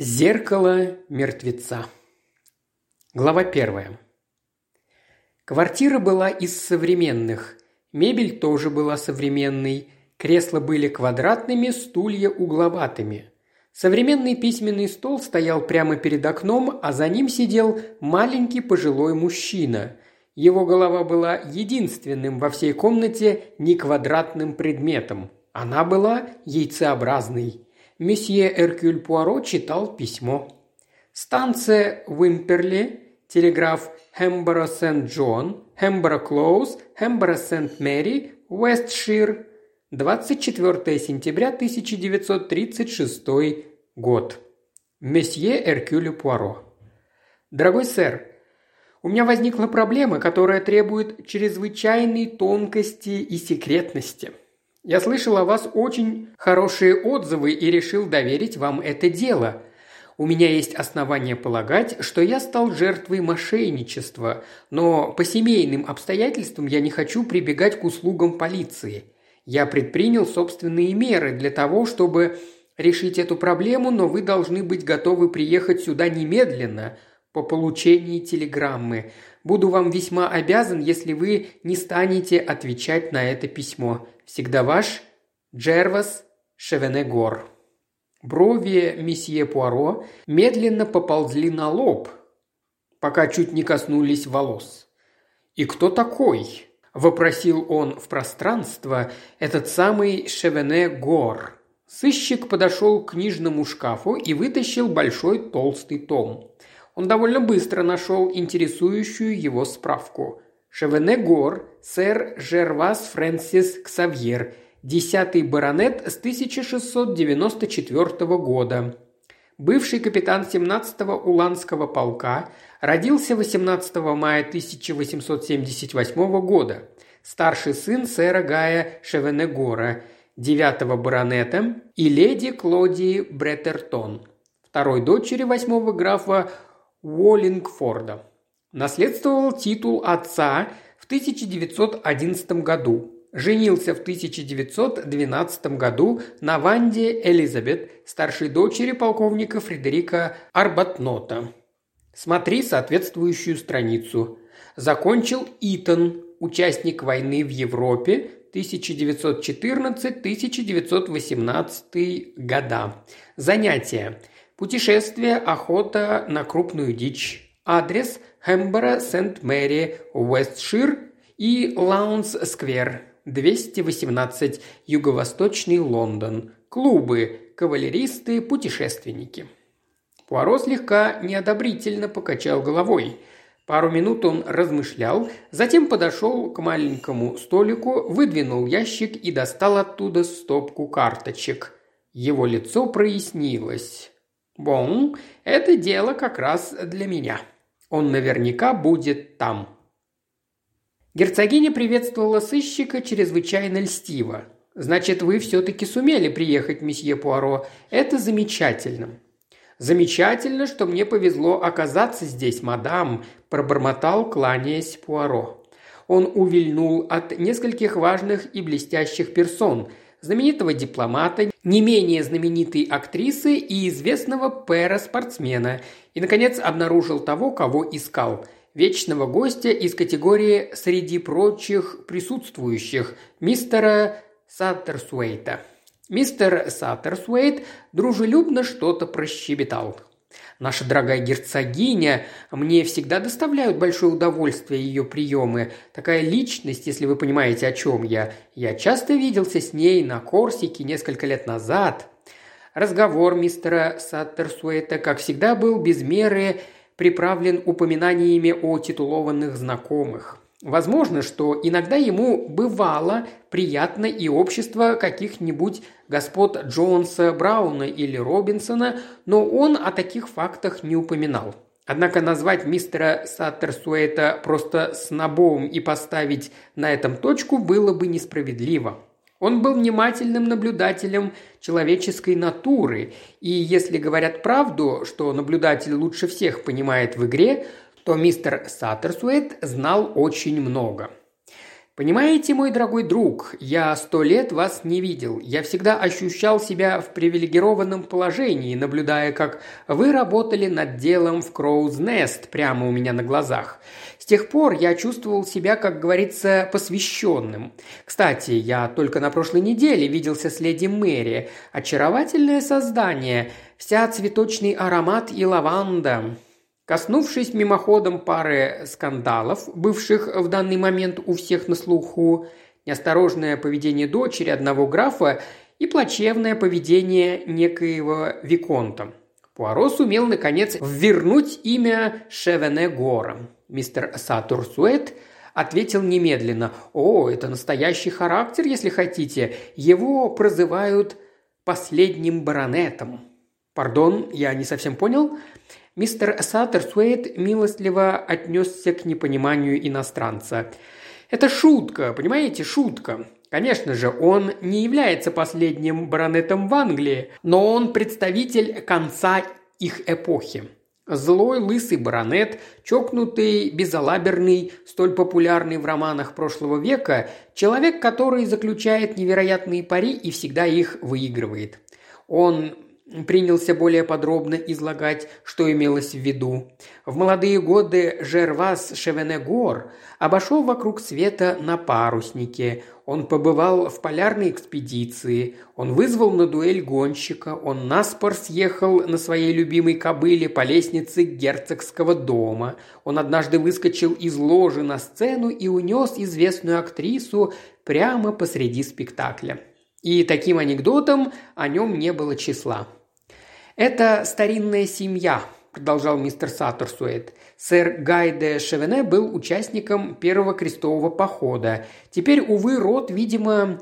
Зеркало мертвеца. Глава 1. Квартира была из современных. Мебель тоже была современной. Кресла были квадратными, стулья угловатыми. Современный письменный стол стоял прямо перед окном, а за ним сидел маленький пожилой мужчина. Его голова была единственным во всей комнате неквадратным предметом. Она была яйцеобразной. Месье Эркюль Пуаро читал письмо. Станция Уимперли, телеграф Хэмборо Сент-Джон, Хэмборо Клоуз, Хэмборо Сент-Мэри, Уэстшир, 24 сентября 1936 год. Месье Эркюлю Пуаро. Дорогой сэр, у меня возникла проблема, которая требует чрезвычайной тонкости и секретности. Я слышал о вас очень хорошие отзывы и решил доверить вам это дело. У меня есть основания полагать, что я стал жертвой мошенничества, но по семейным обстоятельствам я не хочу прибегать к услугам полиции. Я предпринял собственные меры для того, чтобы решить эту проблему, но вы должны быть готовы приехать сюда немедленно по получении телеграммы. Буду вам весьма обязан, если вы не станете отвечать на это письмо. Всегда ваш Джервас Шевенегор. Брови месье Пуаро медленно поползли на лоб, пока чуть не коснулись волос. «И кто такой?» – вопросил он в пространство, этот самый Шевенегор. Сыщик подошел к книжному шкафу и вытащил большой толстый том. Он довольно быстро нашел интересующую его справку. Шевенегор, сэр Жервас Фрэнсис Ксавьер, 10-й баронет с 1694 года. Бывший капитан 17-го Уланского полка, родился 18 мая 1878 года. Старший сын сэра Гая Шевенегора, 9-го баронета и леди Клодии Бреттертон, второй дочери 8-го графа Уоллингфорда. Наследствовал титул отца в 1911 году. Женился в 1912 году на Ванде Элизабет, старшей дочери полковника Фредерика Арбатнота. Смотри соответствующую страницу. Закончил Итон, участник войны в Европе 1914-1918 года. Занятия. Путешествие, охота на крупную дичь. Адрес Хэмборо, Сент-Мэри, Уэстшир и Лаунс-сквер, 218, юго-восточный Лондон. Клубы, кавалеристы, путешественники. Пуаро слегка неодобрительно покачал головой. Пару минут он размышлял, затем подошел к маленькому столику, выдвинул ящик и достал оттуда стопку карточек. Его лицо прояснилось. «Бон, это дело как раз для меня». Он наверняка будет там. Герцогиня приветствовала сыщика чрезвычайно льстиво. «Значит, вы все-таки сумели приехать, месье Пуаро. Это замечательно». «Замечательно, что мне повезло оказаться здесь, мадам», – пробормотал, кланяясь Пуаро. Он увильнул от нескольких важных и блестящих персон – знаменитого дипломата, не менее знаменитой актрисы и известного пэра-спортсмена, и, наконец, обнаружил того, кого искал – вечного гостя из категории «среди прочих присутствующих» мистера Саттерсуэйта. Мистер Саттерсуэйт дружелюбно что-то прощебетал. «Наша дорогая герцогиня, мне всегда доставляют большое удовольствие ее приемы. Такая личность, если вы понимаете, о чем я. Я часто виделся с ней на Корсике несколько лет назад». Разговор мистера Саттерсуэта, как всегда, был без меры приправлен упоминаниями о титулованных знакомых. Возможно, что иногда ему бывало приятно и общество каких-нибудь господ Джонса, Брауна или Робинсона, но он о таких фактах не упоминал. Однако назвать мистера Саттерсуэта просто снобом и поставить на этом точку было бы несправедливо. Он был внимательным наблюдателем человеческой натуры, и если говорят правду, что наблюдатель лучше всех понимает в игре, то мистер Саттерсуэйт знал очень много. «Понимаете, мой дорогой друг, я 100 лет вас не видел. Я всегда ощущал себя в привилегированном положении, наблюдая, как вы работали над делом в Кроуз Нест прямо у меня на глазах. С тех пор я чувствовал себя, как говорится, посвященным. Кстати, я только на прошлой неделе виделся с леди Мэри. Очаровательное создание, вся цветочный аромат и лаванда». Коснувшись мимоходом пары скандалов, бывших в данный момент у всех на слуху, неосторожное поведение дочери одного графа и плачевное поведение некоего виконта, Пуаро сумел, наконец, ввернуть имя Шевене-Гора. Мистер Сатурсуэт ответил немедленно: «О, это настоящий характер, если хотите. Его прозывают последним баронетом». «Пардон, я не совсем понял». Мистер Саттерсуэйт милостливо отнесся к непониманию иностранца. «Это шутка, понимаете, шутка. Конечно же, он не является последним баронетом в Англии, но он представитель конца их эпохи. Злой лысый баронет, чокнутый, безалаберный, столь популярный в романах прошлого века, человек, который заключает невероятные пари и всегда их выигрывает. Он принялся более подробно излагать, что имелось в виду. В молодые годы Жервас Шевене-Гор обошел вокруг света на паруснике. Он побывал в полярной экспедиции. Он вызвал на дуэль гонщика. Он наспор съехал на своей любимой кобыле по лестнице герцогского дома. Он однажды выскочил из ложи на сцену и унес известную актрису прямо посреди спектакля. И таким анекдотом о нем не было числа». «Это старинная семья», – продолжал мистер Саттерсуэт. «Сэр Гай де Шевене был участником первого крестового похода. Теперь, увы, род, видимо,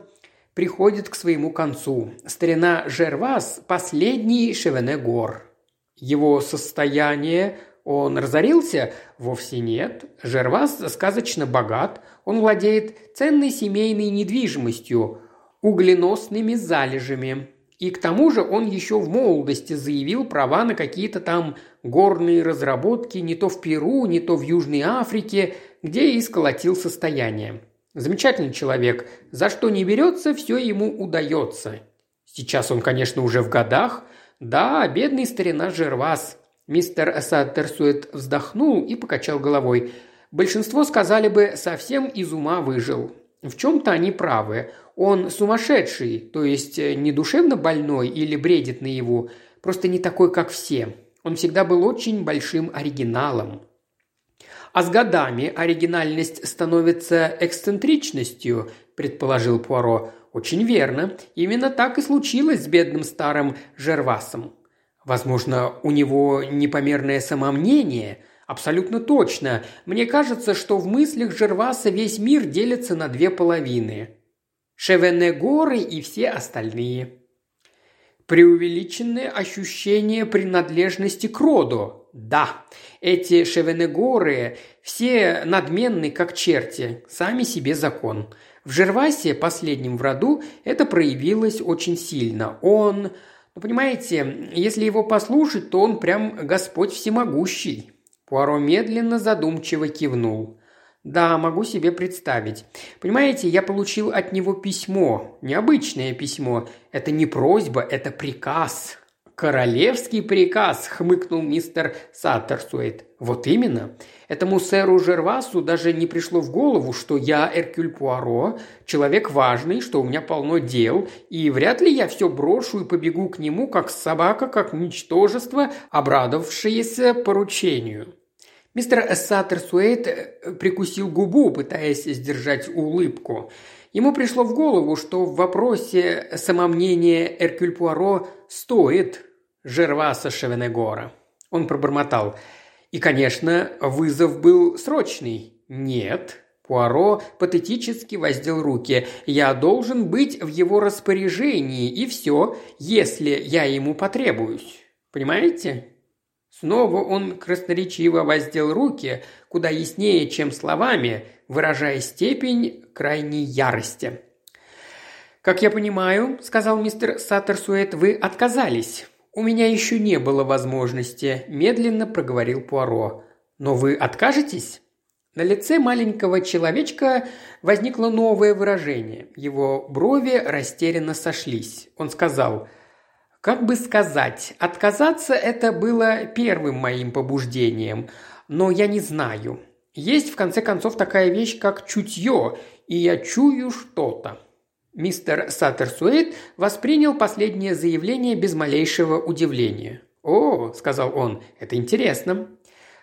приходит к своему концу. Старина Жервас – последний Шевене-Гор». «Его состояние? Он разорился?» «Вовсе нет. Жервас сказочно богат. Он владеет ценной семейной недвижимостью, угленосными залежами. И к тому же он еще в молодости заявил права на какие-то там горные разработки не то в Перу, не то в Южной Африке, где и сколотил состояние. Замечательный человек. За что не берется, все ему удается. Сейчас он, конечно, уже в годах. Да, бедный старина Жервас». Мистер Саттерсуэт вздохнул и покачал головой. «Большинство, сказали бы, совсем из ума выжил. В чем-то они правы. Он сумасшедший, то есть не душевно больной или бредит наяву, просто не такой, как все. Он всегда был очень большим оригиналом. А с годами оригинальность становится эксцентричностью», – предположил Пуаро. «Очень верно. Именно так и случилось с бедным старым Жервасом». «Возможно, у него непомерное самомнение?» «Абсолютно точно. Мне кажется, что в мыслях Жерваса весь мир делится на две половины. Шевене-Горы и все остальные». «Преувеличенное ощущение принадлежности к роду. Да, эти Шевене-Горы все надменны, как черти, сами себе закон. В Жервасе, последнем в роду, это проявилось очень сильно. Он, понимаете, если его послушать, то он прям Господь всемогущий». Пуаро медленно, задумчиво кивнул. «Да, могу себе представить. Понимаете, я получил от него письмо. Необычное письмо. Это не просьба, это приказ». «Королевский приказ», – хмыкнул мистер Саттерсуэт. «Вот именно. Этому сэру Жервасу даже не пришло в голову, что я, Эркюль Пуаро, человек важный, что у меня полно дел, и вряд ли я все брошу и побегу к нему, как собака, как ничтожество, обрадовавшееся поручению». Мистер Саттерсуэйт прикусил губу, пытаясь сдержать улыбку. Ему пришло в голову, что в вопросе самомнения Эркюль Пуаро стоит Жерваса Шевене-Гора. Он пробормотал: «И, конечно, вызов был срочный». «Нет». Пуаро патетически воздел руки. «Я должен быть в его распоряжении, и все, если я ему потребуюсь. Понимаете?» Снова он красноречиво воздел руки, куда яснее, чем словами, выражая степень крайней ярости. «Как я понимаю, – сказал мистер Саттерсуэт, – вы отказались». «У меня еще не было возможности», – медленно проговорил Пуаро. «Но вы откажетесь?» На лице маленького человечка возникло новое выражение. Его брови растерянно сошлись. Он сказал: «Как бы сказать, отказаться это было первым моим побуждением, но я не знаю. Есть, в конце концов, такая вещь, как чутье, и я чую что-то». Мистер Саттерсуэйт воспринял последнее заявление без малейшего удивления. «О», – сказал он, – «это интересно».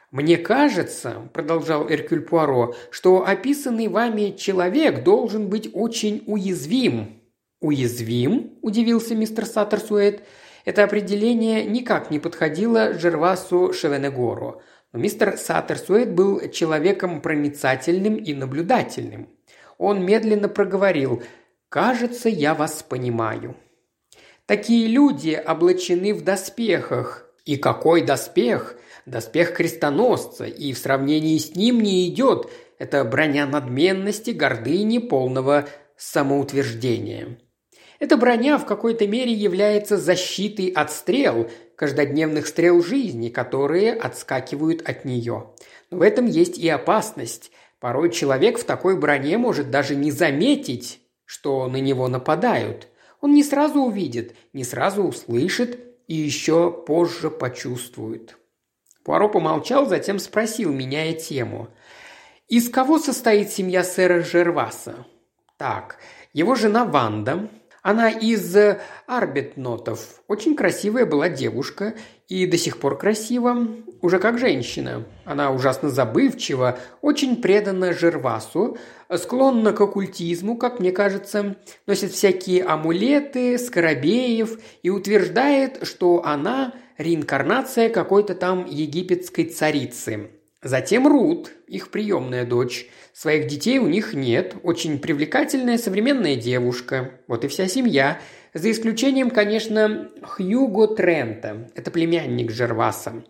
«Мне кажется, – продолжал Эркюль Пуаро, – что описанный вами человек должен быть очень уязвим». «Уязвим?» – удивился мистер Саттерсуэйт. Это определение никак не подходило Жервасу Шевенегору. Но мистер Саттерсуэйт был человеком проницательным и наблюдательным. Он медленно проговорил: «Кажется, я вас понимаю». Такие люди облачены в доспехах. И какой доспех? Доспех крестоносца, и в сравнении с ним не идет. Это броня надменности, гордыни, полного самоутверждения. Эта броня в какой-то мере является защитой от стрел, каждодневных стрел жизни, которые отскакивают от нее. Но в этом есть и опасность. Порой человек в такой броне может даже не заметить, что на него нападают. Он не сразу увидит, не сразу услышит и еще позже почувствует. Пуаро помолчал, затем спросил, меняя тему: «Из кого состоит семья сэра Жерваса?» «Так, его жена Ванда. Она из Арбетнотов. Очень красивая была девушка и до сих пор красива, уже как женщина. Она ужасно забывчива, очень предана Жервасу, склонна к оккультизму, как мне кажется, носит всякие амулеты, скоробеев и утверждает, что она реинкарнация какой-то там египетской царицы. Затем Рут, их приемная дочь. Своих детей у них нет. Очень привлекательная современная девушка. Вот и вся семья. За исключением, конечно, Хьюго Трента. Это племянник Жерваса.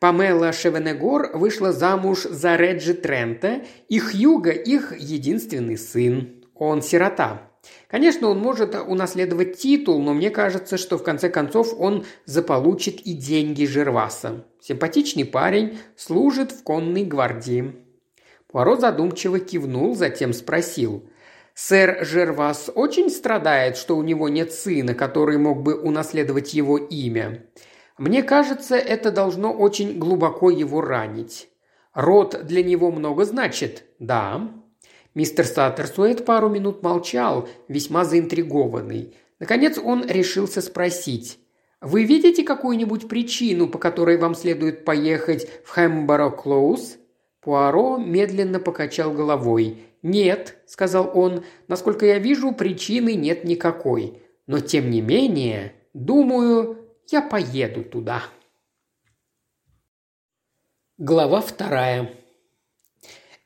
Памела Шевенегор вышла замуж за Реджи Трента, и Хьюго их единственный сын. Он сирота. Конечно, он может унаследовать титул, но мне кажется, что в конце концов он заполучит и деньги Жерваса. Симпатичный парень, служит в конной гвардии». Пуаро задумчиво кивнул, затем спросил: «Сэр Жервас очень страдает, что у него нет сына, который мог бы унаследовать его имя. Мне кажется, это должно очень глубоко его ранить. Род для него много значит, да?» Мистер Саттерсуэйт пару минут молчал, весьма заинтригованный. Наконец он решился спросить: «Вы видите какую-нибудь причину, по которой вам следует поехать в Хэмборо-Клоуз?» Пуаро медленно покачал головой. «Нет», – сказал он, – «насколько я вижу, причины нет никакой. Но тем не менее, думаю, я поеду туда». Глава 2.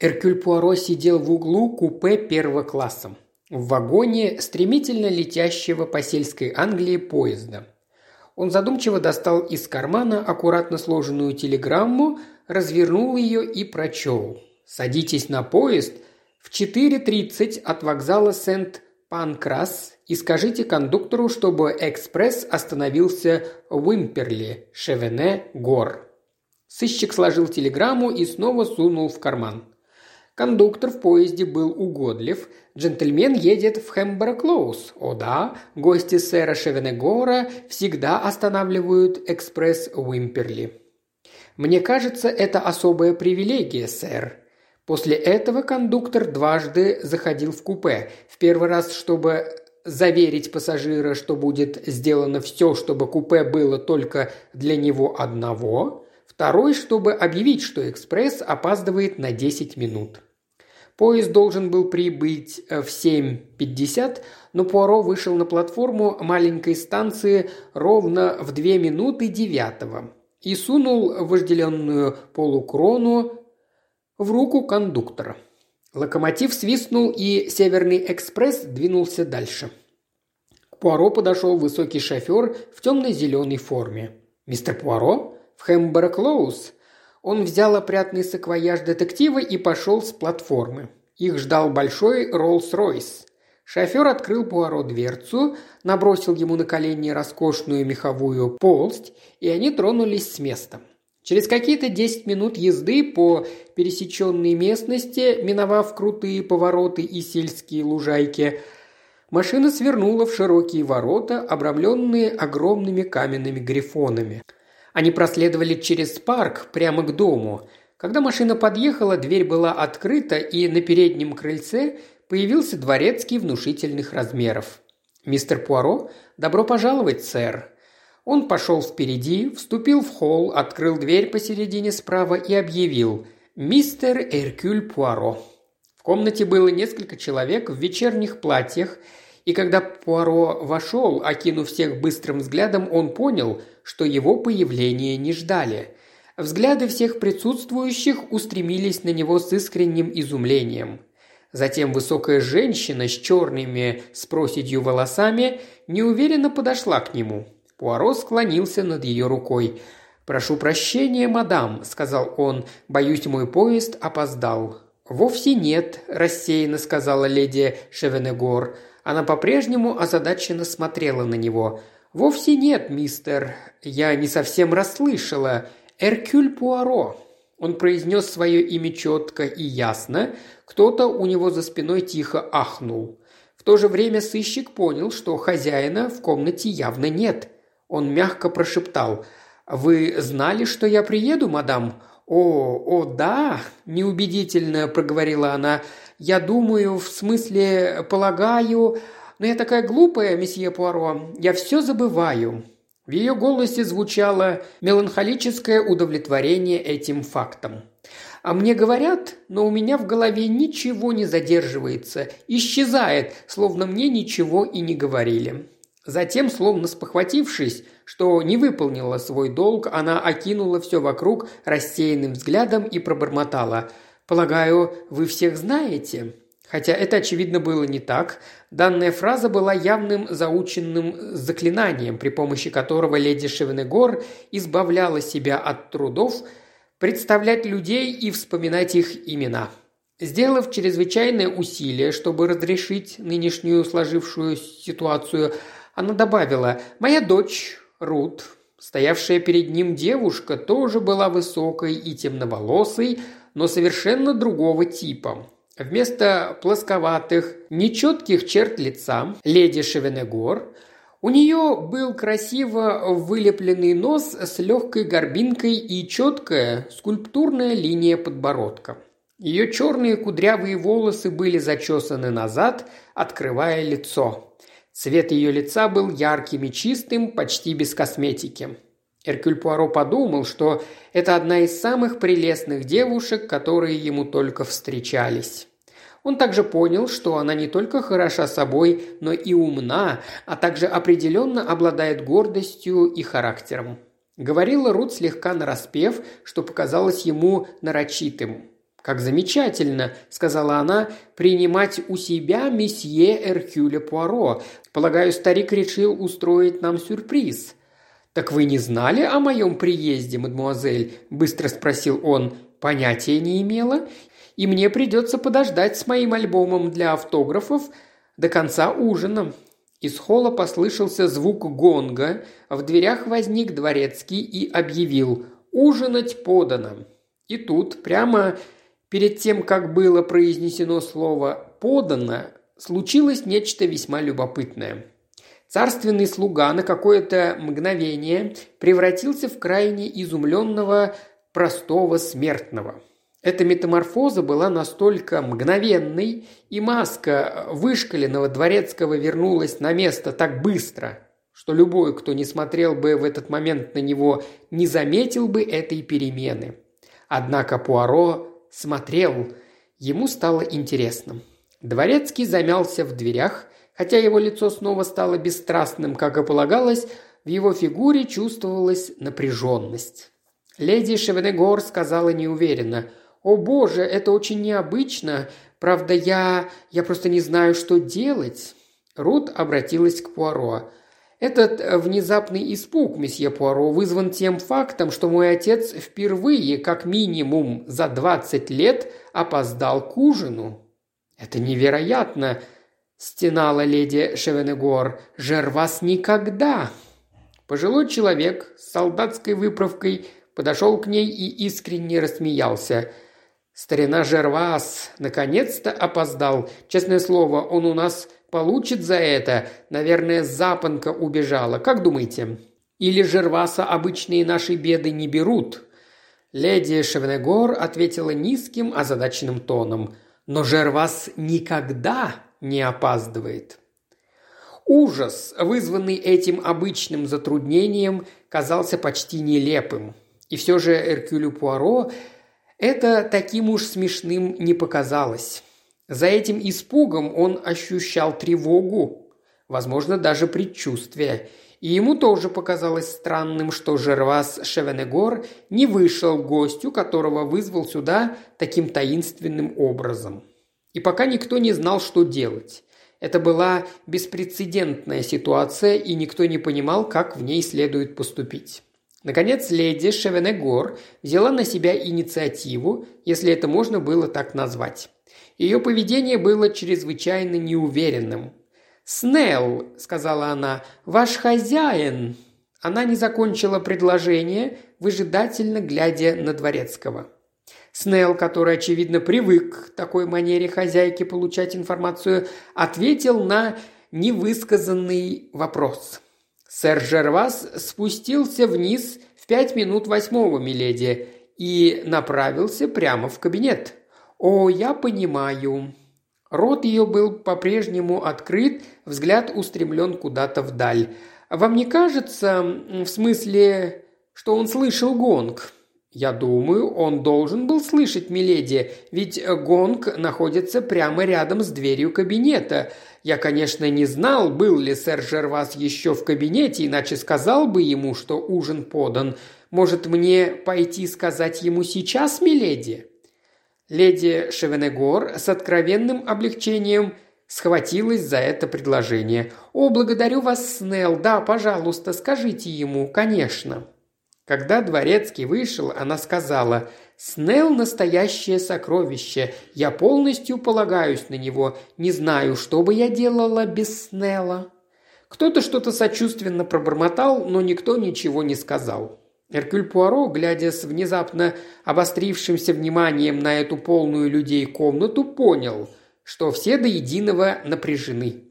Эркюль Пуаро сидел в углу купе первого класса, в вагоне стремительно летящего по сельской Англии поезда. Он задумчиво достал из кармана аккуратно сложенную телеграмму, развернул ее и прочел: «Садитесь на поезд в 4:30 от вокзала Сент-Панкрас и скажите кондуктору, чтобы экспресс остановился в Уимперли, Шевене-Гор». Сыщик сложил телеграмму и снова сунул в карман. Кондуктор в поезде был угодлив. Джентльмен едет в Хэмборо-Клоуз. О да, гости сэра Шевенегора всегда останавливают экспресс Уимперли. Мне кажется, это особая привилегия, сэр. После этого кондуктор дважды заходил в купе. В первый раз, чтобы заверить пассажира, что будет сделано все, чтобы купе было только для него одного. Второй, чтобы объявить, что экспресс опаздывает на 10 минут. Поезд должен был прибыть в 7:50, но Пуаро вышел на платформу маленькой станции ровно в 2 минуты 9 и сунул вожделенную полукрону в руку кондуктора. Локомотив свистнул, и Северный экспресс двинулся дальше. К Пуаро подошел высокий шофер в темно-зеленой форме. «Мистер Пуаро? В Хэмборо-Клоуз?» Он взял опрятный саквояж детектива и пошел с платформы. Их ждал большой Роллс-Ройс. Шофер открыл Пуаро дверцу, набросил ему на колени роскошную меховую полсть, и они тронулись с места. Через какие-то 10 минут езды по пересеченной местности, миновав крутые повороты и сельские лужайки, машина свернула в широкие ворота, обрамленные огромными каменными грифонами. Они проследовали через парк прямо к дому. Когда машина подъехала, дверь была открыта, и на переднем крыльце появился дворецкий внушительных размеров. «Мистер Пуаро, добро пожаловать, сэр». Он пошел впереди, вступил в холл, открыл дверь посередине справа и объявил: «Мистер Эркюль Пуаро». В комнате было несколько человек в вечерних платьях, и когда Пуаро вошел, окинув всех быстрым взглядом, он понял, что его появления не ждали. Взгляды всех присутствующих устремились на него с искренним изумлением. Затем высокая женщина с черными с проседью волосами неуверенно подошла к нему. Пуаро склонился над ее рукой. «Прошу прощения, мадам», – сказал он, – «боюсь, мой поезд опоздал». «Вовсе нет», – рассеянно сказала леди Шевенегор. Она по-прежнему озадаченно смотрела на него. «Вовсе нет, мистер. Я не совсем расслышала. Эркюль Пуаро». Он произнес свое имя четко и ясно. Кто-то у него за спиной тихо ахнул. В то же время сыщик понял, что хозяина в комнате явно нет. Он мягко прошептал: «Вы знали, что я приеду, мадам?» «О, да», – неубедительно проговорила она. «Я думаю, в смысле, полагаю. Но я такая глупая, месье Пуаро. Я все забываю». В ее голосе звучало меланхолическое удовлетворение этим фактом. «А мне говорят, но у меня в голове ничего не задерживается, исчезает, словно мне ничего и не говорили». Затем, словно спохватившись, что не выполнила свой долг, она окинула все вокруг рассеянным взглядом и пробормотала: «Полагаю, вы всех знаете?» Хотя это, очевидно, было не так. Данная фраза была явным заученным заклинанием, при помощи которого леди Шевенегор избавляла себя от трудов представлять людей и вспоминать их имена. Сделав чрезвычайное усилие, чтобы разрешить нынешнюю сложившую ситуацию, она добавила: «Моя дочь Рут». Стоявшая перед ним девушка тоже была высокой и темноволосой, но совершенно другого типа. Вместо плосковатых, нечетких черт лица леди Шевенегор у нее был красиво вылепленный нос с легкой горбинкой и четкая скульптурная линия подбородка. Ее черные кудрявые волосы были зачесаны назад, открывая лицо. Цвет ее лица был ярким и чистым, почти без косметики. Эркюль Пуаро подумал, что это одна из самых прелестных девушек, которые ему только встречались. Он также понял, что она не только хороша собой, но и умна, а также определенно обладает гордостью и характером. Говорила Рут слегка нараспев, что показалось ему нарочитым. «Как замечательно», – сказала она, – «принимать у себя месье Эркюля Пуаро. Полагаю, старик решил устроить нам сюрприз». «Так вы не знали о моем приезде, мадемуазель?» – быстро спросил он. «Понятия не имела. И мне придется подождать с моим альбомом для автографов до конца ужина». Из холла послышался звук гонга, в дверях возник дворецкий и объявил: «Ужинать подано». И тут, прямо перед тем, как было произнесено слово «подано», случилось нечто весьма любопытное. Царственный слуга на какое-то мгновение превратился в крайне изумленного простого смертного. Эта метаморфоза была настолько мгновенной, и маска вышкаленного дворецкого вернулась на место так быстро, что любой, кто не смотрел бы в этот момент на него, не заметил бы этой перемены. Однако Пуаро смотрел, ему стало интересно. Дворецкий замялся в дверях. Хотя его лицо снова стало бесстрастным, как и полагалось, в его фигуре чувствовалась напряженность. Леди Шевенегор сказала неуверенно: «О боже, это очень необычно. Правда, я просто не знаю, что делать». Рут обратилась к Пуаро. «Этот внезапный испуг, месье Пуаро, вызван тем фактом, что мой отец впервые, как минимум за 20 лет, опоздал к ужину». «Это невероятно», – стенала леди Шевенегор. «Жервас никогда!» Пожилой человек с солдатской выправкой подошел к ней и искренне рассмеялся. «Старина Жервас! Наконец-то опоздал! Честное слово, он у нас получит за это! Наверное, запонка убежала. Как думаете? Или Жерваса обычные наши беды не берут?» Леди Шевенегор ответила низким, озадаченным тоном. «Но Жервас никогда не опаздывает!» Ужас, вызванный этим обычным затруднением, казался почти нелепым. И все же Эркюлю Пуаро это таким уж смешным не показалось. За этим испугом он ощущал тревогу, возможно, даже предчувствие. И ему тоже показалось странным, что Жервас Шевенегор не вышел к гостю, которого вызвал сюда таким таинственным образом. И пока никто не знал, что делать. Это была беспрецедентная ситуация, и никто не понимал, как в ней следует поступить. Наконец, леди Шевенегор взяла на себя инициативу, если это можно было так назвать. Ее поведение было чрезвычайно неуверенным. «Снелл», – сказала она, – «ваш хозяин». Она не закончила предложение, выжидательно глядя на дворецкого. Снелл, который, очевидно, привык к такой манере хозяйки получать информацию, ответил на невысказанный вопрос. «Сэр Жервас спустился вниз в 7:05, миледи, и направился прямо в кабинет». «О, я понимаю». Рот ее был по-прежнему открыт, взгляд устремлен куда-то вдаль. «Вам не кажется, в смысле, что он слышал гонг?» «Я думаю, он должен был слышать, миледи, ведь гонг находится прямо рядом с дверью кабинета. Я, конечно, не знал, был ли сэр Жервас еще в кабинете, иначе сказал бы ему, что ужин подан. Может, мне пойти сказать ему сейчас, миледи?» Леди Шевенегор с откровенным облегчением схватилась за это предложение. «О, благодарю вас, Снелл, да, пожалуйста, скажите ему, конечно». Когда дворецкий вышел, она сказала: «Снелл – настоящее сокровище. Я полностью полагаюсь на него. Не знаю, что бы я делала без Снелла». Кто-то что-то сочувственно пробормотал, но никто ничего не сказал. Эркюль Пуаро, глядя с внезапно обострившимся вниманием на эту полную людей комнату, понял, что все до единого напряжены.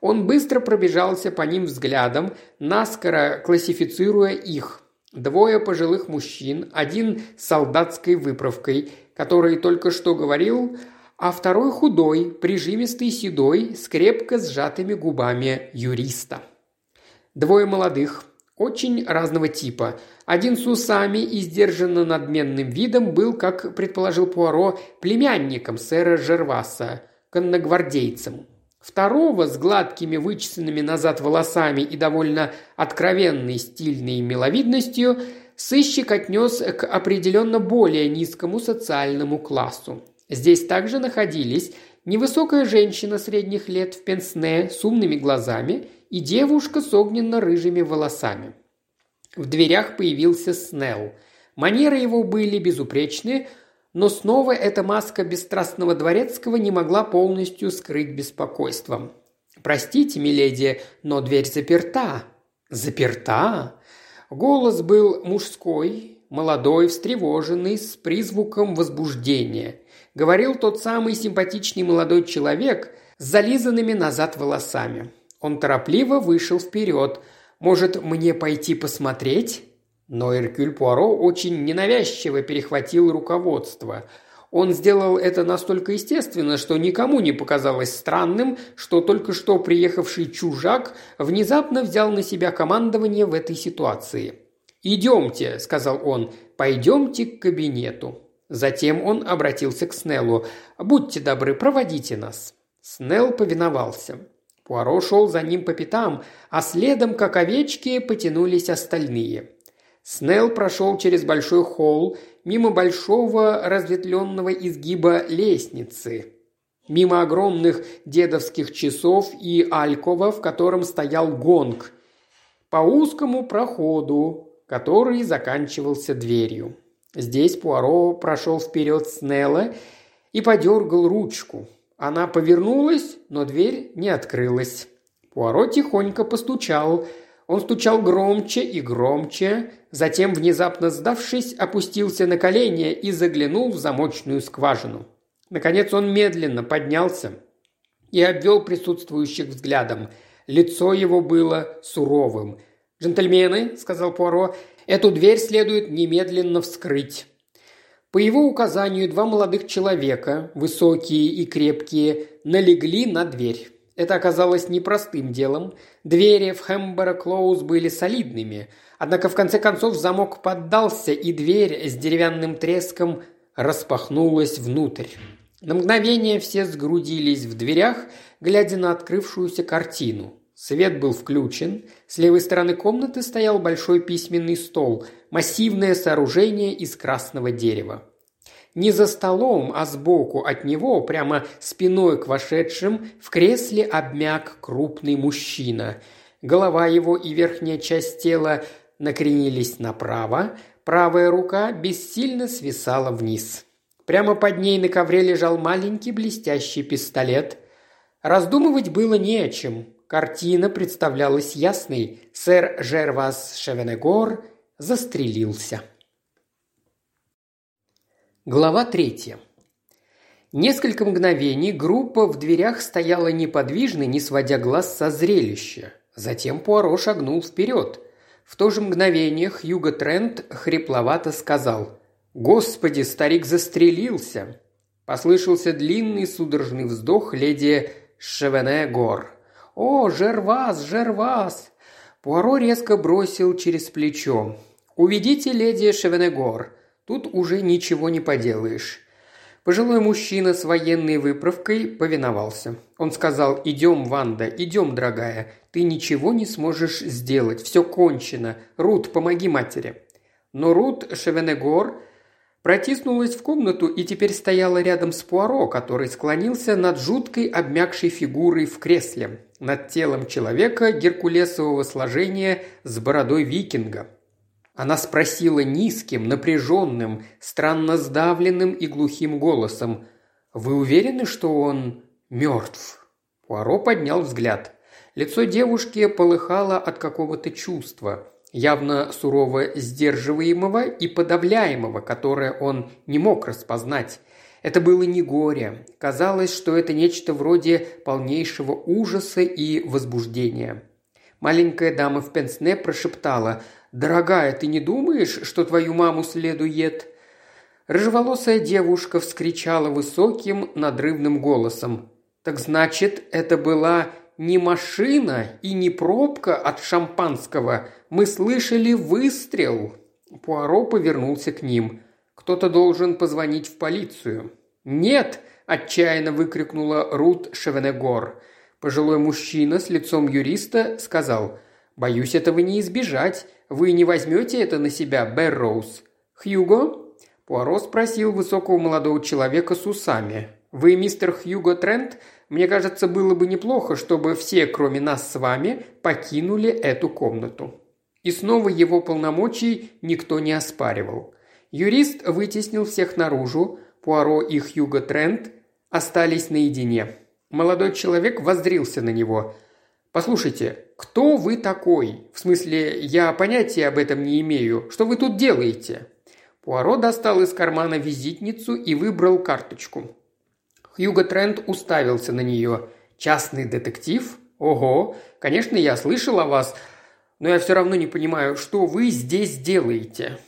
Он быстро пробежался по ним взглядом, наскоро классифицируя их. Двое пожилых мужчин, один с солдатской выправкой, который только что говорил, а второй худой, прижимистый, седой, с крепко сжатыми губами юриста. Двое молодых, очень разного типа. Один с усами и сдержанно надменным видом был, как предположил Пуаро, племянником сэра Жерваса, конногвардейцем. Второго с гладкими вычесанными назад волосами и довольно откровенной стильной миловидностью сыщик отнес к определенно более низкому социальному классу. Здесь также находились невысокая женщина средних лет в пенсне с умными глазами и девушка с огненно-рыжими волосами. В дверях появился Снелл. Манеры его были безупречны, но снова эта маска бесстрастного дворецкого не могла полностью скрыть беспокойством. «Простите, миледи, но дверь заперта». «Заперта?» Голос был мужской, молодой, встревоженный, с призвуком возбуждения. Говорил тот самый симпатичный молодой человек с зализанными назад волосами. Он торопливо вышел вперед. «Может, мне пойти посмотреть?» Но Эркюль Пуаро очень ненавязчиво перехватил руководство. Он сделал это настолько естественно, что никому не показалось странным, что только что приехавший чужак внезапно взял на себя командование в этой ситуации. «Идемте», – сказал он, – «пойдемте к кабинету». Затем он обратился к Снеллу. «Будьте добры, проводите нас». Снелл повиновался. Пуаро шел за ним по пятам, а следом, как овечки, потянулись остальные. Снелл прошел через большой холл, мимо большого разветвленного изгиба лестницы, мимо огромных дедовских часов и алькова, в котором стоял гонг, по узкому проходу, который заканчивался дверью. Здесь Пуаро прошел вперед Снелла и подергал ручку. Она повернулась, но дверь не открылась. Пуаро тихонько постучал. Он стучал громче и громче, затем, внезапно сдавшись, опустился на колени и заглянул в замочную скважину. Наконец он медленно поднялся и обвел присутствующих взглядом. Лицо его было суровым. «Джентльмены», — сказал Пуаро, — «эту дверь следует немедленно вскрыть». По его указанию два молодых человека, высокие и крепкие, налегли на дверь. Это оказалось непростым делом. Двери в Хэмборо Клоуз были солидными. Однако, в конце концов, замок поддался, и дверь с деревянным треском распахнулась внутрь. На мгновение все сгрудились в дверях, глядя на открывшуюся картину. Свет был включен. С левой стороны комнаты стоял большой письменный стол, массивное сооружение из красного дерева. Не за столом, а сбоку от него, прямо спиной к вошедшим, в кресле обмяк крупный мужчина. Голова его и верхняя часть тела накренились направо, правая рука бессильно свисала вниз. Прямо под ней на ковре лежал маленький блестящий пистолет. Раздумывать было не о чем. Картина представлялась ясной. Сэр Жервас Шевенегор застрелился. Глава 3. Несколько мгновений группа в дверях стояла неподвижно, не сводя глаз со зрелища. Затем Пуаро шагнул вперед. В то же мгновение Хьюго Трент хрипловато сказал: «Господи, старик застрелился!» Послышался длинный судорожный вздох леди Шевенегор. «О, Жервас, Жервас!» Пуаро резко бросил через плечо: «Уведите леди Шевенегор. Тут уже ничего не поделаешь». Пожилой мужчина с военной выправкой повиновался. Он сказал: «Идем, Ванда, идем, дорогая. Ты ничего не сможешь сделать. Все кончено. Рут, помоги матери». Но Рут Шевенегор протиснулась в комнату и теперь стояла рядом с Пуаро, который склонился над жуткой обмякшей фигурой в кресле, над телом человека геркулесового сложения с бородой викинга. Она спросила низким, напряженным, странно сдавленным и глухим голосом: «Вы уверены, что он мертв?» Пуаро поднял взгляд. Лицо девушки полыхало от какого-то чувства, явно сурово сдерживаемого и подавляемого, которое он не мог распознать. Это было не горе. Казалось, что это нечто вроде полнейшего ужаса и возбуждения. Маленькая дама в пенсне прошептала: «Дорогая, ты не думаешь, что твою маму следует?» Рыжеволосая девушка вскричала высоким надрывным голосом: «Так значит, это была не машина и не пробка от шампанского. Мы слышали выстрел!» Пуаро повернулся к ним. «Кто-то должен позвонить в полицию». «Нет!» – отчаянно выкрикнула Рут Шевенегор. Пожилой мужчина с лицом юриста сказал: «Боюсь, этого не избежать. Вы не возьмете это на себя, Берроуз?» «Хьюго?» Пуаро спросил высокого молодого человека с усами: «Вы мистер Хьюго Трент? Мне кажется, было бы неплохо, чтобы все, кроме нас с вами, покинули эту комнату». И снова его полномочий никто не оспаривал. Юрист вытеснил всех наружу. Пуаро и Хьюго Трент остались наедине. Молодой человек воззрился на него. «Послушайте, кто вы такой? В смысле, я понятия об этом не имею. Что вы тут делаете?» Пуаро достал из кармана визитницу и выбрал карточку. Хьюго Трент уставился на нее. «Частный детектив? Ого, конечно, я слышал о вас, но я все равно не понимаю, что вы здесь делаете.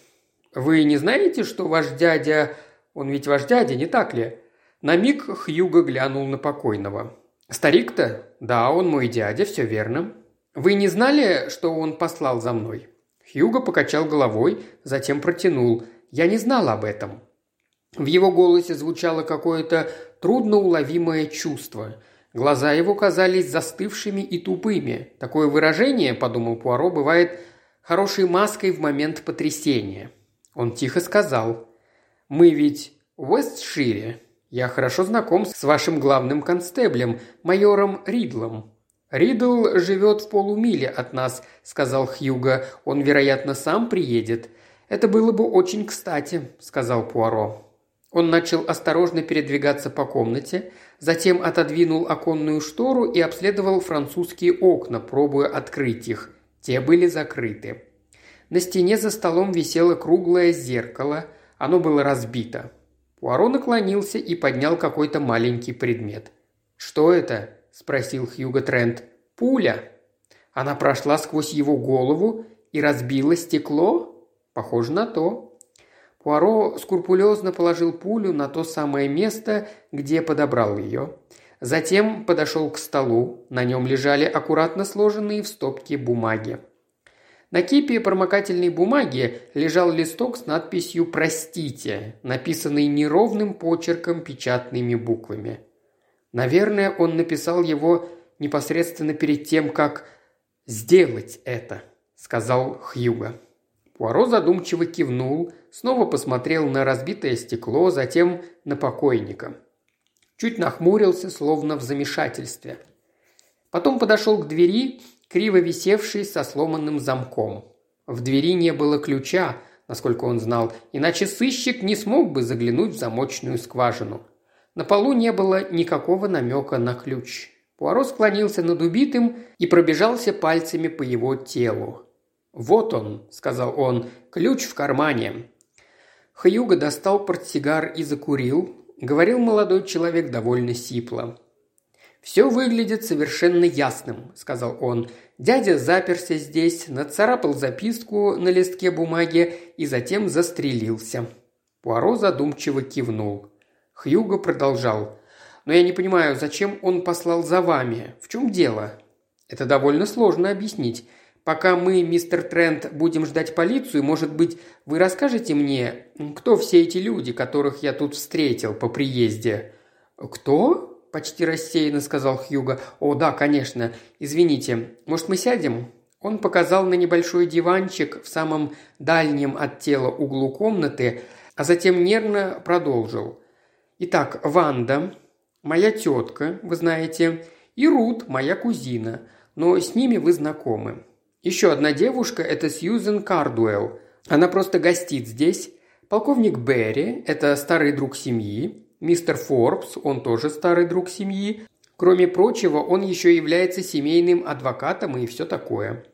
Вы не знаете, что ваш дядя... Он ведь ваш дядя, не так ли?» На миг Хьюго глянул на покойного. «Старик-то? Да, он мой дядя, все верно. Вы не знали, что он послал за мной?» Хьюго покачал головой, затем протянул: «Я не знал об этом». В его голосе звучало какое-то трудноуловимое чувство. Глаза его казались застывшими и тупыми. Такое выражение, подумал Пуаро, бывает хорошей маской в момент потрясения. Он тихо сказал: «Мы ведь в Уэстшире. Я хорошо знаком с вашим главным констеблем, майором Ридлом». «Ридл живет в полумиле от нас», – сказал Хьюго. «Он, вероятно, сам приедет». «Это было бы очень кстати», – сказал Пуаро. Он начал осторожно передвигаться по комнате, затем отодвинул оконную штору и обследовал французские окна, пробуя открыть их. Те были закрыты. На стене за столом висело круглое зеркало. Оно было разбито. Пуаро наклонился и поднял какой-то маленький предмет. «Что это?» – спросил Хьюго Трент. «Пуля». «Она прошла сквозь его голову и разбила стекло?» «Похоже на то». Пуаро скрупулезно положил пулю на то самое место, где подобрал ее. Затем подошел к столу. На нем лежали аккуратно сложенные в стопки бумаги. На кипе промокательной бумаги лежал листок с надписью «Простите», написанный неровным почерком печатными буквами. Наверное, он написал его непосредственно перед тем, как «сделать это», – сказал Хьюго. Пуаро задумчиво кивнул, снова посмотрел на разбитое стекло, затем на покойника. Чуть нахмурился, словно в замешательстве. Потом подошел к двери, криво висевшей со сломанным замком. В двери не было ключа, насколько он знал, иначе сыщик не смог бы заглянуть в замочную скважину. На полу не было никакого намека на ключ. Пуаро склонился над убитым и пробежался пальцами по его телу. «Вот он», – сказал он, – «ключ в кармане». Хьюго достал портсигар и закурил, говорил молодой человек довольно сипло. «Все выглядит совершенно ясным», – сказал он. «Дядя заперся здесь, нацарапал записку на листке бумаги и затем застрелился». Пуаро задумчиво кивнул. Хьюго продолжал. «Но я не понимаю, зачем он послал за вами? В чем дело?» «Это довольно сложно объяснить. Пока мы, мистер Трент, будем ждать полицию, может быть, вы расскажете мне, кто все эти люди, которых я тут встретил по приезде?» «Кто?» – почти рассеянно сказал Хьюго. «О, да, конечно. Извините. Может, мы сядем?» Он показал на небольшой диванчик в самом дальнем от тела углу комнаты, а затем нервно продолжил. «Итак, Ванда, моя тетка, вы знаете, и Рут, моя кузина, но с ними вы знакомы. Еще одна девушка – это Сьюзен Кардуэлл. Она просто гостит здесь. Полковник Берри – это старый друг семьи. Мистер Форбс, он тоже старый друг семьи. Кроме прочего, он еще является семейным адвокатом и все такое.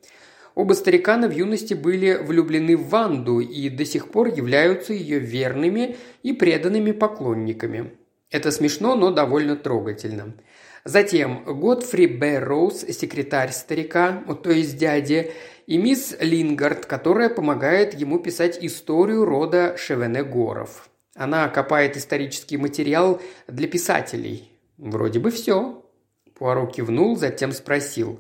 Оба старикана в юности были влюблены в Ванду и до сих пор являются ее верными и преданными поклонниками. Это смешно, но довольно трогательно. Затем Годфри Берроуз, секретарь старика, то есть дяди, и мисс Лингард, которая помогает ему писать историю рода Шевенегоров. Она копает исторический материал для писателей. Вроде бы все». Пуаро кивнул, затем спросил.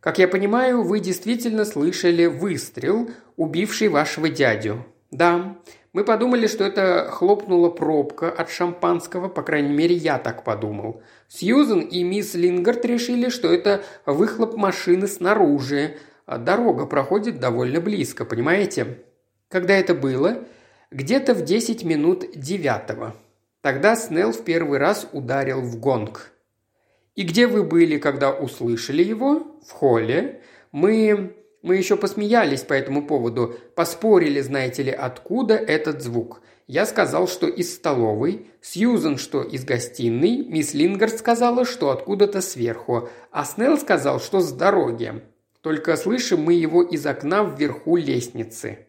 «Как я понимаю, вы действительно слышали выстрел, убивший вашего дядю?» «Да. Мы подумали, что это хлопнула пробка от шампанского, по крайней мере, я так подумал. Сьюзен и мисс Лингард решили, что это выхлоп машины снаружи. Дорога проходит довольно близко, понимаете? Когда это было? Где-то в 10 минут 9. Тогда Снелл в первый раз ударил в гонг». «И где вы были, когда услышали его?» «В холле. Мы еще посмеялись по этому поводу, поспорили, знаете ли, откуда этот звук. Я сказал, что из столовой, Сьюзен, что из гостиной, мисс Лингард сказала, что откуда-то сверху, а Снелл сказал, что с дороги. Только слышим мы его из окна вверху лестницы».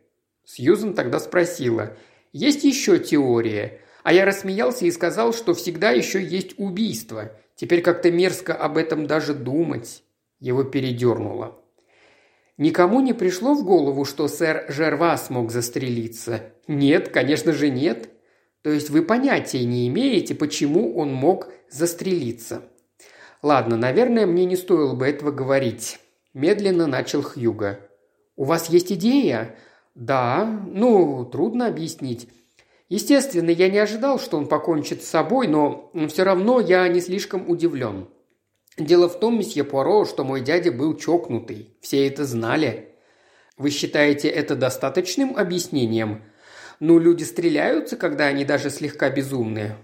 Сьюзен тогда спросила: «Есть еще теория?» А я рассмеялся и сказал, что всегда еще есть убийство. Теперь как-то мерзко об этом даже думать. Его передернуло. «Никому не пришло в голову, что сэр Жервас мог застрелиться?» «Нет, конечно же нет». «То есть вы понятия не имеете, почему он мог застрелиться?» «Ладно, наверное, мне не стоило бы этого говорить», – медленно начал Хьюго. «У вас есть идея?» «Да, трудно объяснить. Естественно, я не ожидал, что он покончит с собой, но все равно я не слишком удивлен. Дело в том, месье Пуаро, что мой дядя был чокнутый. Все это знали». «Вы считаете это достаточным объяснением?» Люди стреляются, когда они даже слегка безумные».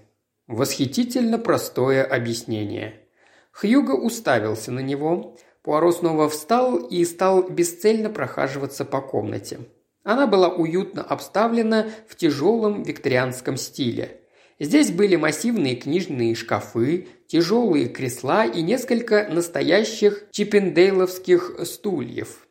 Восхитительно простое объяснение. Хьюго уставился на него. Пуаро снова встал и стал бесцельно прохаживаться по комнате. Она была уютно обставлена в тяжелом викторианском стиле. Здесь были массивные книжные шкафы, тяжелые кресла и несколько настоящих чиппендейловских стульев.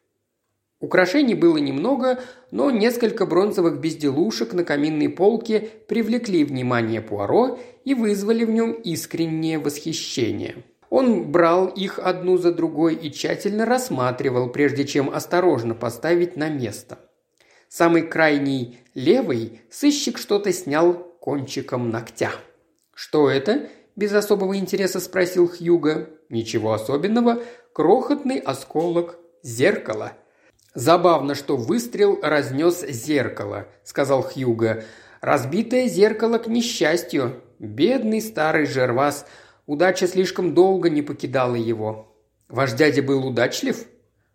Украшений было немного, но несколько бронзовых безделушек на каминной полке привлекли внимание Пуаро и вызвали в нем искреннее восхищение. Он брал их одну за другой и тщательно рассматривал, прежде чем осторожно поставить на место. Самый крайний левый сыщик что-то снял кончиком ногтя. «Что это?» – без особого интереса спросил Хьюго. «Ничего особенного. Крохотный осколок зеркала». «Забавно, что выстрел разнес зеркало», – сказал Хьюго. «Разбитое зеркало к несчастью. Бедный старый Жервас. Удача слишком долго не покидала его». «Ваш дядя был удачлив?»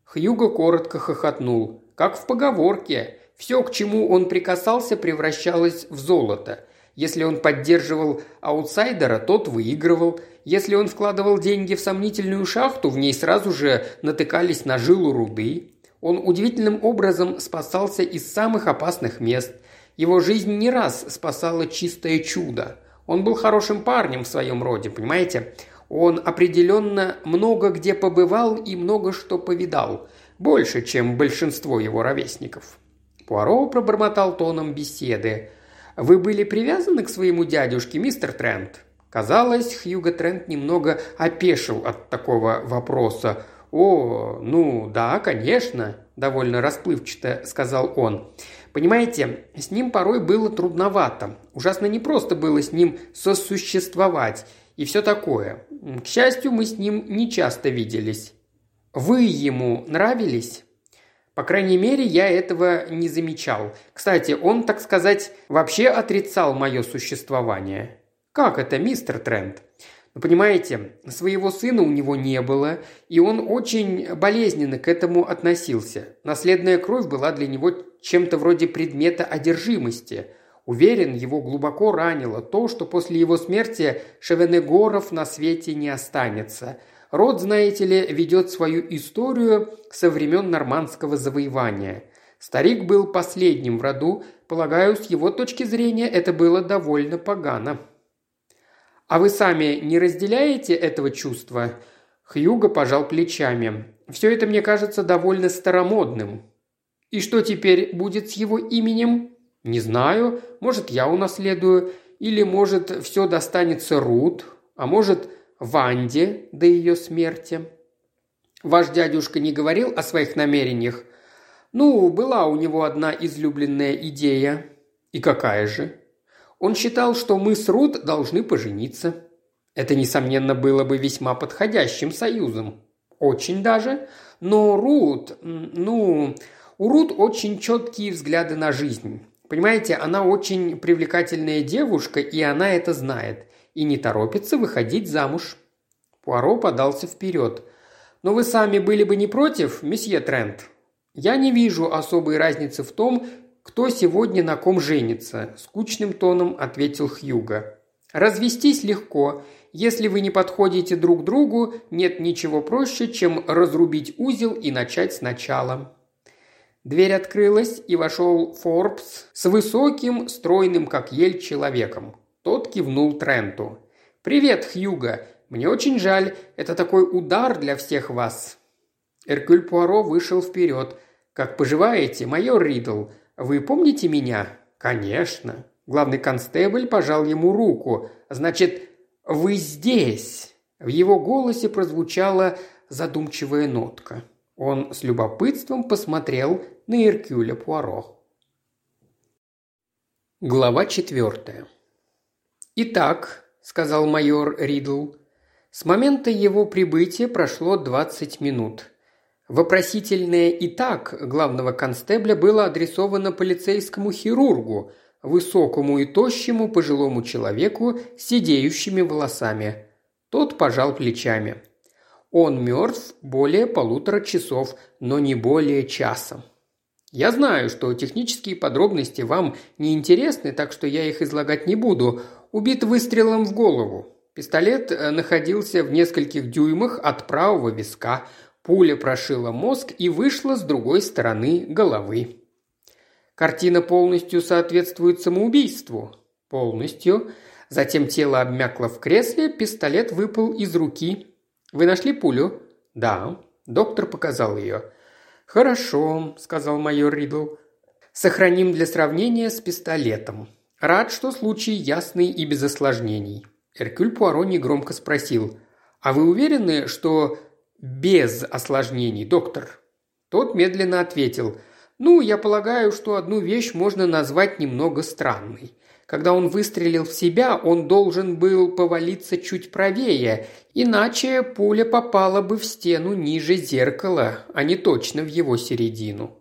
Хьюго коротко хохотнул. «Как в поговорке. Все, к чему он прикасался, превращалось в золото. Если он поддерживал аутсайдера, тот выигрывал. Если он вкладывал деньги в сомнительную шахту, в ней сразу же натыкались на жилу руды». Он удивительным образом спасался из самых опасных мест. Его жизнь не раз спасало чистое чудо. Он был хорошим парнем в своем роде, понимаете? Он определенно много где побывал и много что повидал. Больше, чем большинство его ровесников. Пуаро пробормотал тоном беседы. «Вы были привязаны к своему дядюшке, мистер Трент?» Казалось, Хьюго Трент немного опешил от такого вопроса. «О, ну да, конечно», – довольно расплывчато сказал он. «Понимаете, с ним порой было трудновато. Ужасно непросто было с ним сосуществовать и все такое. К счастью, мы с ним не часто виделись». «Вы ему нравились?» «По крайней мере, я этого не замечал. Кстати, он, так сказать, вообще отрицал мое существование». «Как это, мистер Трент?» «Понимаете, своего сына у него не было, и он очень болезненно к этому относился. Наследная кровь была для него чем-то вроде предмета одержимости. Уверен, его глубоко ранило то, что после его смерти Шевенегоров на свете не останется. Род, знаете ли, ведет свою историю со времен нормандского завоевания. Старик был последним в роду, полагаю, с его точки зрения это было довольно погано». «А вы сами не разделяете этого чувства?» Хьюго пожал плечами. «Все это мне кажется довольно старомодным». «И что теперь будет с его именем?» «Не знаю. Может, я унаследую. Или, может, все достанется Рут. А может, Ванде до ее смерти». «Ваш дядюшка не говорил о своих намерениях?» «Ну, была у него одна излюбленная идея». «И какая же?» «Он считал, что мы с Рут должны пожениться». Это, несомненно, было бы весьма подходящим союзом. Очень даже. Но Рут... У Рут очень четкие взгляды на жизнь. Понимаете, она очень привлекательная девушка, и она это знает. И не торопится выходить замуж». Пуаро подался вперед. «Но вы сами были бы не против, месье Трент?» «Я не вижу особой разницы в том, кто сегодня на ком женится», – скучным тоном ответил Хьюго. «Развестись легко. Если вы не подходите друг другу, нет ничего проще, чем разрубить узел и начать сначала». Дверь открылась, и вошел Форбс с высоким, стройным как ель человеком. Тот кивнул Тренту. «Привет, Хьюго. Мне очень жаль. Это такой удар для всех вас». Эркюль Пуаро вышел вперед. «Как поживаете, майор Ридл? Вы помните меня?» «Конечно». Главный констебль пожал ему руку. «Значит, вы здесь?» В его голосе прозвучала задумчивая нотка. Он с любопытством посмотрел на Эркюля Пуаро. Глава 4. «Итак», – сказал майор Ридл, – «с момента его прибытия прошло 20 минут». Вопросительное «итак» главного констебля было адресовано полицейскому хирургу, высокому и тощему пожилому человеку с сидеющими волосами. Тот пожал плечами. «Он мертв более 1,5 часа, но не более часа». «Я знаю, что технические подробности вам не интересны, так что я их излагать не буду. Убит выстрелом в голову. Пистолет находился в нескольких дюймах от правого виска. Пуля прошила мозг и вышла с другой стороны головы». «Картина полностью соответствует самоубийству». «Полностью». Затем тело обмякло в кресле, пистолет выпал из руки. «Вы нашли пулю?» «Да». Доктор показал ее. «Хорошо», – сказал майор Ридл. «Сохраним для сравнения с пистолетом. Рад, что случай ясный и без осложнений». Эркюль Пуаро негромко спросил: «А вы уверены, что без осложнений, доктор?» Тот медленно ответил: «Ну, я полагаю, что одну вещь можно назвать немного странной. Когда он выстрелил в себя, он должен был повалиться чуть правее, иначе пуля попала бы в стену ниже зеркала, а не точно в его середину».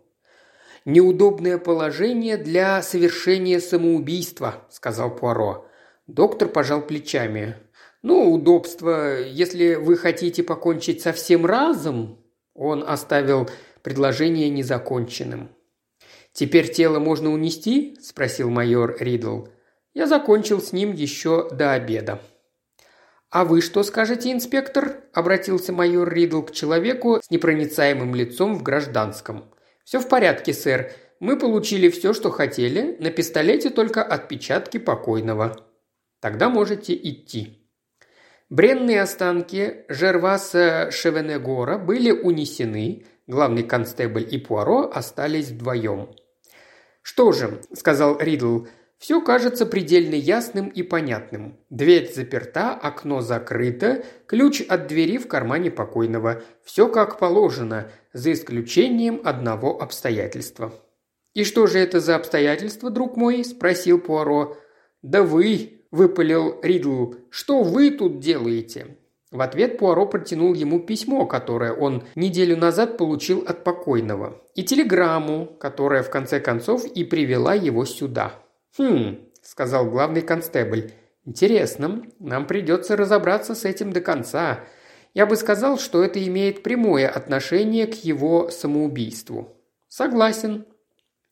«Неудобное положение для совершения самоубийства», – сказал Пуаро. Доктор пожал плечами. «Ну, удобство, если вы хотите покончить со всем разом...» Он оставил предложение незаконченным. «Теперь тело можно унести?» – спросил майор Ридл. «Я закончил с ним еще до обеда». «А вы что скажете, инспектор?» – обратился майор Ридл к человеку с непроницаемым лицом в гражданском. «Все в порядке, сэр. Мы получили все, что хотели. На пистолете только отпечатки покойного. Тогда можете идти». Бренные останки Жерваса Шевенегора были унесены, главный констебль и Пуаро остались вдвоем. «Что же», – сказал Ридл, – «все кажется предельно ясным и понятным. Дверь заперта, окно закрыто, ключ от двери в кармане покойного. Все как положено, за исключением одного обстоятельства». «И что же это за обстоятельство, друг мой?» – спросил Пуаро. «Да вы», – выпалил Ридл, – «что вы тут делаете?» В ответ Пуаро протянул ему письмо, которое он неделю назад получил от покойного, и телеграмму, которая в конце концов и привела его сюда. «Хм», – сказал главный констебль, – «интересно, нам придется разобраться с этим до конца. Я бы сказал, что это имеет прямое отношение к его самоубийству». «Согласен.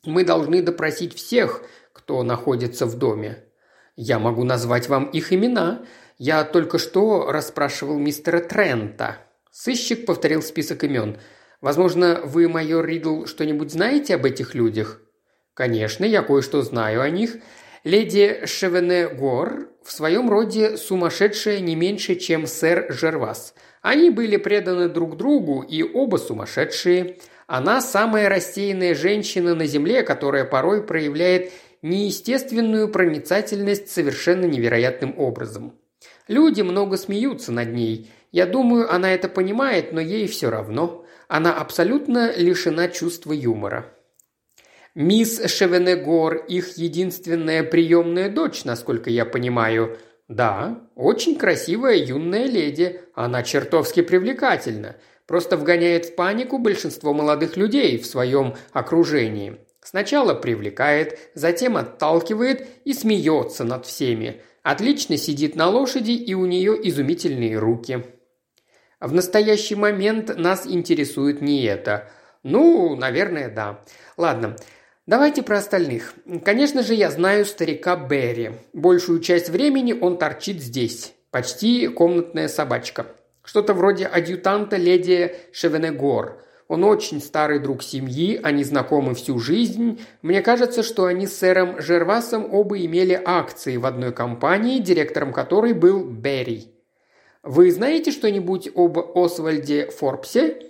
Мы должны допросить всех, кто находится в доме». «Я могу назвать вам их имена. Я только что расспрашивал мистера Трента». Сыщик повторил список имен. «Возможно, вы, майор Ридл, что-нибудь знаете об этих людях?» «Конечно, я кое-что знаю о них. Леди Шевенегор в своем роде сумасшедшая не меньше, чем сэр Жервас. Они были преданы друг другу и оба сумасшедшие. Она самая рассеянная женщина на земле, которая порой проявляет неестественную проницательность совершенно невероятным образом. Люди много смеются над ней. Я думаю, она это понимает, но ей все равно. Она абсолютно лишена чувства юмора. Мисс Шевенегор – их единственная приемная дочь, насколько я понимаю. Да, очень красивая юная леди. Она чертовски привлекательна. Просто вгоняет в панику большинство молодых людей в своем окружении. Сначала привлекает, затем отталкивает и смеется над всеми. Отлично сидит на лошади, и у нее изумительные руки. В настоящий момент нас интересует не это». «Ну, наверное, да. Ладно, давайте про остальных. Конечно же, я знаю старика Берри. Большую часть времени он торчит здесь. Почти комнатная собачка. Что-то вроде адъютанта леди Шевенегор. Он очень старый друг семьи, они знакомы всю жизнь. Мне кажется, что они с сэром Жервасом оба имели акции в одной компании, директором которой был Берри. Вы знаете что-нибудь об Освальде Форбсе?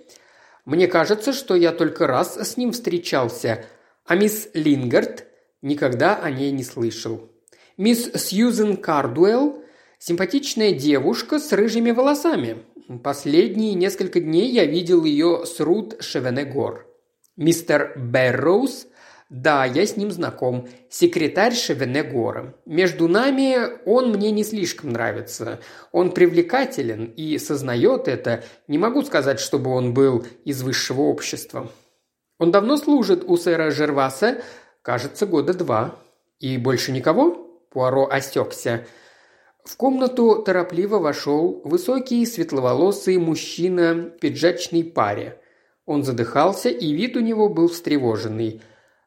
Мне кажется, что я только раз с ним встречался. А мисс Лингард? Никогда о ней не слышал. Мисс Сьюзен Кардуэлл? Симпатичная девушка с рыжими волосами. Последние несколько дней я видел ее с Рут Шевенегор. Мистер Берроуз? Да, я с ним знаком. Секретарь Шевенегора. Между нами он мне не слишком нравится. Он привлекателен и сознает это. Не могу сказать, чтобы он был из высшего общества. Он давно служит у сэра Жерваса, кажется, 2 года. И больше никого?» Пуаро осекся. В комнату торопливо вошел высокий светловолосый мужчина в пиджачной паре. Он задыхался, и вид у него был встревоженный.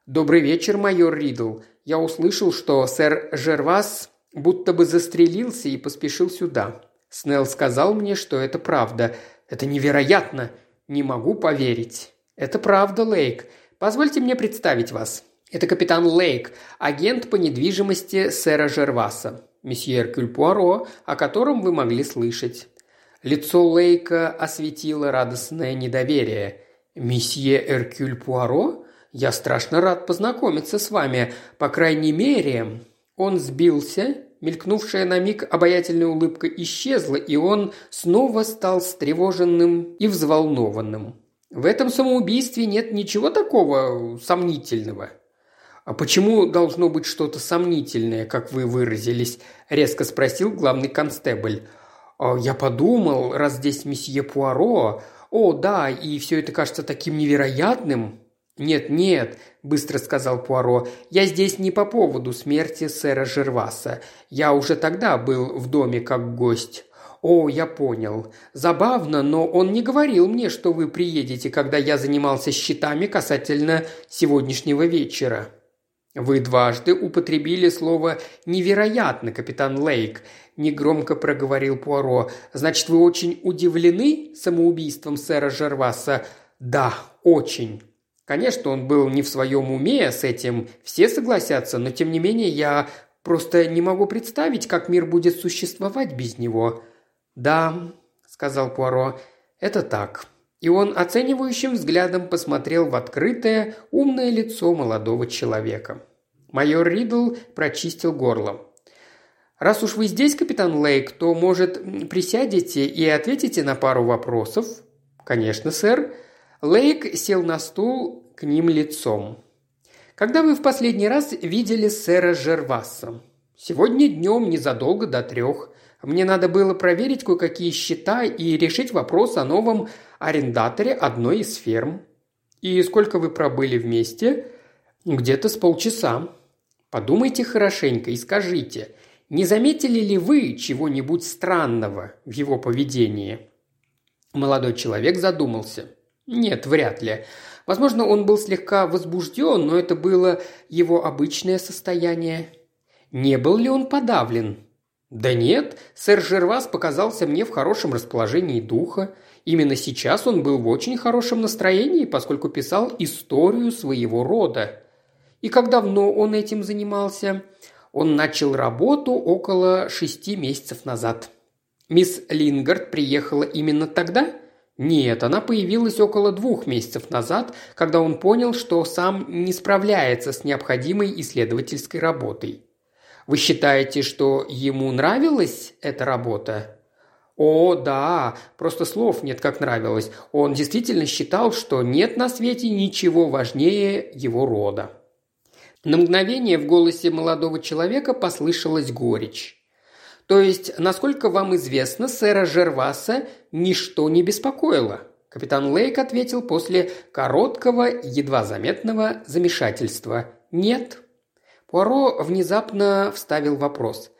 «Добрый вечер, майор Ридл. Я услышал, что сэр Жервас будто бы застрелился и поспешил сюда. Снелл сказал мне, что это правда. Это невероятно. Не могу поверить». «Это правда, Лейк. Позвольте мне представить вас. Это капитан Лейк, агент по недвижимости сэра Жерваса. Месье Эркюль Пуаро, о котором вы могли слышать». Лицо Лейка осветило радостное недоверие. «Месье Эркюль Пуаро? Я страшно рад познакомиться с вами. По крайней мере...» Он сбился, мелькнувшая на миг обаятельная улыбка исчезла, и он снова стал встревоженным и взволнованным. «В этом самоубийстве нет ничего такого сомнительного». «А почему должно быть что-то сомнительное, как вы выразились?» – резко спросил главный констебль. «Я подумал, раз здесь месье Пуаро... О, да, и все это кажется таким невероятным». «Нет-нет», – быстро сказал Пуаро, – «я здесь не по поводу смерти сэра Жерваса. Я уже тогда был в доме как гость». «О, я понял. Забавно, но он не говорил мне, что вы приедете, когда я занимался счетами касательно сегодняшнего вечера». «Вы дважды употребили слово «невероятно», капитан Лейк», – негромко проговорил Пуаро. «Значит, вы очень удивлены самоубийством сэра Жерваса?» «Да, очень». «Конечно, он был не в своем уме, с этим все согласятся, но тем не менее я просто не могу представить, как мир будет существовать без него». «Да», – сказал Пуаро, – «это так». И он оценивающим взглядом посмотрел в открытое, умное лицо молодого человека. Майор Ридл прочистил горло. «Раз уж вы здесь, капитан Лейк, то, может, присядете и ответите на пару вопросов?» «Конечно, сэр». Лейк сел на стул к ним лицом. «Когда вы в последний раз видели сэра Жерваса?» «Сегодня днем, незадолго до 3. Мне надо было проверить кое-какие счета и решить вопрос о новом арендаторе одной из ферм». «И сколько вы пробыли вместе?» «Где-то с полчаса». «Подумайте хорошенько и скажите, не заметили ли вы чего-нибудь странного в его поведении?» Молодой человек задумался. «Нет, вряд ли. Возможно, он был слегка возбужден, но это было его обычное состояние». «Не был ли он подавлен?» «Да нет, сэр Жервас показался мне в хорошем расположении духа. Именно сейчас он был в очень хорошем настроении, поскольку писал историю своего рода». «И как давно он этим занимался?» «Он начал работу около 6 месяцев назад». «Мисс Лингард приехала именно тогда?» «Нет, она появилась около 2 месяцев назад, когда он понял, что сам не справляется с необходимой исследовательской работой». «Вы считаете, что ему нравилась эта работа?» «О, да, просто слов нет, как нравилось. Он действительно считал, что нет на свете ничего важнее его рода». На мгновение в голосе молодого человека послышалась горечь. «То есть, насколько вам известно, сэра Жерваса ничто не беспокоило?» Капитан Лейк ответил после короткого, едва заметного замешательства. «Нет». Пуаро внезапно вставил вопрос.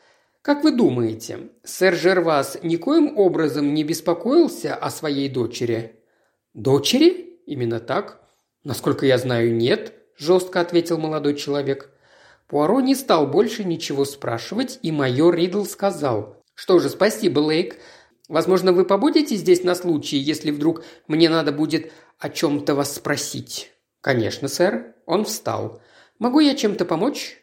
«Как вы думаете, сэр Жервас никоим образом не беспокоился о своей дочери?» «Дочери? Именно так?» «Насколько я знаю, нет», – жестко ответил молодой человек. Пуаро не стал больше ничего спрашивать, и майор Ридл сказал. «Что же, спасибо, Лейк. Возможно, вы побудете здесь на случай, если вдруг мне надо будет о чем-то вас спросить?» «Конечно, сэр». Он встал. «Могу я чем-то помочь?»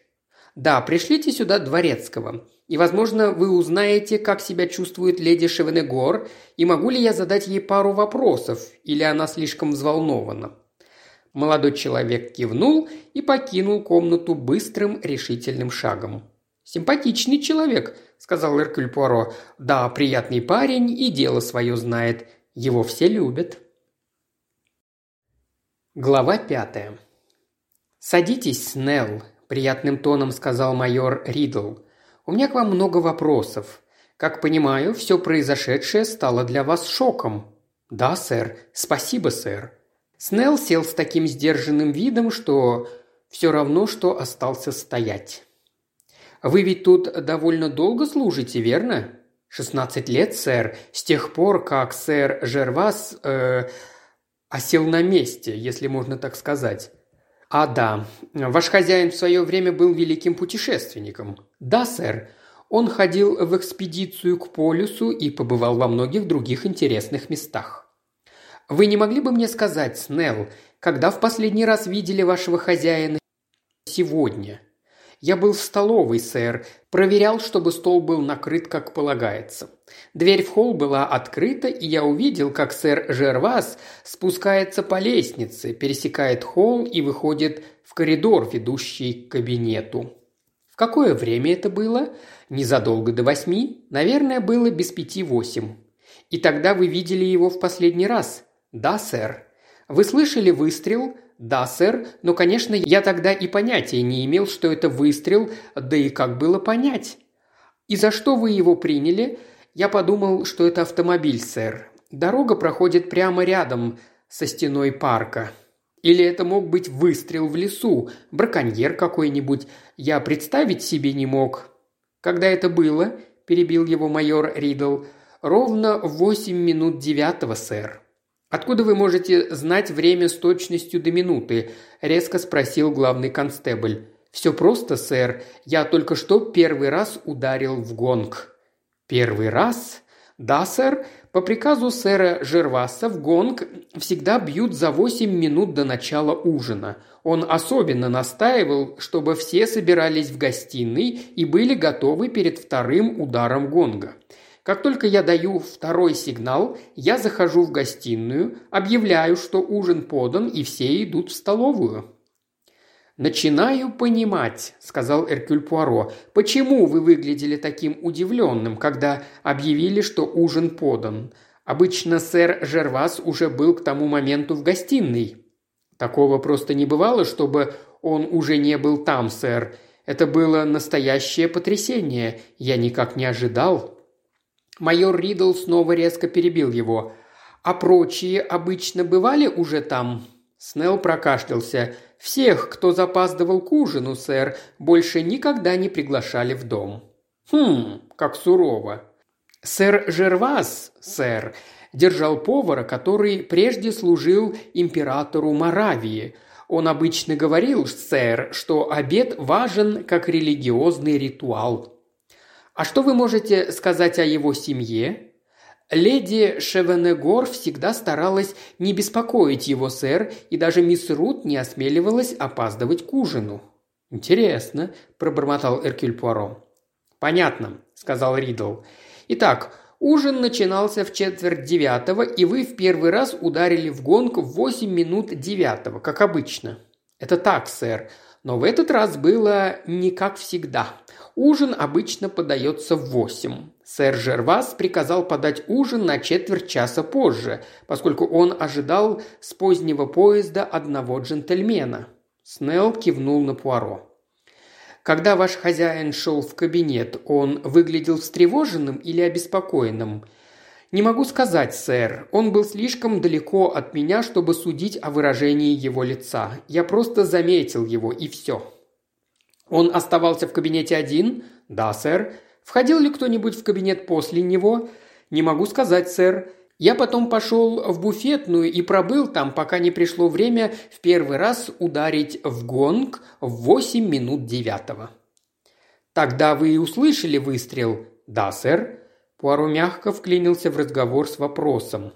«Да, пришлите сюда дворецкого. И, возможно, вы узнаете, как себя чувствует леди Шевенегор, и могу ли я задать ей пару вопросов, или она слишком взволнована». Молодой человек кивнул и покинул комнату быстрым решительным шагом. «Симпатичный человек», – сказал Эркюль Пуаро. «Да, приятный парень и дело свое знает. Его все любят». Глава 5. «Садитесь, Снелл», – приятным тоном сказал майор Ридл. «У меня к вам много вопросов. Как понимаю, все произошедшее стало для вас шоком». «Да, сэр. Спасибо, сэр». Снелл сел с таким сдержанным видом, что все равно, что остался стоять. «Вы ведь тут довольно долго служите, верно?» 16 лет, сэр. С тех пор, как сэр Жервас осел на месте, если можно так сказать». «А, да. Ваш хозяин в свое время был великим путешественником». «Да, сэр. Он ходил в экспедицию к полюсу и побывал во многих других интересных местах». «Вы не могли бы мне сказать, Снелл, когда в последний раз видели вашего хозяина?» «Сегодня. «Я был в столовой, сэр. Проверял, чтобы стол был накрыт, как полагается. Дверь в холл была открыта, и я увидел, как сэр Жервас спускается по лестнице, пересекает холл и выходит в коридор, ведущий к кабинету». В какое время это было? Незадолго до 8. Наверное, было 7:55. И тогда вы видели его в последний раз? Да, сэр. Вы слышали выстрел? Да, сэр. Но, конечно, я тогда и понятия не имел, что это выстрел, да и как было понять. И за что вы его приняли? Я подумал, что это автомобиль, сэр. Дорога проходит прямо рядом со стеной парка. Или это мог быть выстрел в лесу, браконьер какой-нибудь. Я представить себе не мог. Когда это было, перебил его майор Ридл, ровно 8:08, сэр. Откуда вы можете знать время с точностью до минуты? Резко спросил главный констебль. Все просто, сэр. Я только что первый раз ударил в гонг. Первый раз? Да, сэр. По приказу сэра Жерваса в гонг всегда бьют за 8 минут до начала ужина. Он особенно настаивал, чтобы все собирались в гостиной и были готовы перед вторым ударом гонга. Как только я даю второй сигнал, я захожу в гостиную, объявляю, что ужин подан, и все идут в столовую. «Начинаю понимать», – сказал Эркюль Пуаро, – «почему вы выглядели таким удивленным, когда объявили, что ужин подан? Обычно сэр Жервас уже был к тому моменту в гостиной». «Такого просто не бывало, чтобы он уже не был там, сэр. Это было настоящее потрясение. Я никак не ожидал». Майор Ридл снова резко перебил его. «А прочие обычно бывали уже там?» Снелл прокашлялся. «Всех, кто запаздывал к ужину, сэр, больше никогда не приглашали в дом». Как сурово». «Сэр Жервас, сэр, держал повара, который прежде служил императору Моравии. Он обычно говорил, сэр, что обед важен как религиозный ритуал». «А что вы можете сказать о его семье?» «Леди Шевенегор всегда старалась не беспокоить его, сэр, и даже мисс Рут не осмеливалась опаздывать к ужину». «Интересно», – пробормотал Эркюль Пуаро. «Понятно», – сказал Ридл. «Итак, ужин начинался в 8:45, и вы в первый раз ударили в гонг в 8:08, как обычно». «Это так, сэр, но в этот раз было не как всегда». Ужин обычно подается в 8. Сэр Жервас приказал подать ужин на 15 минут позже, поскольку он ожидал с позднего поезда одного джентльмена. Снелл кивнул на Пуаро. Когда ваш хозяин шел в кабинет, он выглядел встревоженным или обеспокоенным? Не могу сказать, сэр. Он был слишком далеко от меня, чтобы судить о выражении его лица. Я просто заметил его, и все. «Он оставался в кабинете один?» «Да, сэр». «Входил ли кто-нибудь в кабинет после него?» «Не могу сказать, сэр. Я потом пошел в буфетную и пробыл там, пока не пришло время в первый раз ударить в гонг в 8:09». «Тогда вы и услышали выстрел?» «Да, сэр». Пуаро мягко вклинился в разговор с вопросом.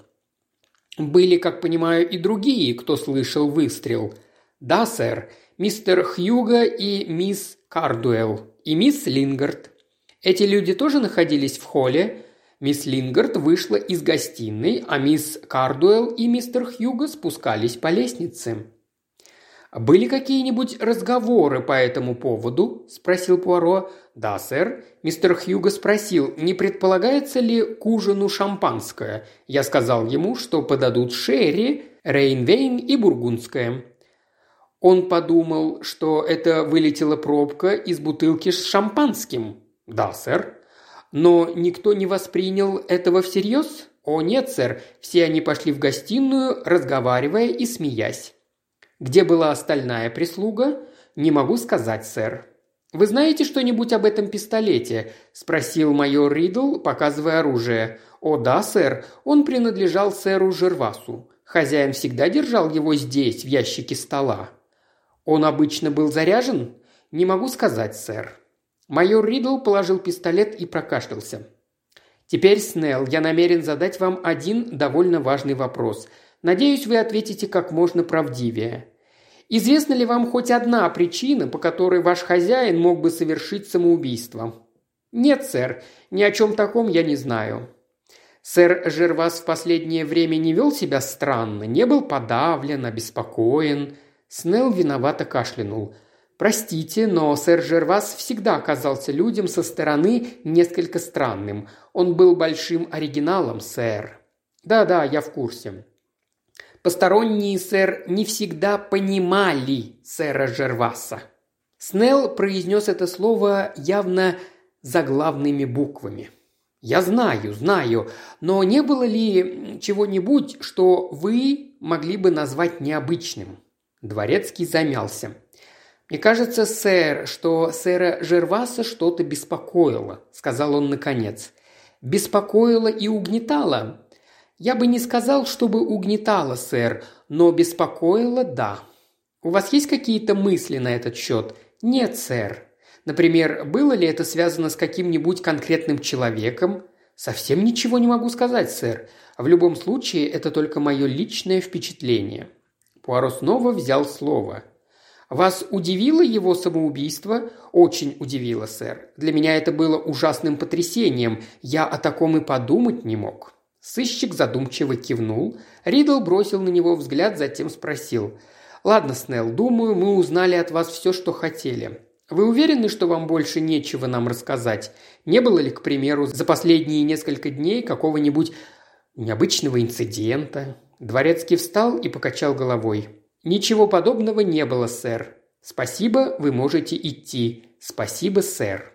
«Были, как понимаю, и другие, кто слышал выстрел?» «Да, сэр. Мистер Хьюго и мисс Кардуэлл. И мисс Лингард. Эти люди тоже находились в холле. Мисс Лингард вышла из гостиной, а мисс Кардуэлл и мистер Хьюго спускались по лестнице». «Были какие-нибудь разговоры по этому поводу?» – спросил Пуаро. «Да, сэр». Мистер Хьюго спросил, не предполагается ли к ужину шампанское. Я сказал ему, что подадут шерри, рейнвейн и бургундское. Он подумал, что это вылетела пробка из бутылки с шампанским. Да, сэр. Но никто не воспринял этого всерьез? О, нет, сэр. Все они пошли в гостиную, разговаривая и смеясь. Где была остальная прислуга? Не могу сказать, сэр. Вы знаете что-нибудь об этом пистолете? Спросил майор Ридл, показывая оружие. О, да, сэр. Он принадлежал сэру Жервасу. Хозяин всегда держал его здесь, в ящике стола. «Он обычно был заряжен?» «Не могу сказать, сэр». Майор Ридл положил пистолет и прокашлялся. «Теперь, Снелл, я намерен задать вам один довольно важный вопрос. Надеюсь, вы ответите как можно правдивее. Известна ли вам хоть одна причина, по которой ваш хозяин мог бы совершить самоубийство?» «Нет, сэр, ни о чем таком я не знаю». Сэр Жервас в последнее время не вел себя странно, не был подавлен, обеспокоен. Снелл виновато кашлянул. «Простите, но сэр Жервас всегда казался людям со стороны несколько странным. Он был большим оригиналом, сэр». «Да-да, я в курсе». «Посторонние, сэр, не всегда понимали сэра Жерваса». Снелл произнес это слово явно заглавными буквами. «Я знаю, но не было ли чего-нибудь, что вы могли бы назвать необычным?» Дворецкий замялся. «Мне кажется, сэр, что сэра Жерваса что-то беспокоило», – сказал он наконец. «Беспокоило и угнетало?» «Я бы не сказал, чтобы угнетало, сэр, но беспокоило – да». «У вас есть какие-то мысли на этот счет?» «Нет, сэр». «Например, было ли это связано с каким-нибудь конкретным человеком?» «Совсем ничего не могу сказать, сэр. В любом случае, это только мое личное впечатление». Пуаро снова взял слово. «Вас удивило его самоубийство?» «Очень удивило, сэр. Для меня это было ужасным потрясением. Я о таком и подумать не мог». Сыщик задумчиво кивнул. Ридл бросил на него взгляд, затем спросил. «Ладно, Снелл, думаю, мы узнали от вас все, что хотели. Вы уверены, что вам больше нечего нам рассказать? Не было ли, к примеру, за последние несколько дней какого-нибудь необычного инцидента?» Дворецкий встал и покачал головой. «Ничего подобного не было, сэр. Спасибо, вы можете идти. Спасибо, сэр».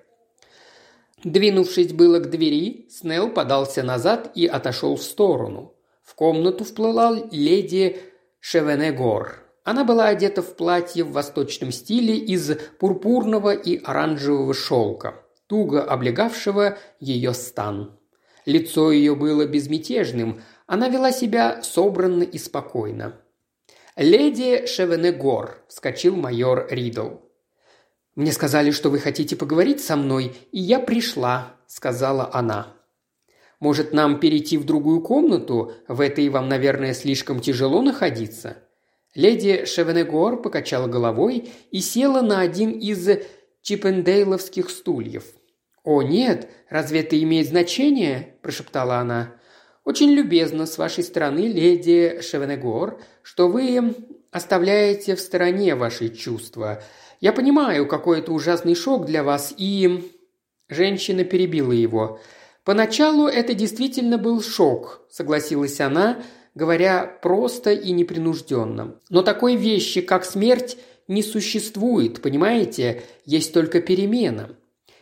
Двинувшись было к двери, Снелл подался назад и отошел в сторону. В комнату вплыла леди Шевенегор. Она была одета в платье в восточном стиле из пурпурного и оранжевого шелка, туго облегавшего ее стан. Лицо ее было безмятежным, она вела себя собранно и спокойно. «Леди Шевенегор», – вскочил майор Ридл. «Мне сказали, что вы хотите поговорить со мной, и я пришла», – сказала она. «Может, нам перейти в другую комнату? В этой вам, наверное, слишком тяжело находиться». Леди Шевенегор покачала головой и села на один из чиппендейловских стульев. «О, нет, разве это имеет значение?» – прошептала она. «Очень любезно с вашей стороны, леди Шевенегор, что вы оставляете в стороне ваши чувства. Я понимаю, какой это ужасный шок для вас, и...» Женщина перебила его. «Поначалу это действительно был шок», – согласилась она, говоря просто и непринужденно. «Но такой вещи, как смерть, не существует, понимаете? Есть только перемена».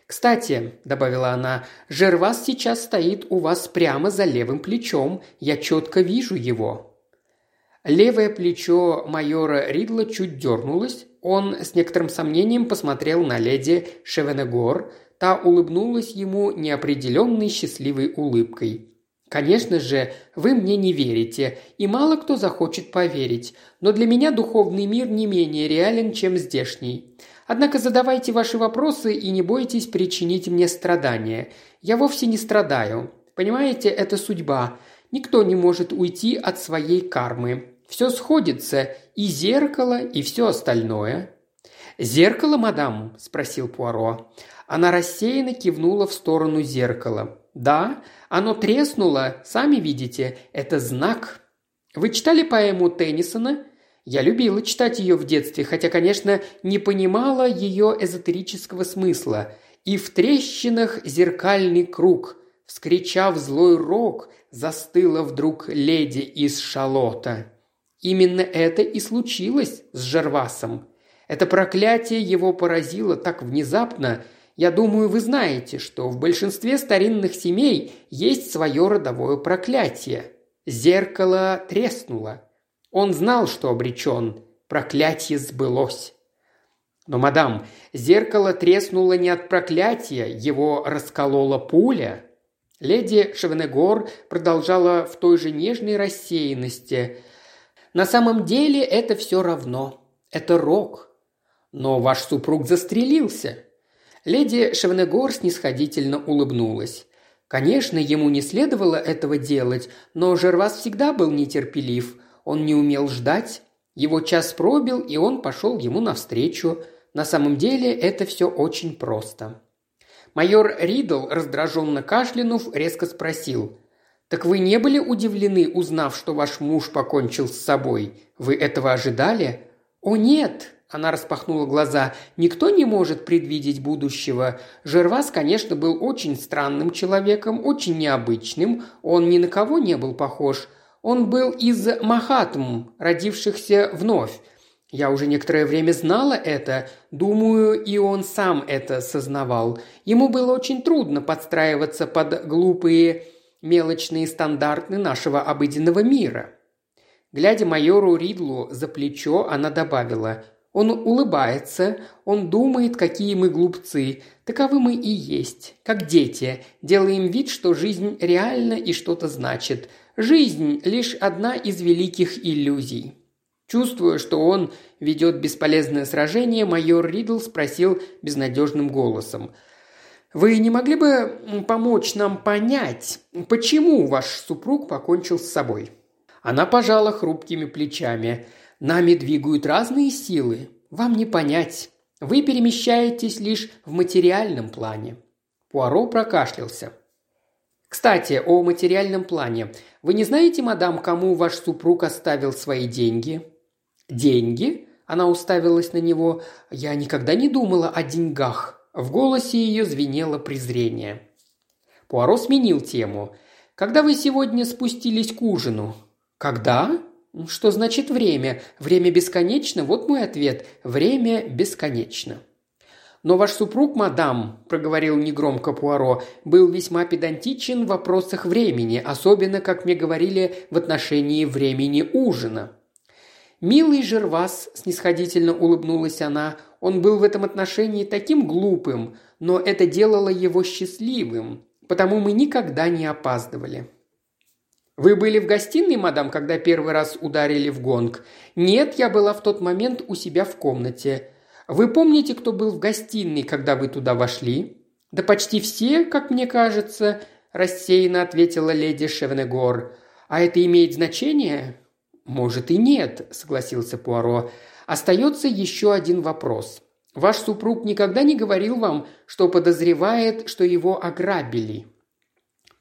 «Кстати», – добавила она, – «Жервас сейчас стоит у вас прямо за левым плечом. Я четко вижу его». Левое плечо майора Ридла чуть дернулось. Он с некоторым сомнением посмотрел на леди Шевенегор. Та улыбнулась ему неопределенной счастливой улыбкой. «Конечно же, вы мне не верите, и мало кто захочет поверить, но для меня духовный мир не менее реален, чем здешний. Однако задавайте ваши вопросы и не бойтесь причинить мне страдания. Я вовсе не страдаю. Понимаете, это судьба. Никто не может уйти от своей кармы. Все сходится, и зеркало, и все остальное». «Зеркало, мадам?» – спросил Пуаро. Она рассеянно кивнула в сторону зеркала. «Да, оно треснуло, сами видите, это знак». «Вы читали поэму Теннисона?» «Я любила читать ее в детстве, хотя, конечно, не понимала ее эзотерического смысла. И в трещинах зеркальный круг, вскричав злой рок, застыла вдруг леди из Шалота». Именно это и случилось с Жервасом. Это проклятие его поразило так внезапно. Я думаю, вы знаете, что в большинстве старинных семей есть свое родовое проклятие. Зеркало треснуло. Он знал, что обречен. Проклятие сбылось. Но, мадам, зеркало треснуло не от проклятия, его расколола пуля. Леди Шевенегор продолжала в той же нежной рассеянности. На самом деле это все равно. Это рок. Но ваш супруг застрелился. Леди Шевенегор снисходительно улыбнулась. Конечно, ему не следовало этого делать, но Жервас всегда был нетерпелив. Он не умел ждать. Его час пробил, и он пошел ему навстречу. На самом деле это все очень просто. Майор Ридл, раздраженно кашлянув, резко спросил: «Так вы не были удивлены, узнав, что ваш муж покончил с собой? Вы этого ожидали?» «О, нет!» – она распахнула глаза. «Никто не может предвидеть будущего. Жервас, конечно, был очень странным человеком, очень необычным. Он ни на кого не был похож. Он был из Махатм, родившихся вновь. Я уже некоторое время знала это. Думаю, и он сам это сознавал. Ему было очень трудно подстраиваться под глупые мелочные стандарты нашего обыденного мира». Глядя майору Ридлу за плечо, она добавила: «Он улыбается, он думает, какие мы глупцы. Таковы мы и есть, как дети. Делаем вид, что жизнь реальна и что-то значит. Жизнь – лишь одна из великих иллюзий». Чувствуя, что он ведет бесполезное сражение, майор Ридл спросил безнадежным голосом: «Вы не могли бы помочь нам понять, почему ваш супруг покончил с собой?» Она пожала хрупкими плечами. «Нами двигают разные силы. Вам не понять. Вы перемещаетесь лишь в материальном плане». Пуаро прокашлялся. «Кстати, о материальном плане. Вы не знаете, мадам, кому ваш супруг оставил свои деньги?» «Деньги?» – она уставилась на него. «Я никогда не думала о деньгах». В голосе ее звенело презрение. Пуаро сменил тему. «Когда вы сегодня спустились к ужину?» «Когда?» «Что значит время? Время бесконечно? Вот мой ответ. Время бесконечно». «Но ваш супруг, мадам, – проговорил негромко Пуаро, – был весьма педантичен в вопросах времени, особенно, как мне говорили, в отношении времени ужина». «Милый Жервас», – снисходительно улыбнулась она, – «он был в этом отношении таким глупым, но это делало его счастливым, потому мы никогда не опаздывали». «Вы были в гостиной, мадам, когда первый раз ударили в гонг?» «Нет, я была в тот момент у себя в комнате». «Вы помните, кто был в гостиной, когда вы туда вошли?» «Да почти все, как мне кажется», – рассеянно ответила леди Шевенегор. «А это имеет значение?» «Может и нет», – согласился Пуаро. «Остается еще один вопрос. Ваш супруг никогда не говорил вам, что подозревает, что его ограбили?»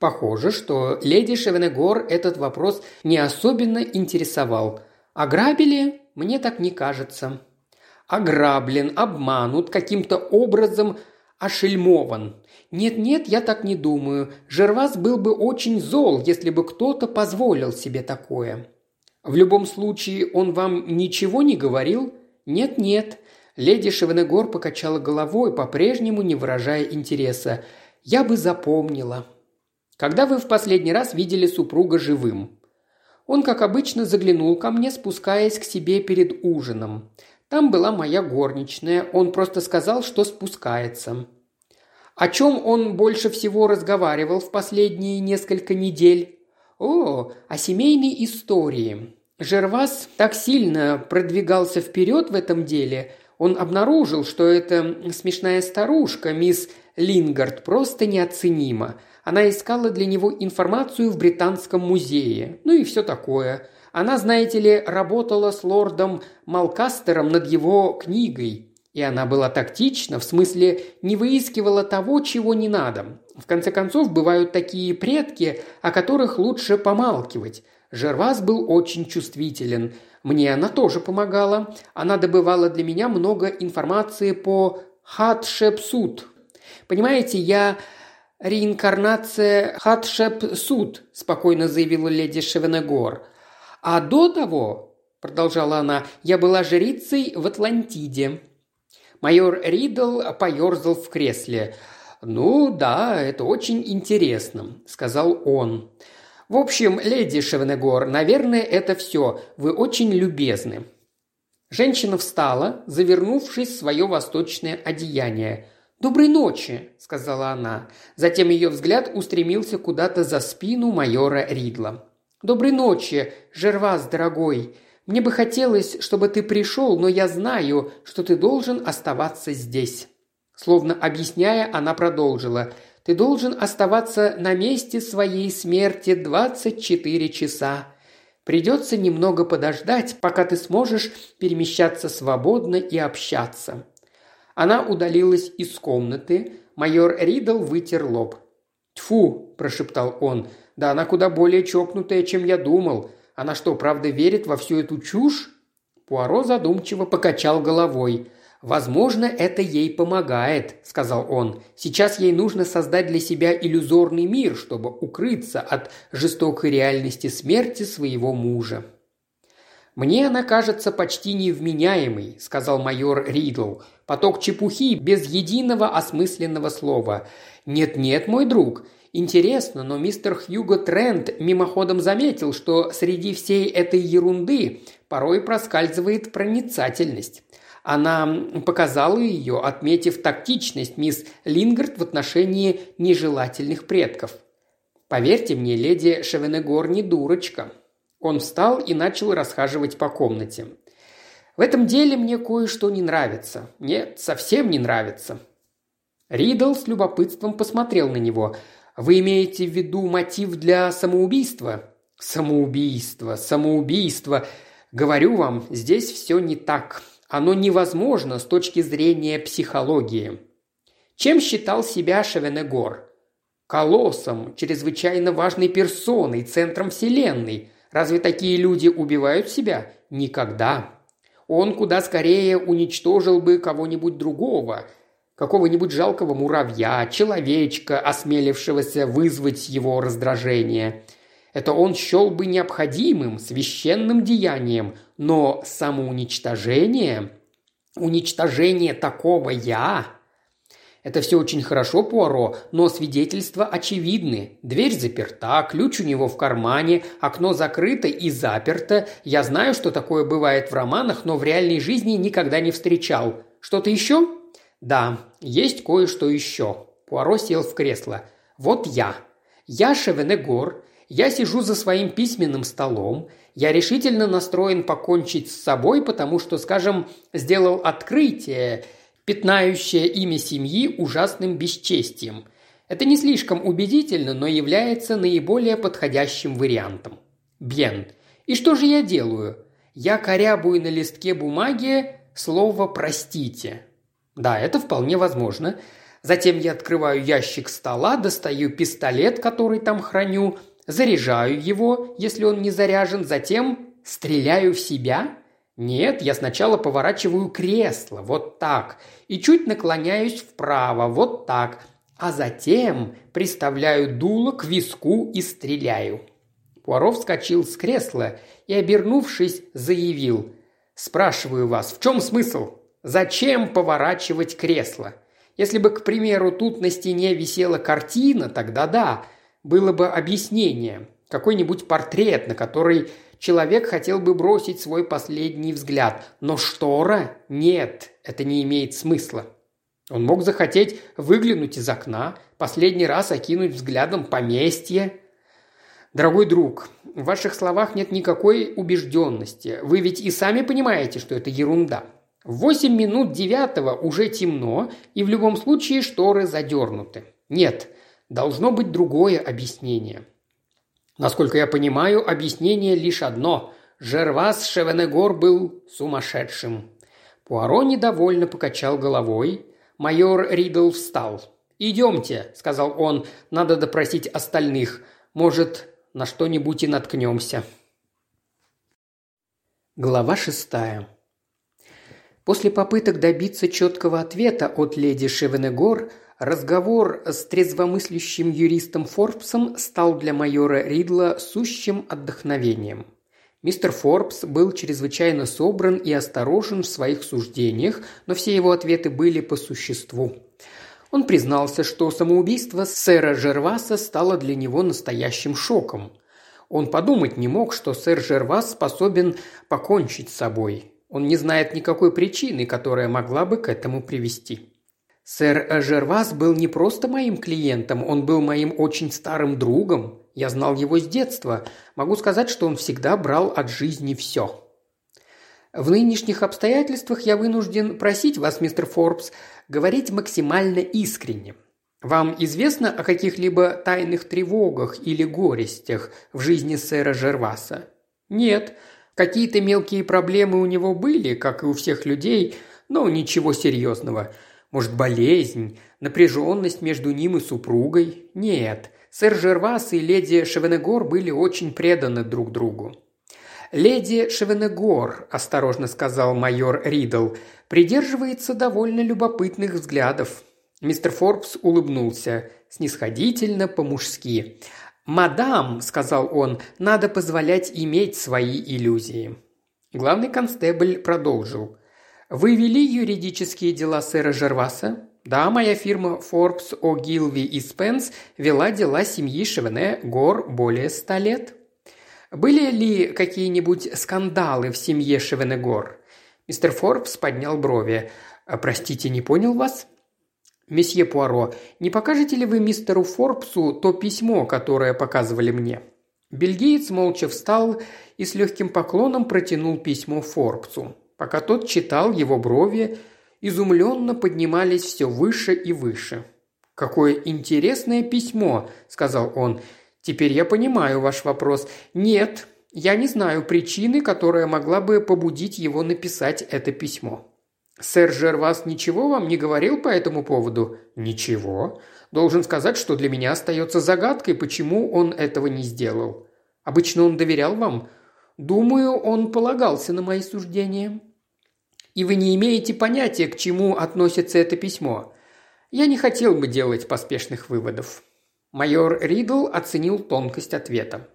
Похоже, что леди Шевенегор этот вопрос не особенно интересовал. «Ограбили? Мне так не кажется». «Ограблен, обманут, каким-то образом ошельмован». «Нет-нет, я так не думаю. Жервас был бы очень зол, если бы кто-то позволил себе такое». «В любом случае, он вам ничего не говорил?» «Нет-нет». Леди Шевенегор покачала головой, по-прежнему не выражая интереса. «Я бы запомнила». «Когда вы в последний раз видели супруга живым?» «Он, как обычно, заглянул ко мне, спускаясь к себе перед ужином. Там была моя горничная, он просто сказал, что спускается». «О чем он больше всего разговаривал в последние несколько недель?» «О, о семейной истории. Жервас так сильно продвигался вперед в этом деле. Он обнаружил, что эта смешная старушка, мисс Лингард, просто неоценима. Она искала для него информацию в Британском музее. Ну и все такое. Она, знаете ли, работала с лордом Малкастером над его книгой. И она была тактична, в смысле не выискивала того, чего не надо. В конце концов, бывают такие предки, о которых лучше помалкивать. Жервас был очень чувствителен. Мне она тоже помогала. Она добывала для меня много информации по Хатшепсут. Понимаете, я реинкарнация Хатшепсут», – спокойно заявила леди Шевенегор. «А до того, – продолжала она, – я была жрицей в Атлантиде». Майор Ридл поерзал в кресле. «Ну да, это очень интересно», – сказал он. «В общем, леди Шевенегор, наверное, это все. Вы очень любезны». Женщина встала, завернувшись в свое восточное одеяние. «Доброй ночи», – сказала она. Затем ее взгляд устремился куда-то за спину майора Ридла. «Доброй ночи, Жервас, дорогой. Мне бы хотелось, чтобы ты пришел, но я знаю, что ты должен оставаться здесь». Словно объясняя, она продолжила: «Ты должен оставаться на месте своей смерти 24 часа. Придется немного подождать, пока ты сможешь перемещаться свободно и общаться». Она удалилась из комнаты. Майор Риддл вытер лоб. «Тьфу!» – прошептал он. «Да она куда более чокнутая, чем я думал. Она что, правда верит во всю эту чушь?» Пуаро задумчиво покачал головой. «Возможно, это ей помогает», – сказал он. «Сейчас ей нужно создать для себя иллюзорный мир, чтобы укрыться от жестокой реальности смерти своего мужа». «Мне она кажется почти невменяемой», – сказал майор Риддл. «Поток чепухи без единого осмысленного слова. Нет-нет, мой друг. Интересно, но мистер Хьюго Трент мимоходом заметил, что среди всей этой ерунды порой проскальзывает проницательность». Она показала ее, отметив тактичность мисс Лингард в отношении нежелательных предков. «Поверьте мне, леди Шевенегор не дурочка». Он встал и начал расхаживать по комнате. «В этом деле мне кое-что не нравится. Нет, совсем не нравится». Риддл с любопытством посмотрел на него. «Вы имеете в виду мотив для самоубийства?» «Самоубийство, самоубийство. Говорю вам, здесь все не так». Оно невозможно с точки зрения психологии. Чем считал себя Шевенегор? Колоссом, чрезвычайно важной персоной, центром вселенной. Разве такие люди убивают себя? Никогда. Он куда скорее уничтожил бы кого-нибудь другого, какого-нибудь жалкого муравья, человечка, осмелившегося вызвать его раздражение. Это он счел бы необходимым, священным деянием, но самоуничтожение, уничтожение такого «я»... Это все очень хорошо, Пуаро, но свидетельства очевидны. Дверь заперта, ключ у него в кармане, окно закрыто и заперто. Я знаю, что такое бывает в романах, но в реальной жизни никогда не встречал. Что-то еще? Да, есть кое-что еще. Пуаро сел в кресло. Вот я. Я Шевенегор. Я сижу за своим письменным столом. Я решительно настроен покончить с собой, потому что, скажем, сделал открытие, пятнающее имя семьи ужасным бесчестием. Это не слишком убедительно, но является наиболее подходящим вариантом. Бьен. И что же я делаю? Я корябую на листке бумаги слово «простите». Да, это вполне возможно. Затем я открываю ящик стола, достаю пистолет, который там храню, заряжаю его, если он не заряжен, затем стреляю в себя? Нет, я сначала поворачиваю кресло, вот так, и чуть наклоняюсь вправо, вот так, а затем приставляю дуло к виску и стреляю. Пуаро вскочил с кресла и, обернувшись, заявил: «Спрашиваю вас, в чем смысл? Зачем поворачивать кресло? Если бы, к примеру, тут на стене висела картина, тогда да». Было бы объяснение, какой-нибудь портрет, на который человек хотел бы бросить свой последний взгляд. Но штора? Нет, это не имеет смысла. Он мог захотеть выглянуть из окна, последний раз окинуть взглядом поместье. Дорогой друг, в ваших словах нет никакой убежденности. Вы ведь и сами понимаете, что это ерунда. В 8 минут 9 уже темно, и в любом случае шторы задернуты. Нет, должно быть другое объяснение. Насколько я понимаю, объяснение лишь одно. Жервас Шевенегор был сумасшедшим. Пуаро недовольно покачал головой. Майор Риддл встал. «Идемте», – сказал он, – «надо допросить остальных. Может, на что-нибудь и наткнемся». Глава 6. После попыток добиться четкого ответа от леди Шевенегор разговор с трезвомыслящим юристом Форбсом стал для майора Риддла сущим отдохновением. Мистер Форбс был чрезвычайно собран и осторожен в своих суждениях, но все его ответы были по существу. Он признался, что самоубийство сэра Жерваса стало для него настоящим шоком. Он подумать не мог, что сэр Жервас способен покончить с собой. Он не знает никакой причины, которая могла бы к этому привести. «Сэр Жервас был не просто моим клиентом, он был моим очень старым другом. Я знал его с детства. Могу сказать, что он всегда брал от жизни все». «В нынешних обстоятельствах я вынужден просить вас, мистер Форбс, говорить максимально искренне. Вам известно о каких-либо тайных тревогах или горестях в жизни сэра Жерваса?» Нет, какие-то мелкие проблемы у него были, как и у всех людей, но ничего серьезного. Может, болезнь, напряженность между ним и супругой? Нет, сэр Жервас и леди Шевенегор были очень преданы друг другу. «Леди Шевенегор», – осторожно сказал майор Риддл, – «придерживается довольно любопытных взглядов». Мистер Форбс улыбнулся, снисходительно, по-мужски. «Мадам», – сказал он, – «надо позволять иметь свои иллюзии». Главный констебль продолжил. «Вы вели юридические дела сэра Жерваса?» «Да, моя фирма Форбс, О'Гилви и Спенс вела дела семьи Шевенегор более 100 лет». «Были ли какие-нибудь скандалы в семье Шевенегор?» Мистер Форбс поднял брови. «Простите, не понял вас?» «Месье Пуаро, не покажете ли вы мистеру Форбсу то письмо, которое показывали мне?» Бельгиец молча встал и с легким поклоном протянул письмо Форбсу. Пока тот читал, его брови изумленно поднимались все выше и выше. «Какое интересное письмо!» – сказал он. «Теперь я понимаю ваш вопрос. Нет, я не знаю причины, которая могла бы побудить его написать это письмо». «Сэр Жервас ничего вам не говорил по этому поводу?» «Ничего. Должен сказать, что для меня остается загадкой, почему он этого не сделал. Обычно он доверял вам?» «Думаю, он полагался на мои суждения». «И вы не имеете понятия, к чему относится это письмо?» «Я не хотел бы делать поспешных выводов». Майор Риддл оценил тонкость ответа.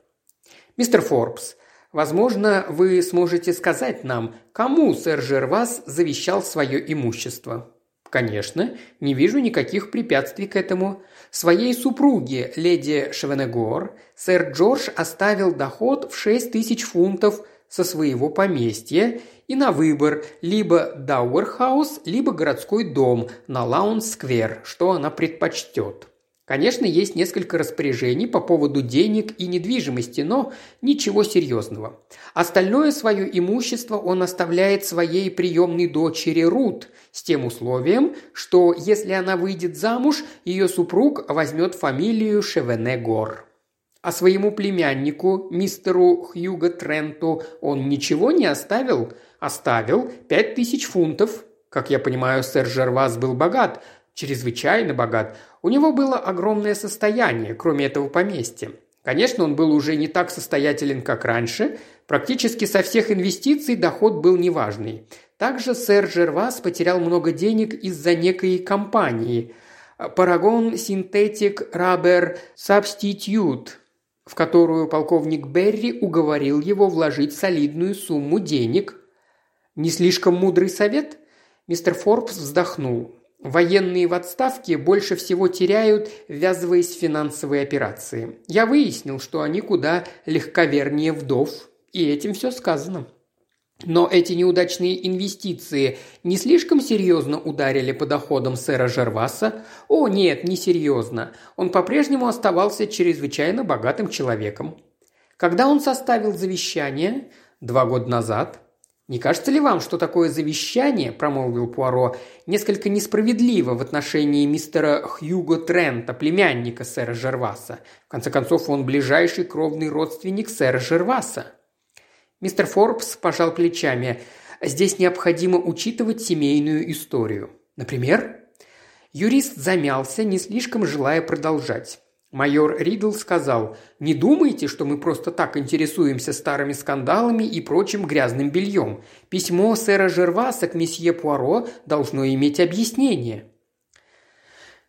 «Мистер Форбс, возможно, вы сможете сказать нам, кому сэр Жервас завещал свое имущество?» «Конечно, не вижу никаких препятствий к этому. Своей супруге, леди Шевенегор, сэр Джордж оставил доход в 6000 фунтов со своего поместья и на выбор либо Дауэрхаус, либо городской дом на Лаунс-сквер, что она предпочтет». Конечно, есть несколько распоряжений по поводу денег и недвижимости, но ничего серьезного. Остальное свое имущество он оставляет своей приемной дочери Рут с тем условием, что если она выйдет замуж, ее супруг возьмет фамилию Шевенегор. А своему племяннику, мистеру Хьюго Тренту, он ничего не оставил? Оставил 5000 фунтов. Как я понимаю, сэр Жервас был богат, чрезвычайно богат. У него было огромное состояние, кроме этого поместья. Конечно, он был уже не так состоятелен, как раньше. Практически со всех инвестиций доход был неважный. Также сэр Жервас потерял много денег из-за некой компании Paragon Synthetic Rubber Substitute, в которую полковник Берри уговорил его вложить солидную сумму денег. Не слишком мудрый совет? Мистер Форбс вздохнул. Военные в отставке больше всего теряют, ввязываясь в финансовые операции. Я выяснил, что они куда легковернее вдов, и этим все сказано. Но эти неудачные инвестиции не слишком серьезно ударили по доходам сэра Жерваса? О, нет, не серьезно. Он по-прежнему оставался чрезвычайно богатым человеком. Когда он составил завещание? 2 года назад. «Не кажется ли вам, что такое завещание, – промолвил Пуаро, – несколько несправедливо в отношении мистера Хьюго Трента, племянника сэра Жерваса? В конце концов, он ближайший кровный родственник сэра Жерваса». Мистер Форбс пожал плечами. «Здесь необходимо учитывать семейную историю. Например?» Юрист замялся, не слишком желая продолжать. Майор Риддл сказал, «Не думайте, что мы просто так интересуемся старыми скандалами и прочим грязным бельем. Письмо сэра Жерваса к месье Пуаро должно иметь объяснение».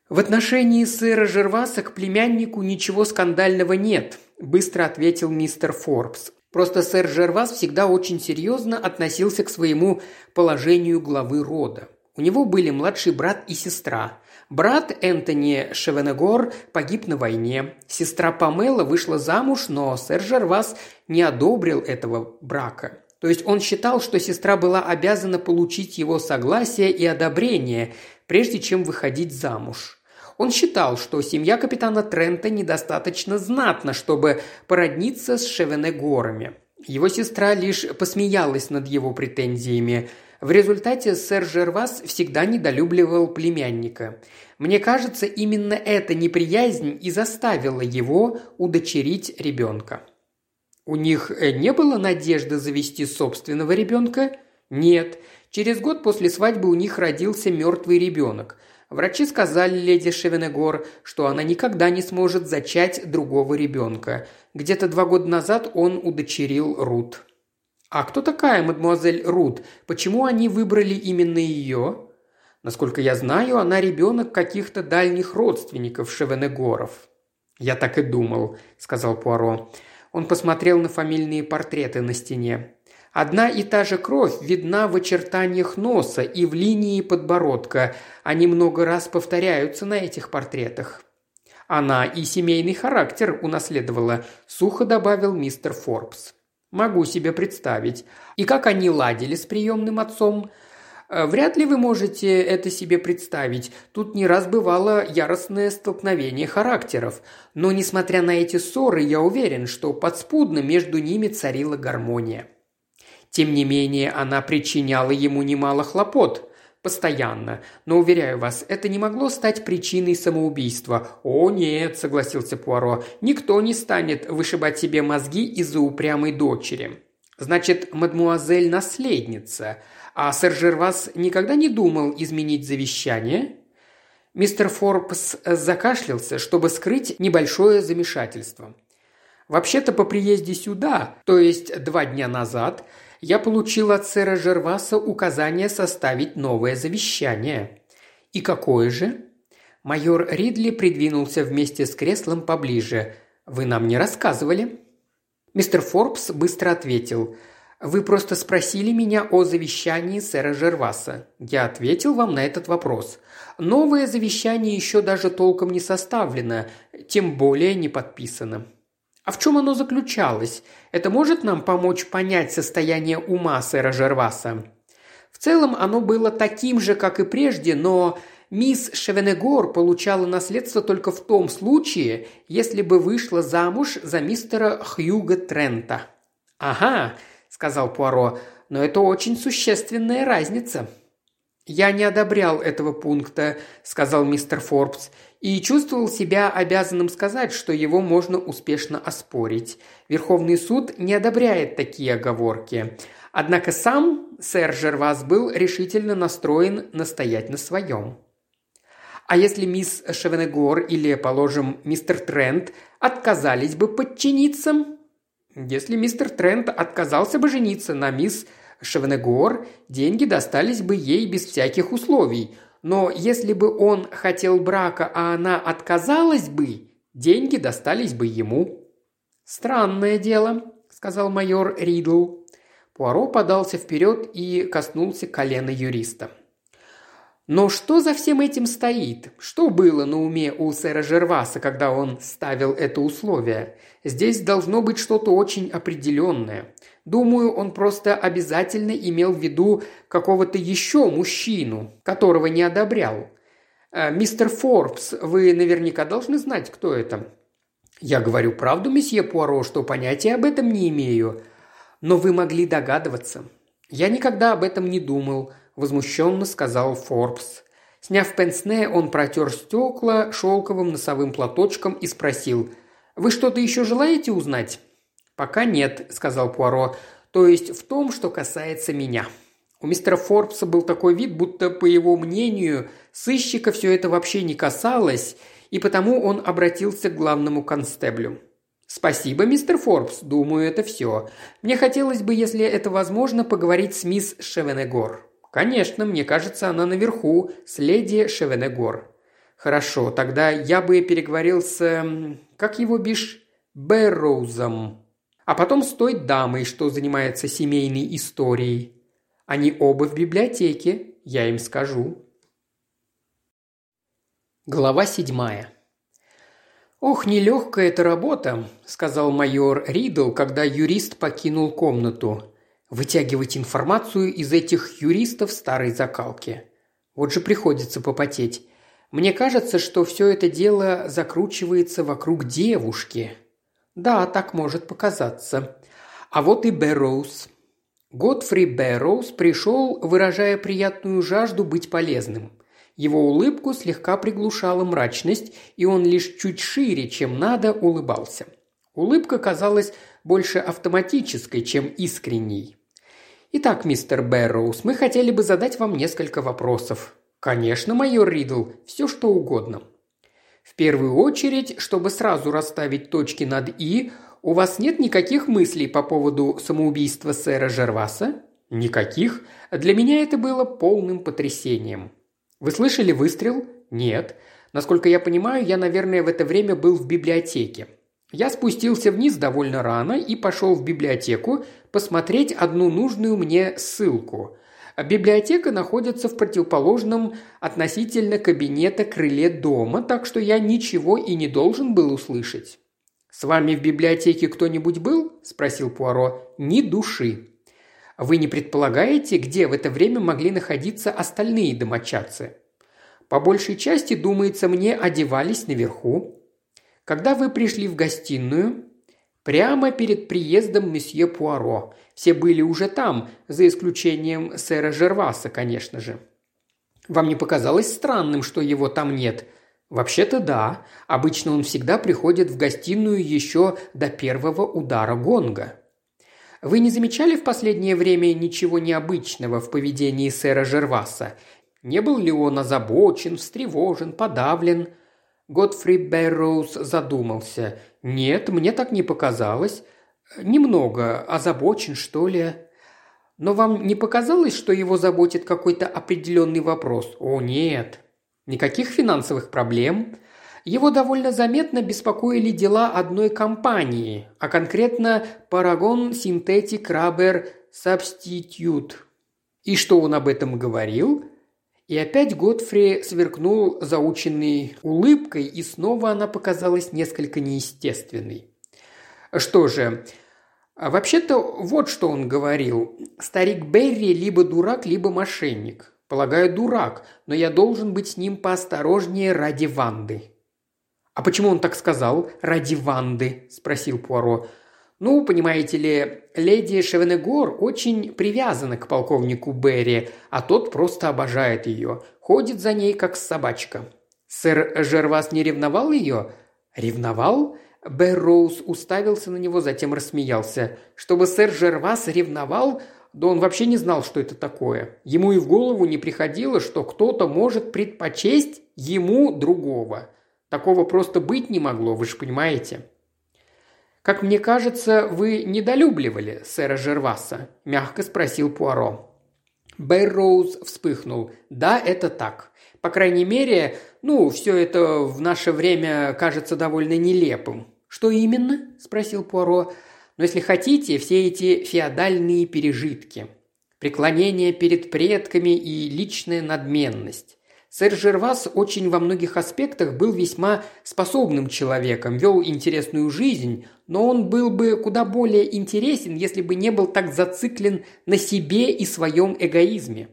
«В отношении сэра Жерваса к племяннику ничего скандального нет», – быстро ответил мистер Форбс. «Просто сэр Жервас всегда очень серьезно относился к своему положению главы рода. У него были младший брат и сестра». Брат Энтони Шевенегор погиб на войне. Сестра Памела вышла замуж, но сэр Жервас не одобрил этого брака. То есть он считал, что сестра была обязана получить его согласие и одобрение, прежде чем выходить замуж. Он считал, что семья капитана Трента недостаточно знатна, чтобы породниться с Шевенегорами. Его сестра лишь посмеялась над его претензиями. В результате сэр Жервас всегда недолюбливал племянника. Мне кажется, именно эта неприязнь и заставила его удочерить ребенка. У них не было надежды завести собственного ребенка? Нет. Через год после свадьбы у них родился мертвый ребенок. Врачи сказали леди Шевенегор, что она никогда не сможет зачать другого ребенка. Где-то 2 года назад он удочерил Рут. «А кто такая мадемуазель Рут? Почему они выбрали именно ее?» «Насколько я знаю, она ребенок каких-то дальних родственников Шевенегоров». «Я так и думал», – сказал Пуаро. Он посмотрел на фамильные портреты на стене. Одна и та же кровь видна в очертаниях носа и в линии подбородка. Они много раз повторяются на этих портретах. Она и семейный характер унаследовала, сухо добавил мистер Форбс. Могу себе представить. И как они ладили с приемным отцом? Вряд ли вы можете это себе представить. Тут не раз бывало яростное столкновение характеров. Но, несмотря на эти ссоры, я уверен, что подспудно между ними царила гармония. Тем не менее, она причиняла ему немало хлопот. Постоянно. Но, уверяю вас, это не могло стать причиной самоубийства. «О, нет», – согласился Пуаро, – «никто не станет вышибать себе мозги из-за упрямой дочери». «Значит, мадмуазель – наследница. А сэр Жервас никогда не думал изменить завещание?» Мистер Форбс закашлялся, чтобы скрыть небольшое замешательство. «Вообще-то по приезде сюда, то есть 2 дня назад, я получил от сэра Жерваса указание составить новое завещание». «И какое же?» Майор Ридли придвинулся вместе с креслом поближе. «Вы нам не рассказывали?» Мистер Форбс быстро ответил. «Вы просто спросили меня о завещании сэра Жерваса. Я ответил вам на этот вопрос. Новое завещание еще даже толком не составлено, тем более не подписано». А в чем оно заключалось? Это может нам помочь понять состояние ума сэра Жерваса? В целом оно было таким же, как и прежде, но мисс Шевенегор получала наследство только в том случае, если бы вышла замуж за мистера Хьюга Трента. «Ага», – сказал Пуаро, – «но это очень существенная разница». «Я не одобрял этого пункта», – сказал мистер Форбс, и чувствовал себя обязанным сказать, что его можно успешно оспорить. Верховный суд не одобряет такие оговорки. Однако сам сэр Жервас был решительно настроен настоять на своем. А если мисс Шевенегор или, положим, мистер Трент отказались бы подчиниться? Если мистер Трент отказался бы жениться на мисс Шевенегор, деньги достались бы ей без всяких условий. Но если бы он хотел брака, а она отказалась бы, деньги достались бы ему. «Странное дело», – сказал майор Ридл. Пуаро подался вперед и коснулся колена юриста. Но что за всем этим стоит? Что было на уме у сэра Жерваса, когда он ставил это условие? Здесь должно быть что-то очень определенное. Думаю, он просто обязательно имел в виду какого-то еще мужчину, которого не одобрял. «Мистер Форбс, вы наверняка должны знать, кто это». «Я говорю правду, месье Пуаро, что понятия об этом не имею». «Но вы могли догадываться». «Я никогда об этом не думал», – возмущенно сказал Форбс. Сняв пенсне, он протер стекла шелковым носовым платочком и спросил: «Вы что-то еще желаете узнать?» «Пока нет», – сказал Пуаро, – «то есть в том, что касается меня». У мистера Форбса был такой вид, будто, по его мнению, сыщика все это вообще не касалось, и потому он обратился к главному констеблю. «Спасибо, мистер Форбс, думаю, это все. Мне хотелось бы, если это возможно, поговорить с мисс Шевенегор». «Конечно, мне кажется, она наверху, с леди Шевенегор». «Хорошо, тогда я бы переговорил с... как его бишь? Берроузом. А потом с той дамой, что занимается семейной историей. Они оба в библиотеке, я им скажу». Глава 7. «Ох, нелегкая эта работа», – сказал майор Ридл, когда юрист покинул комнату. «Вытягивать информацию из этих юристов старой закалки. Вот же приходится попотеть. Мне кажется, что все это дело закручивается вокруг девушки». «Да, так может показаться. А вот и Берроуз». Годфри Берроуз пришел, выражая приятную жажду быть полезным. Его улыбку слегка приглушала мрачность, и он лишь чуть шире, чем надо, улыбался. Улыбка казалась больше автоматической, чем искренней. «Итак, мистер Бэрроуз, мы хотели бы задать вам несколько вопросов». «Конечно, майор Ридл, все что угодно». «В первую очередь, чтобы сразу расставить точки над «и», у вас нет никаких мыслей по поводу самоубийства сэра Жерваса?» «Никаких. Для меня это было полным потрясением». «Вы слышали выстрел?» «Нет. Насколько я понимаю, я, наверное, в это время был в библиотеке. Я спустился вниз довольно рано и пошел в библиотеку посмотреть одну нужную мне ссылку. Библиотека находится в противоположном относительно кабинета крыле дома, так что я ничего и не должен был услышать». «С вами в библиотеке кто-нибудь был?» – спросил Пуаро. «Ни души». «Вы не предполагаете, где в это время могли находиться остальные домочадцы?» «По большей части, думается мне, одевались наверху». «Когда вы пришли в гостиную?» «Прямо перед приездом месье Пуаро. Все были уже там, за исключением сэра Жерваса, конечно же». «Вам не показалось странным, что его там нет?» «Вообще-то да. Обычно он всегда приходит в гостиную еще до первого удара гонга». «Вы не замечали в последнее время ничего необычного в поведении сэра Жерваса? Не был ли он озабочен, встревожен, подавлен?» Годфри Бэрроуз задумался. «Нет, мне так не показалось. Немного озабочен, что ли?» «Но вам не показалось, что его заботит какой-то определенный вопрос?» «О, нет». «Никаких финансовых проблем?» Его довольно заметно беспокоили дела одной компании, а конкретно Paragon Synthetic Rubber Substitute. И что он об этом говорил? И опять Годфри сверкнул заученной улыбкой, и снова она показалась несколько неестественной. Что же, вообще-то вот что он говорил. Старик Берри либо дурак, либо мошенник. Полагаю, дурак, но я должен быть с ним поосторожнее ради Ванды. «А почему он так сказал? Ради Ванды?» – спросил Пуаро. «Ну, понимаете ли, леди Шевенегор очень привязана к полковнику Берри, а тот просто обожает ее, ходит за ней как собачка». «Сэр Жервас не ревновал ее?» «Ревновал?» Бэрроуз уставился на него, затем рассмеялся. «Чтобы сэр Жервас ревновал? Да он вообще не знал, что это такое. Ему и в голову не приходило, что кто-то может предпочесть ему другого». Такого просто быть не могло, вы же понимаете. «Как мне кажется, вы недолюбливали сэра Жерваса?» – мягко спросил Пуаро. Бэрроуз вспыхнул. «Да, это так. По крайней мере, все это в наше время кажется довольно нелепым». «Что именно?» – спросил Пуаро. «Но если хотите, все эти феодальные пережитки, преклонение перед предками и личная надменность. Сэр Жервас очень во многих аспектах был весьма способным человеком, вел интересную жизнь, но он был бы куда более интересен, если бы не был так зациклен на себе и своем эгоизме».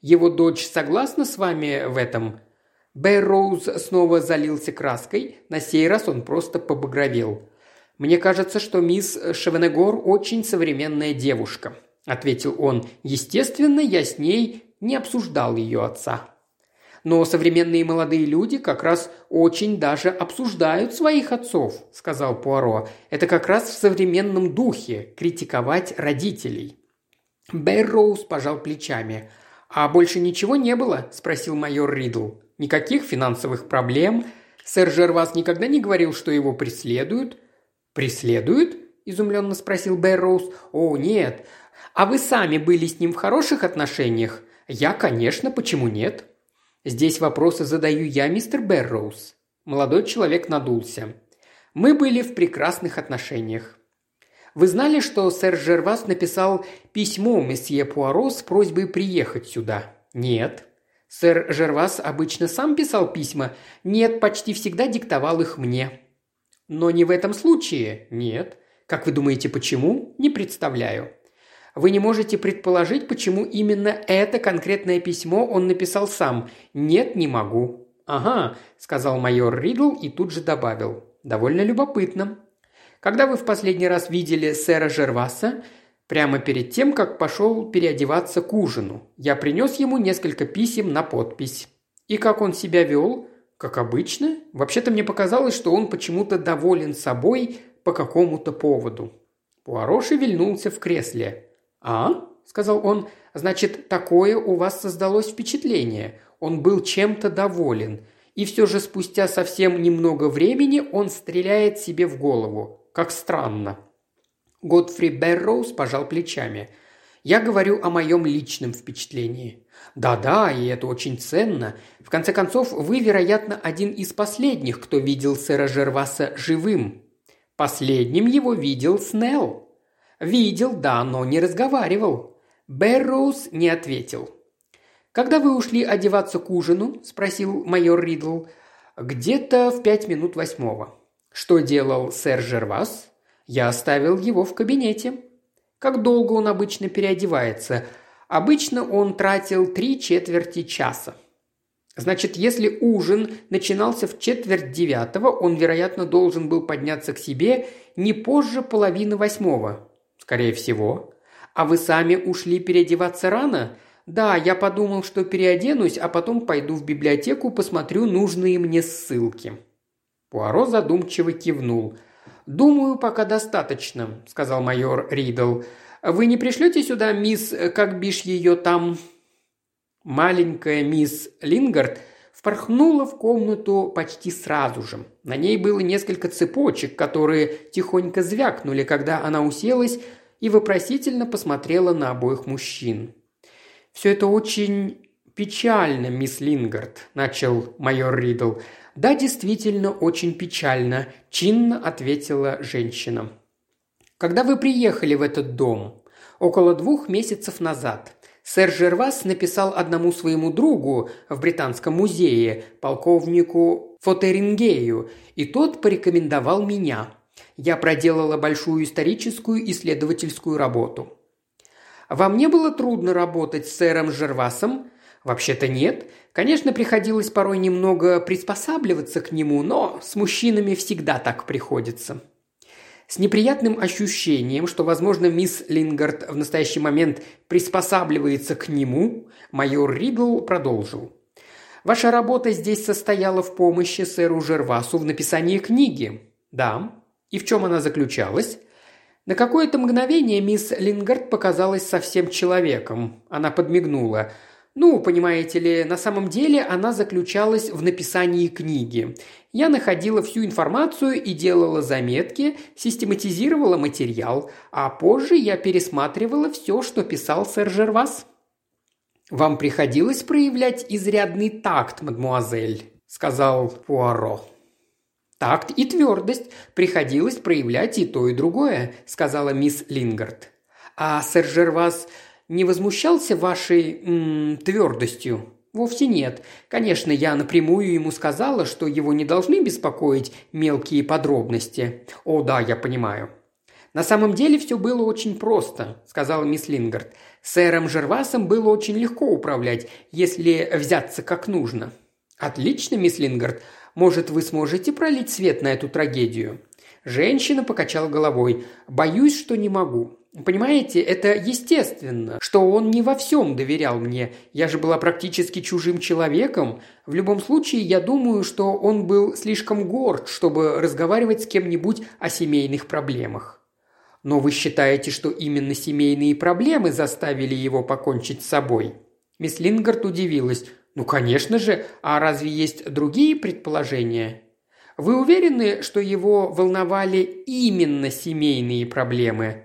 «Его дочь согласна с вами в этом?» Бэрроуз снова залился краской, на сей раз он просто побагровел. «Мне кажется, что мисс Шевенегор очень современная девушка», – ответил он. «Естественно, я с ней не обсуждал ее отца». «Но современные молодые люди как раз очень даже обсуждают своих отцов», – сказал Пуаро. «Это как раз в современном духе – критиковать родителей». Бэрроуз пожал плечами. «А больше ничего не было?» – спросил майор Ридл. «Никаких финансовых проблем? Сэр Жервас никогда не говорил, что его преследуют?» «Преследуют?» – изумленно спросил Бэрроуз. «О, нет. А вы сами были с ним в хороших отношениях?» «Я, конечно, почему нет?» «Здесь вопросы задаю я, мистер Бэрроуз». Молодой человек надулся. «Мы были в прекрасных отношениях». «Вы знали, что сэр Жервас написал письмо месье Пуаро с просьбой приехать сюда?» «Нет». «Сэр Жервас обычно сам писал письма?» «Нет, почти всегда диктовал их мне». «Но не в этом случае?» «Нет». «Как вы думаете, почему?» «Не представляю». «Вы не можете предположить, почему именно это конкретное письмо он написал сам?» «Нет, не могу». «Ага», – сказал майор Ридл и тут же добавил. «Довольно любопытно». «Когда вы в последний раз видели сэра Жерваса?» «Прямо перед тем, как пошел переодеваться к ужину. Я принес ему несколько писем на подпись». «И как он себя вел?» «Как обычно. Вообще-то мне показалось, что он почему-то доволен собой, по какому-то поводу». Пуаро шевельнулся в кресле. «А?» – сказал он. «Значит, такое у вас создалось впечатление. Он был чем-то доволен. И все же спустя совсем немного времени он стреляет себе в голову. Как странно». Годфри Берроуз пожал плечами. «Я говорю о моем личном впечатлении». «Да-да, и это очень ценно. В конце концов, вы, вероятно, один из последних, кто видел сэра Жерваса живым». «Последним его видел Снелл». «Видел, да, но не разговаривал». Берроуз не ответил. «Когда вы ушли одеваться к ужину?» – спросил майор Ридл. «Где-то в 8:05». «Что делал сэр Жервас?» «Я оставил его в кабинете». «Как долго он обычно переодевается?» «Обычно он тратил 3/4 часа». «Значит, если ужин начинался в 8:45, он, вероятно, должен был подняться к себе не позже 7:30». «Скорее всего». «А вы сами ушли переодеваться рано?» «Да, я подумал, что переоденусь, а потом пойду в библиотеку, посмотрю нужные мне ссылки». Пуаро задумчиво кивнул. «Думаю, пока достаточно», – сказал майор Ридл. «Вы не пришлете сюда мисс, как бишь ее там?» Маленькая мисс Лингард впорхнула в комнату почти сразу же. На ней было несколько цепочек, которые тихонько звякнули, когда она уселась и вопросительно посмотрела на обоих мужчин. «Все это очень печально, мисс Лингард», – начал майор Ридл. «Да, действительно, очень печально», – чинно ответила женщина. «Когда вы приехали в этот дом?» «Около 2 месяцев назад. Сэр Жервас написал одному своему другу в Британском музее, полковнику Фотерингею, и тот порекомендовал меня. Я проделала большую историческую исследовательскую работу». «Вам не было трудно работать с сэром Жервасом?» «Вообще-то нет. Конечно, приходилось порой немного приспосабливаться к нему, но с мужчинами всегда так приходится». С неприятным ощущением, что, возможно, мисс Лингард в настоящий момент приспосабливается к нему, майор Ридл продолжил. «Ваша работа здесь состояла в помощи сэру Жервасу в написании книги». «Да. И в чем она заключалась?» На какое-то мгновение мисс Лингард показалась совсем человеком. Она подмигнула. «Ну, понимаете ли, на самом деле она заключалась в написании книги. Я находила всю информацию и делала заметки, систематизировала материал, а позже я пересматривала все, что писал сэр Жервас». «Вам приходилось проявлять изрядный такт, мадмуазель», – сказал Пуаро. «Такт и твердость. Приходилось проявлять и то, и другое», – сказала мисс Лингард. «А сэр Жервас не возмущался вашей твердостью?» «Вовсе нет. Конечно, я напрямую ему сказала, что его не должны беспокоить мелкие подробности». «О, да, я понимаю». «На самом деле все было очень просто», – сказала мисс Лингард. «Сэром Жервасом было очень легко управлять, если взяться как нужно». «Отлично, мисс Лингард. Может, вы сможете пролить свет на эту трагедию?» Женщина покачала головой. «Боюсь, что не могу. Понимаете, это естественно, что он не во всем доверял мне. Я же была практически чужим человеком. В любом случае, я думаю, что он был слишком горд, чтобы разговаривать с кем-нибудь о семейных проблемах». «Но вы считаете, что именно семейные проблемы заставили его покончить с собой?» Мисс Лингард удивилась. «Ну, конечно же. А разве есть другие предположения?» «Вы уверены, что его волновали именно семейные проблемы?»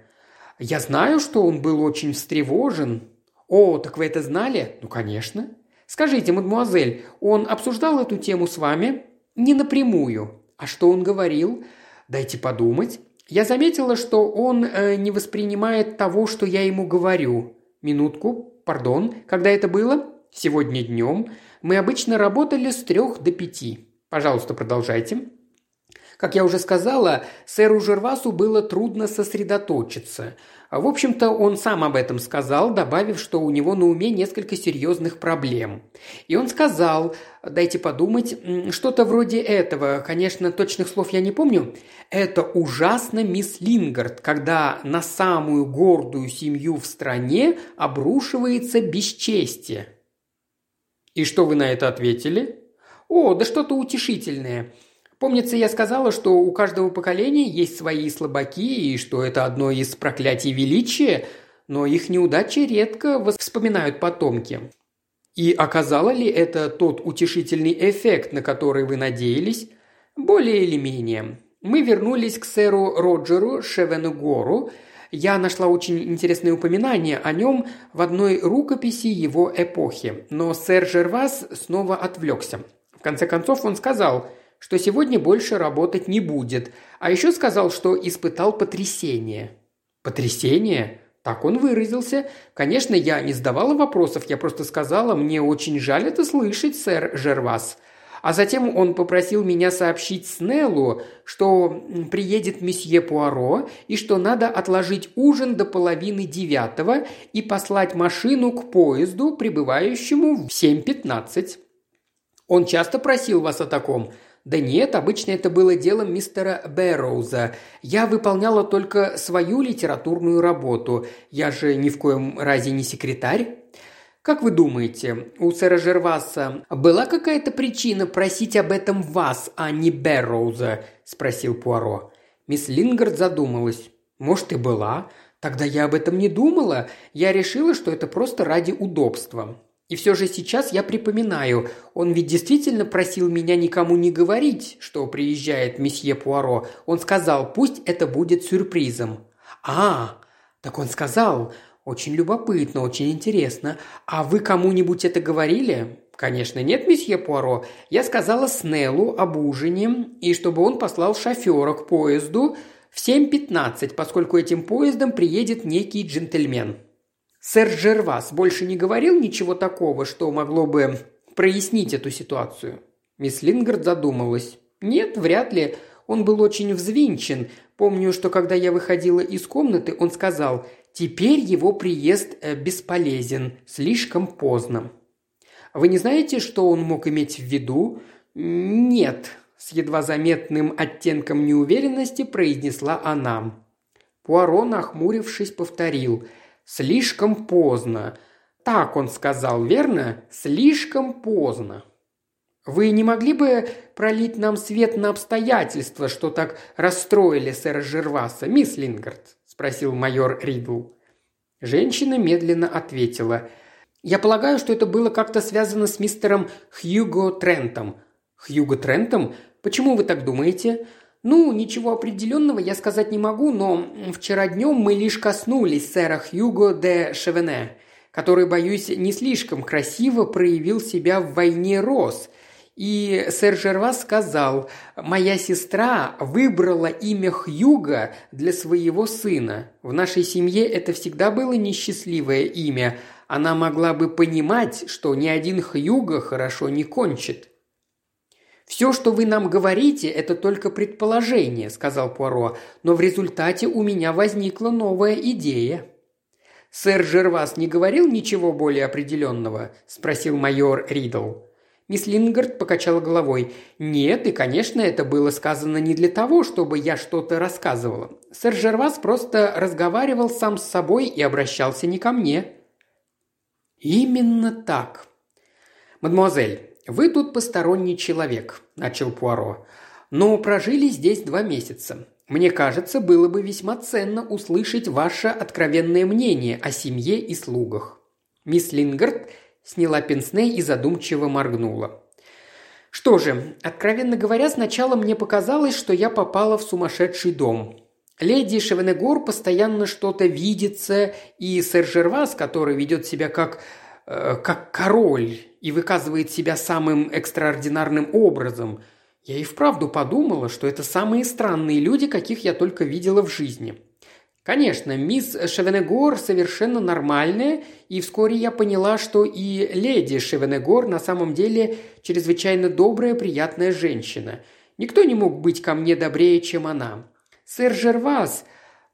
«Я знаю, что он был очень встревожен». «О, так вы это знали?» «Ну, конечно». «Скажите, мадемуазель, он обсуждал эту тему с вами?» «Не напрямую». «А что он говорил?» «Дайте подумать». «Я заметила, что он не воспринимает того, что я ему говорю». «Минутку, пардон, когда это было?» «Сегодня днем. Мы обычно работали с 3 до 5. Пожалуйста, продолжайте». «Как я уже сказала, сэру Жервасу было трудно сосредоточиться. В общем-то, он сам об этом сказал, добавив, что у него на уме несколько серьезных проблем. И он сказал, дайте подумать, что-то вроде этого, конечно, точных слов я не помню. Это ужасно, мисс Лингард, когда на самую гордую семью в стране обрушивается бесчестие». «И что вы на это ответили?» «О, да что-то утешительное. Помнится, я сказала, что у каждого поколения есть свои слабаки и что это одно из проклятий величия, но их неудачи редко вспоминают потомки. И оказало ли это тот утешительный эффект, на который вы надеялись? Более или менее. Мы вернулись к сэру Роджеру Шевенгору. Я нашла очень интересное упоминание о нем в одной рукописи его эпохи, но сэр Жервас снова отвлекся. В конце концов он сказал, что сегодня больше работать не будет, а еще сказал, что испытал потрясение. Потрясение? Так он выразился. Конечно, я не задавала вопросов, я просто сказала, мне очень жаль это слышать, сэр Жервас. А затем он попросил меня сообщить Снеллу, что приедет месье Пуаро и что надо отложить ужин до 8:30 и послать машину к поезду, прибывающему в 7:15. Он часто просил вас о таком? Да нет, обычно это было делом мистера Бэрроуза. Я выполняла только свою литературную работу. Я же ни в коем разе не секретарь. Как вы думаете, у сэра Жерваса была какая-то причина просить об этом вас, а не Бэрроуза? – спросил Пуаро. Мисс Лингард задумалась. Может, и была. Тогда я об этом не думала. Я решила, что это просто ради удобства. И все же сейчас я припоминаю, он ведь действительно просил меня никому не говорить, что приезжает месье Пуаро. Он сказал, пусть это будет сюрпризом. А, так он сказал... «Очень любопытно, очень интересно. А вы кому-нибудь это говорили?» «Конечно нет, месье Пуаро. Я сказала Снеллу об ужине, и чтобы он послал шофера к поезду в 7:15, поскольку этим поездом приедет некий джентльмен». «Сэр Жервас больше не говорил ничего такого, что могло бы прояснить эту ситуацию?» Мисс Лингард задумалась. «Нет, вряд ли. Он был очень взвинчен. Помню, что когда я выходила из комнаты, он сказал... Теперь его приезд бесполезен, слишком поздно. Вы не знаете, что он мог иметь в виду? Нет, с едва заметным оттенком неуверенности произнесла она. Пуаро, нахмурившись, повторил: слишком поздно. Так он сказал, верно? Слишком поздно. Вы не могли бы пролить нам свет на обстоятельства, что так расстроили сэра Жерваса, мисс Лингард? Спросил майор Ридл. Женщина медленно ответила. «Я полагаю, что это было как-то связано с мистером Хьюго Трентом». «Хьюго Трентом? Почему вы так думаете?» «Ну, ничего определенного я сказать не могу, но вчера днем мы лишь коснулись сэра Хьюго де Шевене, который, боюсь, не слишком красиво проявил себя в «Войне роз». И сэр Жервас сказал, «Моя сестра выбрала имя Хьюго для своего сына. В нашей семье это всегда было несчастливое имя. Она могла бы понимать, что ни один Хьюго хорошо не кончит». «Все, что вы нам говорите, это только предположение», – сказал Пуаро, «но в результате у меня возникла новая идея». «Сэр Жервас не говорил ничего более определенного?» – спросил майор Ридл. Мисс Лингард покачала головой. «Нет, и, конечно, это было сказано не для того, чтобы я что-то рассказывала. Сэр Жервас просто разговаривал сам с собой и обращался не ко мне». «Именно так». «Мадемуазель, вы тут посторонний человек», – начал Пуаро. «Но прожили здесь 2 месяца. Мне кажется, было бы весьма ценно услышать ваше откровенное мнение о семье и слугах». Мисс Лингард сняла пенсне и задумчиво моргнула. «Что же, откровенно говоря, сначала мне показалось, что я попала в сумасшедший дом. Леди Шевенгор постоянно что-то видится, и сэр Жервас, который ведет себя как король и выказывает себя самым экстраординарным образом. Я и вправду подумала, что это самые странные люди, каких я только видела в жизни». Конечно, мисс Шевенгор совершенно нормальная, и вскоре я поняла, что и леди Шевенгор на самом деле чрезвычайно добрая, приятная женщина. Никто не мог быть ко мне добрее, чем она. Сэр Жервас,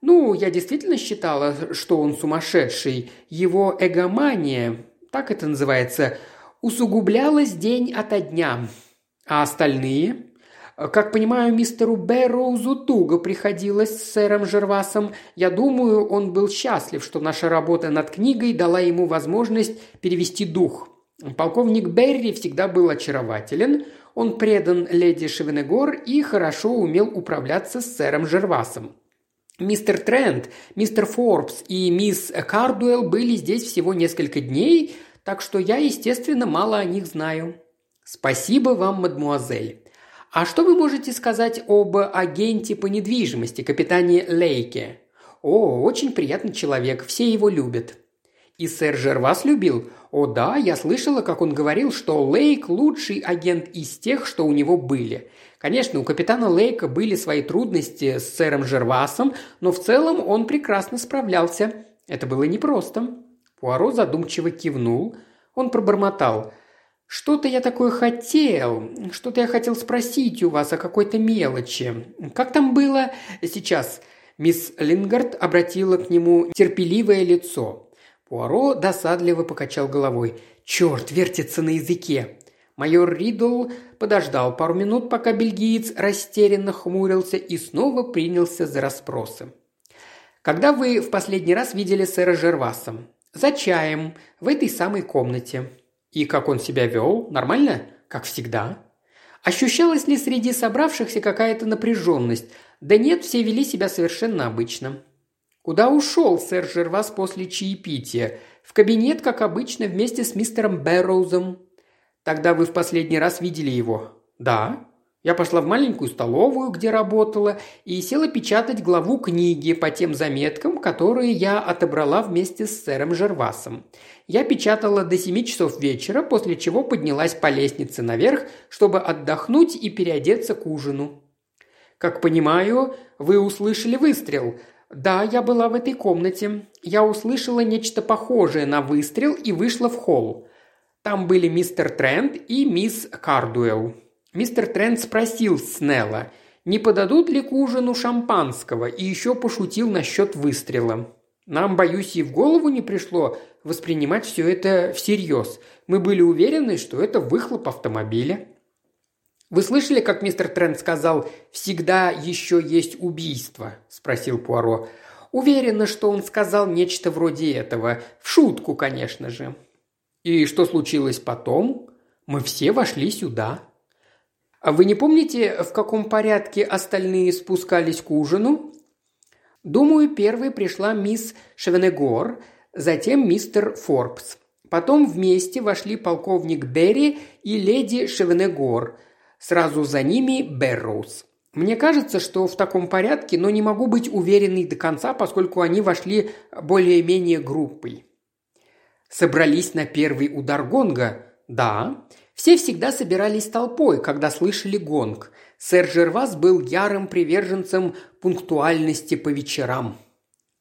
я действительно считала, что он сумасшедший. Его эгомания, так это называется, усугублялась день ото дня. А остальные... Как понимаю, мистеру Бэрроузу туго приходилось с сэром Жервасом. Я думаю, он был счастлив, что наша работа над книгой дала ему возможность перевести дух. Полковник Берри всегда был очарователен, он предан леди Шевенегор и хорошо умел управляться с сэром Жервасом. Мистер Трент, мистер Форбс и мисс Кардуэлл были здесь всего несколько дней, так что я, естественно, мало о них знаю. Спасибо вам, мадмуазель. А что вы можете сказать об агенте по недвижимости, капитане Лейке? О, очень приятный человек, все его любят. И сэр Жервас любил? О да, я слышала, как он говорил, что Лейк – лучший агент из тех, что у него были. Конечно, у капитана Лейка были свои трудности с сэром Жервасом, но в целом он прекрасно справлялся. Это было непросто. Пуаро задумчиво кивнул. Он пробормотал. «Что-то я такое хотел. Что-то я хотел спросить у вас о какой-то мелочи. Как там было? Сейчас». Мисс Лингард обратила к нему терпеливое лицо. Пуаро досадливо покачал головой. «Черт, вертится на языке!» Майор Ридл подождал пару минут, пока бельгиец растерянно хмурился и снова принялся за расспросы. «Когда вы в последний раз видели сэра Жерваса?» «За чаем, в этой самой комнате». «И как он себя вел? Нормально?» «Как всегда». «Ощущалась ли среди собравшихся какая-то напряженность?» «Да нет, все вели себя совершенно обычно». Куда ушел сэр Жервас после чаепития? В кабинет, как обычно, вместе с мистером Бэрроузом. Тогда вы в последний раз видели его? Да. Я пошла в маленькую столовую, где работала, и села печатать главу книги по тем заметкам, которые я отобрала вместе с сэром Жервасом. Я печатала до 7 часов вечера, после чего поднялась по лестнице наверх, чтобы отдохнуть и переодеться к ужину. Как понимаю, вы услышали выстрел. «Да, я была в этой комнате. Я услышала нечто похожее на выстрел и вышла в холл. Там были мистер Трент и мисс Кардуэлл. Мистер Трент спросил Снелла, не подадут ли к ужину шампанского, и еще пошутил насчет выстрела. Нам, боюсь, и в голову не пришло воспринимать все это всерьез. Мы были уверены, что это выхлоп автомобиля». «Вы слышали, как мистер Трент сказал, всегда еще есть убийство?» – спросил Пуаро. «Уверена, что он сказал нечто вроде этого. В шутку, конечно же». «И что случилось потом?» «Мы все вошли сюда». «А вы не помните, в каком порядке остальные спускались к ужину?» «Думаю, первой пришла мисс Шевенегор, затем мистер Форбс. Потом вместе вошли полковник Берри и леди Шевенегор». Сразу за ними Бэрроуз. Мне кажется, что в таком порядке, но не могу быть уверенной до конца, поскольку они вошли более-менее группой. Собрались на первый удар гонга? Да. Все всегда собирались толпой, когда слышали гонг. Сэр Жервас был ярым приверженцем пунктуальности по вечерам.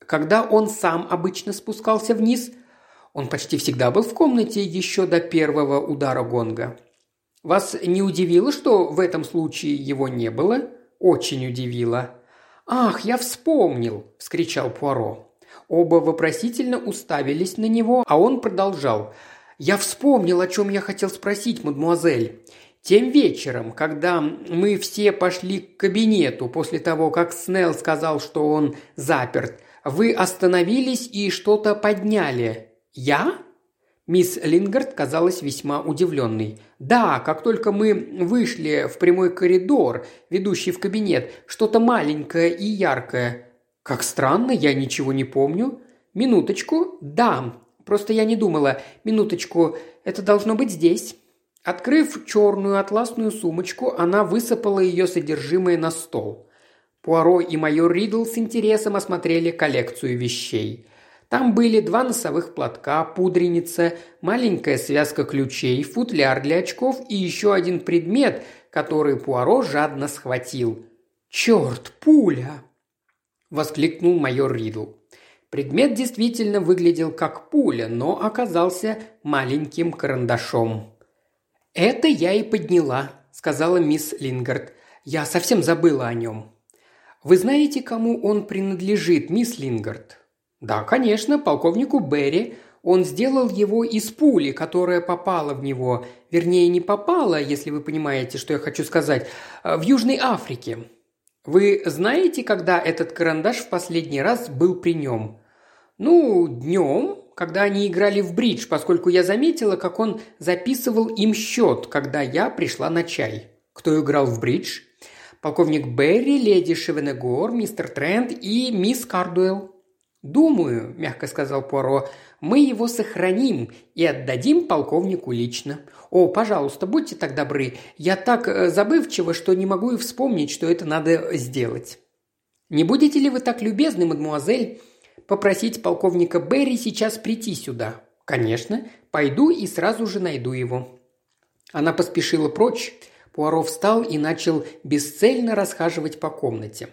Когда он сам обычно спускался вниз, он почти всегда был в комнате еще до первого удара гонга. «Вас не удивило, что в этом случае его не было?» «Очень удивило». «Ах, я вспомнил!» – вскричал Пуаро. Оба вопросительно уставились на него, а он продолжал. «Я вспомнил, о чем я хотел спросить, мадмуазель. Тем вечером, когда мы все пошли к кабинету после того, как Снелл сказал, что он заперт, вы остановились и что-то подняли. Я?» Мисс Лингард казалась весьма удивленной. «Да, как только мы вышли в прямой коридор, ведущий в кабинет, что-то маленькое и яркое». «Как странно, я ничего не помню». «Минуточку, да, просто я не думала. Минуточку, это должно быть здесь». Открыв черную атласную сумочку, она высыпала ее содержимое на стол. Пуаро и майор Ридл с интересом осмотрели коллекцию вещей. Там были 2 носовых платка, пудреница, маленькая связка ключей, футляр для очков и еще один предмет, который Пуаро жадно схватил. «Черт, пуля!» – воскликнул майор Ридл. Предмет действительно выглядел как пуля, но оказался маленьким карандашом. «Это я и подняла», – сказала мисс Лингард. «Я совсем забыла о нем». «Вы знаете, кому он принадлежит, мисс Лингард?» «Да, конечно, полковнику Берри. Он сделал его из пули, которая попала в него. Вернее, не попала, если вы понимаете, что я хочу сказать, в Южной Африке. Вы знаете, когда этот карандаш в последний раз был при нем?» «Ну, днем, когда они играли в бридж, поскольку я заметила, как он записывал им счет, когда я пришла на чай. Кто играл в бридж? Полковник Берри, леди Шевенегор, мистер Трент и мисс Кардуэлл. «Думаю», – мягко сказал Пуаро, – «мы его сохраним и отдадим полковнику лично». «О, пожалуйста, будьте так добры. Я так забывчива, что не могу и вспомнить, что это надо сделать». «Не будете ли вы так любезны, мадмуазель, попросить полковника Берри сейчас прийти сюда?» «Конечно. Пойду и сразу же найду его». Она поспешила прочь. Пуаро встал и начал бесцельно расхаживать по комнате.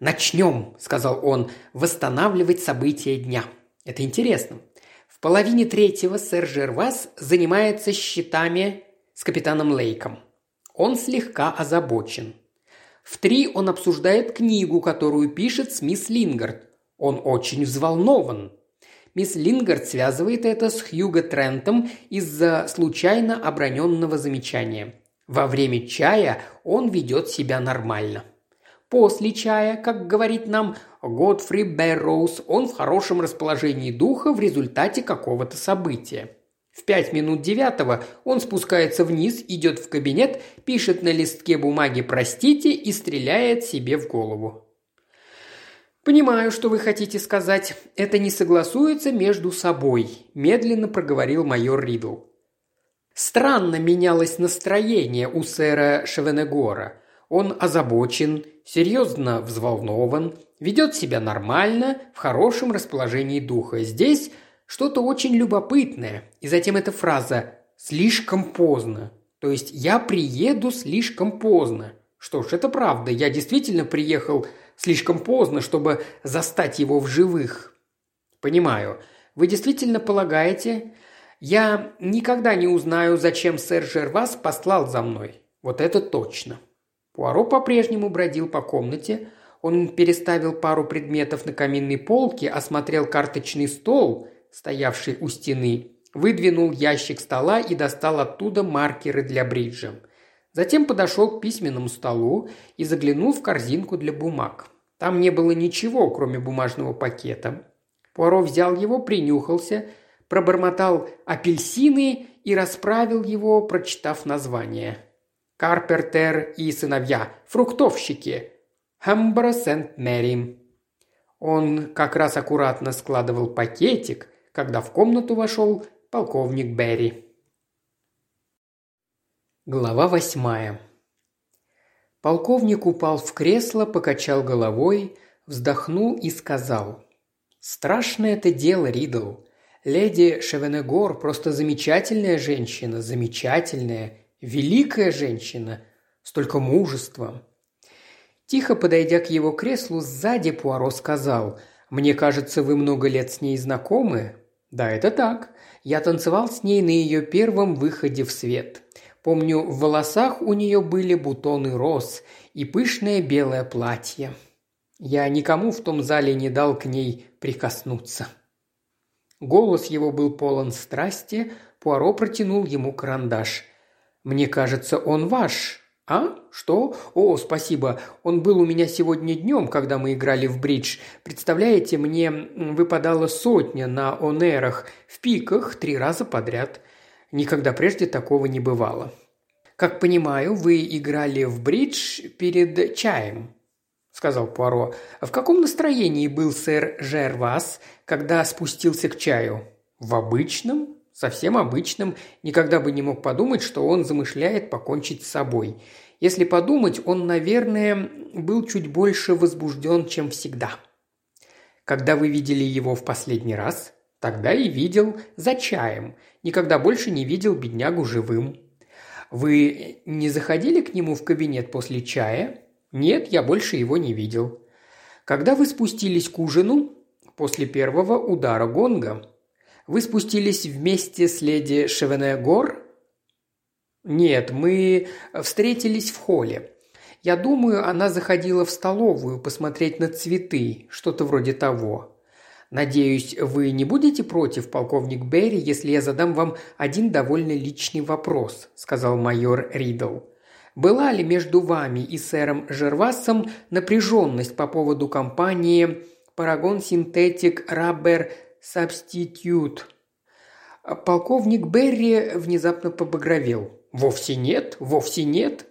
«Начнем», – сказал он, – «восстанавливать события дня». Это интересно. В половине третьего сэр Жервас занимается счетами с капитаном Лейком. Он слегка озабочен. В 3 он обсуждает книгу, которую пишет с мисс Лингард. Он очень взволнован. Мисс Лингард связывает это с Хьюго Трентом из-за случайно оброненного замечания. Во время чая он ведет себя нормально. После чая, как говорит нам Годфри Берроуз, он в хорошем расположении духа в результате какого-то события. В 8:05 он спускается вниз, идет в кабинет, пишет на листке бумаги «Простите» и стреляет себе в голову. «Понимаю, что вы хотите сказать. Это не согласуется между собой», – медленно проговорил майор Ридл. Странно менялось настроение у сэра Шевенегора. Он озабочен, серьезно взволнован, ведет себя нормально, в хорошем расположении духа. Здесь что-то очень любопытное. И затем эта фраза «слишком поздно». То есть «я приеду слишком поздно». Что ж, это правда. Я действительно приехал слишком поздно, чтобы застать его в живых. Понимаю. Вы действительно полагаете? Я никогда не узнаю, зачем сэр Жервас послал за мной. Вот это точно. Пуаро по-прежнему бродил по комнате. Он переставил пару предметов на каминной полке, осмотрел карточный стол, стоявший у стены, выдвинул ящик стола и достал оттуда маркеры для бриджа. Затем подошел к письменному столу и заглянул в корзинку для бумаг. Там не было ничего, кроме бумажного пакета. Пуаро взял его, принюхался, пробормотал «апельсины» и расправил его, прочитав название. «Карпентер и сыновья. Фруктовщики. Хамбро Сент-Мэри». Он как раз аккуратно складывал пакетик, когда в комнату вошел полковник Берри. Глава 8. Полковник упал в кресло, покачал головой, вздохнул и сказал: «Страшное это дело, Ридл. Леди Шевенегор просто замечательная женщина, замечательная. Великая женщина, столько мужества». Тихо подойдя к его креслу сзади, Пуаро сказал: «Мне кажется, вы много лет с ней знакомы?» «Да, это так. Я танцевал с ней на ее первом выходе в свет. Помню, в волосах у нее были бутоны роз и пышное белое платье. Я никому в том зале не дал к ней прикоснуться». Голос его был полон страсти. Пуаро протянул ему карандаш. «Мне кажется, он ваш». «А? Что? О, спасибо. Он был у меня сегодня днем, когда мы играли в бридж. Представляете, мне выпадала 100 на онерах, в пиках 3 раза подряд. Никогда прежде такого не бывало». «Как понимаю, вы играли в бридж перед чаем», – сказал Пуаро. «В каком настроении был сэр Жервас, когда спустился к чаю?» «В обычном». Совсем обычным, никогда бы не мог подумать, что он замышляет покончить с собой. Если подумать, он, наверное, был чуть больше возбужден, чем всегда. «Когда вы видели его в последний раз?» «Тогда и видел за чаем. Никогда больше не видел беднягу живым». «Вы не заходили к нему в кабинет после чая?» «Нет, я больше его не видел». «Когда вы спустились к ужину?» «После первого удара гонга». «Вы спустились вместе с леди Шевенегор?» «Нет, мы встретились в холле. Я думаю, она заходила в столовую посмотреть на цветы, что-то вроде того. Надеюсь, вы не будете против, полковник Берри, если я задам вам один довольно личный вопрос», – сказал майор Ридл. «Была ли между вами и сэром Жервасом напряженность по поводу компании «Парагон Синтетик Раббер «Сабститют». Полковник Берри внезапно побагровел. Вовсе нет»,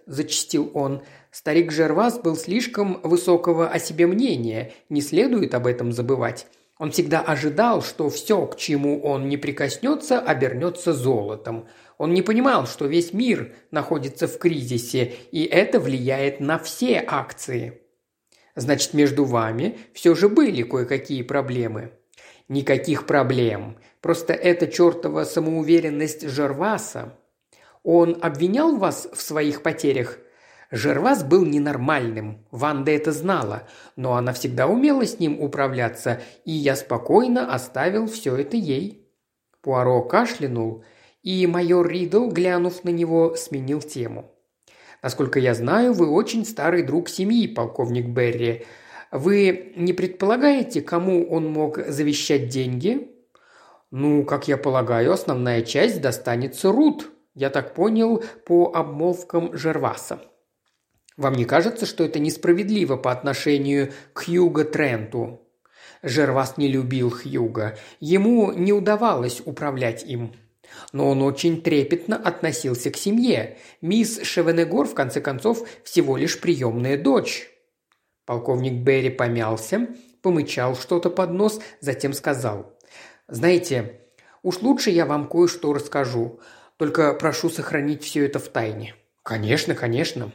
– зачастил он. Старик Жервас был слишком высокого о себе мнения, не следует об этом забывать. Он всегда ожидал, что все, к чему он не прикоснется, обернется золотом. Он не понимал, что весь мир находится в кризисе, и это влияет на все акции. «Значит, между вами все же были кое-какие проблемы». «Никаких проблем. Просто эта чертова самоуверенность Жерваса». «Он обвинял вас в своих потерях?» Жервас был ненормальным, Ванда это знала, но она всегда умела с ним управляться, и я спокойно оставил все это ей. Пуаро кашлянул, и майор Ридл, глянув на него, сменил тему. «Насколько я знаю, вы очень старый друг семьи, полковник Берри. Вы не предполагаете, кому он мог завещать деньги?» «Ну, как я полагаю, основная часть достанется Рут, я так понял по обмолвкам Жерваса». «Вам не кажется, что это несправедливо по отношению к Хьюго Тренту?» Жервас не любил Хьюго. Ему не удавалось управлять им. Но он очень трепетно относился к семье. Мисс Шевенегор, в конце концов, всего лишь приемная дочь. Полковник Берри помялся, помычал что-то под нос, затем сказал. «Знаете, уж лучше я вам кое-что расскажу. Только прошу сохранить все это в тайне». «Конечно, конечно».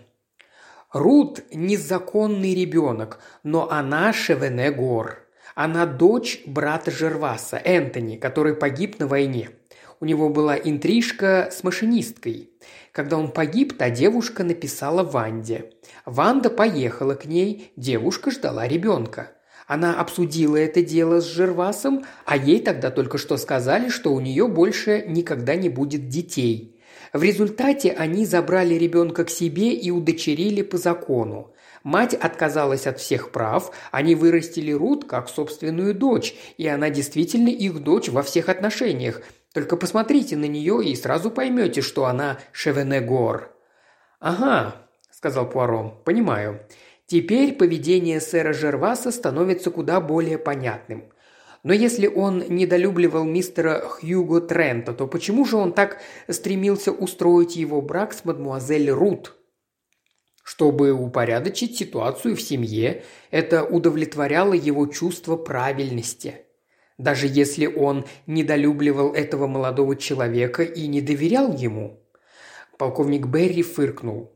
Рут – незаконный ребенок, но она Шевенегор. Она дочь брата Жерваса, Энтони, который погиб на войне. У него была интрижка с машинисткой. Когда он погиб, та девушка написала Ванде. Ванда поехала к ней, девушка ждала ребенка. Она обсудила это дело с Жервасом, а ей тогда только что сказали, что у нее больше никогда не будет детей. В результате они забрали ребенка к себе и удочерили по закону. Мать отказалась от всех прав, они вырастили Рут как собственную дочь, и она действительно их дочь во всех отношениях. Только посмотрите на нее и сразу поймете, что она Шевенегор». «Ага», – сказал Пуаро, – «понимаю. Теперь поведение сэра Жерваса становится куда более понятным». Но если он недолюбливал мистера Хьюго Трента, то почему же он так стремился устроить его брак с мадмуазель Рут? Чтобы упорядочить ситуацию в семье, это удовлетворяло его чувство правильности. Даже если он недолюбливал этого молодого человека и не доверял ему. Полковник Берри фыркнул.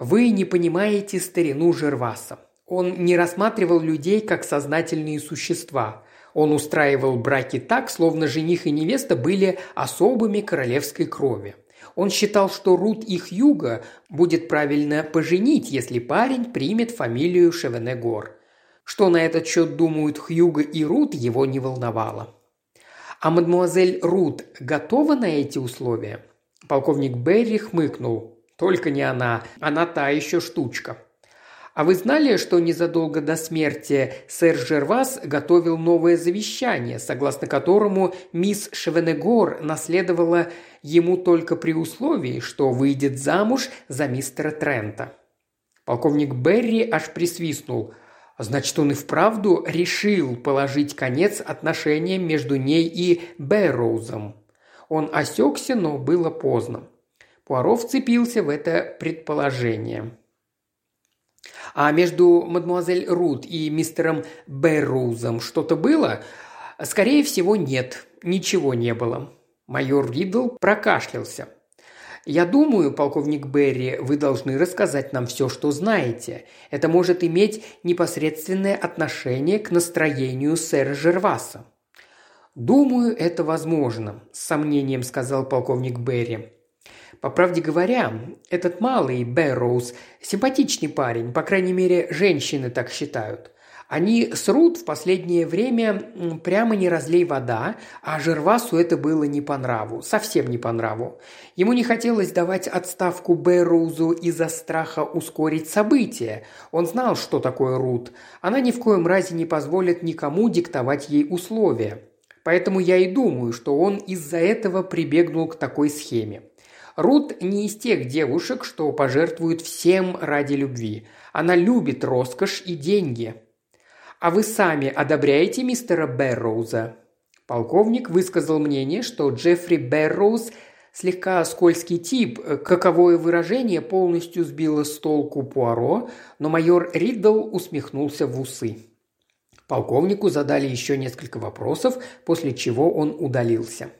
«Вы не понимаете старину Жерваса. Он не рассматривал людей как сознательные существа». Он устраивал браки так, словно жених и невеста были особыми королевской крови. Он считал, что Рут и Хьюго будет правильно поженить, если парень примет фамилию Шевенегор. Что на этот счет думают Хьюго и Рут, его не волновало. «А мадмуазель Рут готова на эти условия?» Полковник Берри хмыкнул. «Только не она. Она та еще штучка». «А вы знали, что незадолго до смерти сэр Жервас готовил новое завещание, согласно которому мисс Шевенегор наследовала ему только при условии, что выйдет замуж за мистера Трента?» Полковник Берри аж присвистнул. «Значит, он и вправду решил положить конец отношениям между ней и Берроузом». Он осекся, но было поздно. Пуаро вцепился в это предположение. «А между мадемуазель Рут и мистером Берроузом что-то было?» «Скорее всего, нет. Ничего не было». Майор Ридл прокашлялся. «Я думаю, полковник Берри, вы должны рассказать нам все, что знаете. Это может иметь непосредственное отношение к настроению сэра Жерваса». «Думаю, это возможно», – с сомнением сказал полковник Берри. «По правде говоря, этот малый Берроуз – симпатичный парень, по крайней мере, женщины так считают. Они с Рут в последнее время прямо не разлей вода, а Жервасу это было не по нраву, совсем не по нраву. Ему не хотелось давать отставку Берроузу из-за страха ускорить события. Он знал, что такое Рут. Она ни в коем разе не позволит никому диктовать ей условия. Поэтому я и думаю, что он из-за этого прибегнул к такой схеме. Рут не из тех девушек, что пожертвуют всем ради любви. Она любит роскошь и деньги». «А вы сами одобряете мистера Берроуза?» Полковник высказал мнение, что Джеффри Берроуз слегка скользкий тип, каковое выражение полностью сбило с толку Пуаро, но майор Риддл усмехнулся в усы. Полковнику задали еще несколько вопросов, после чего он удалился.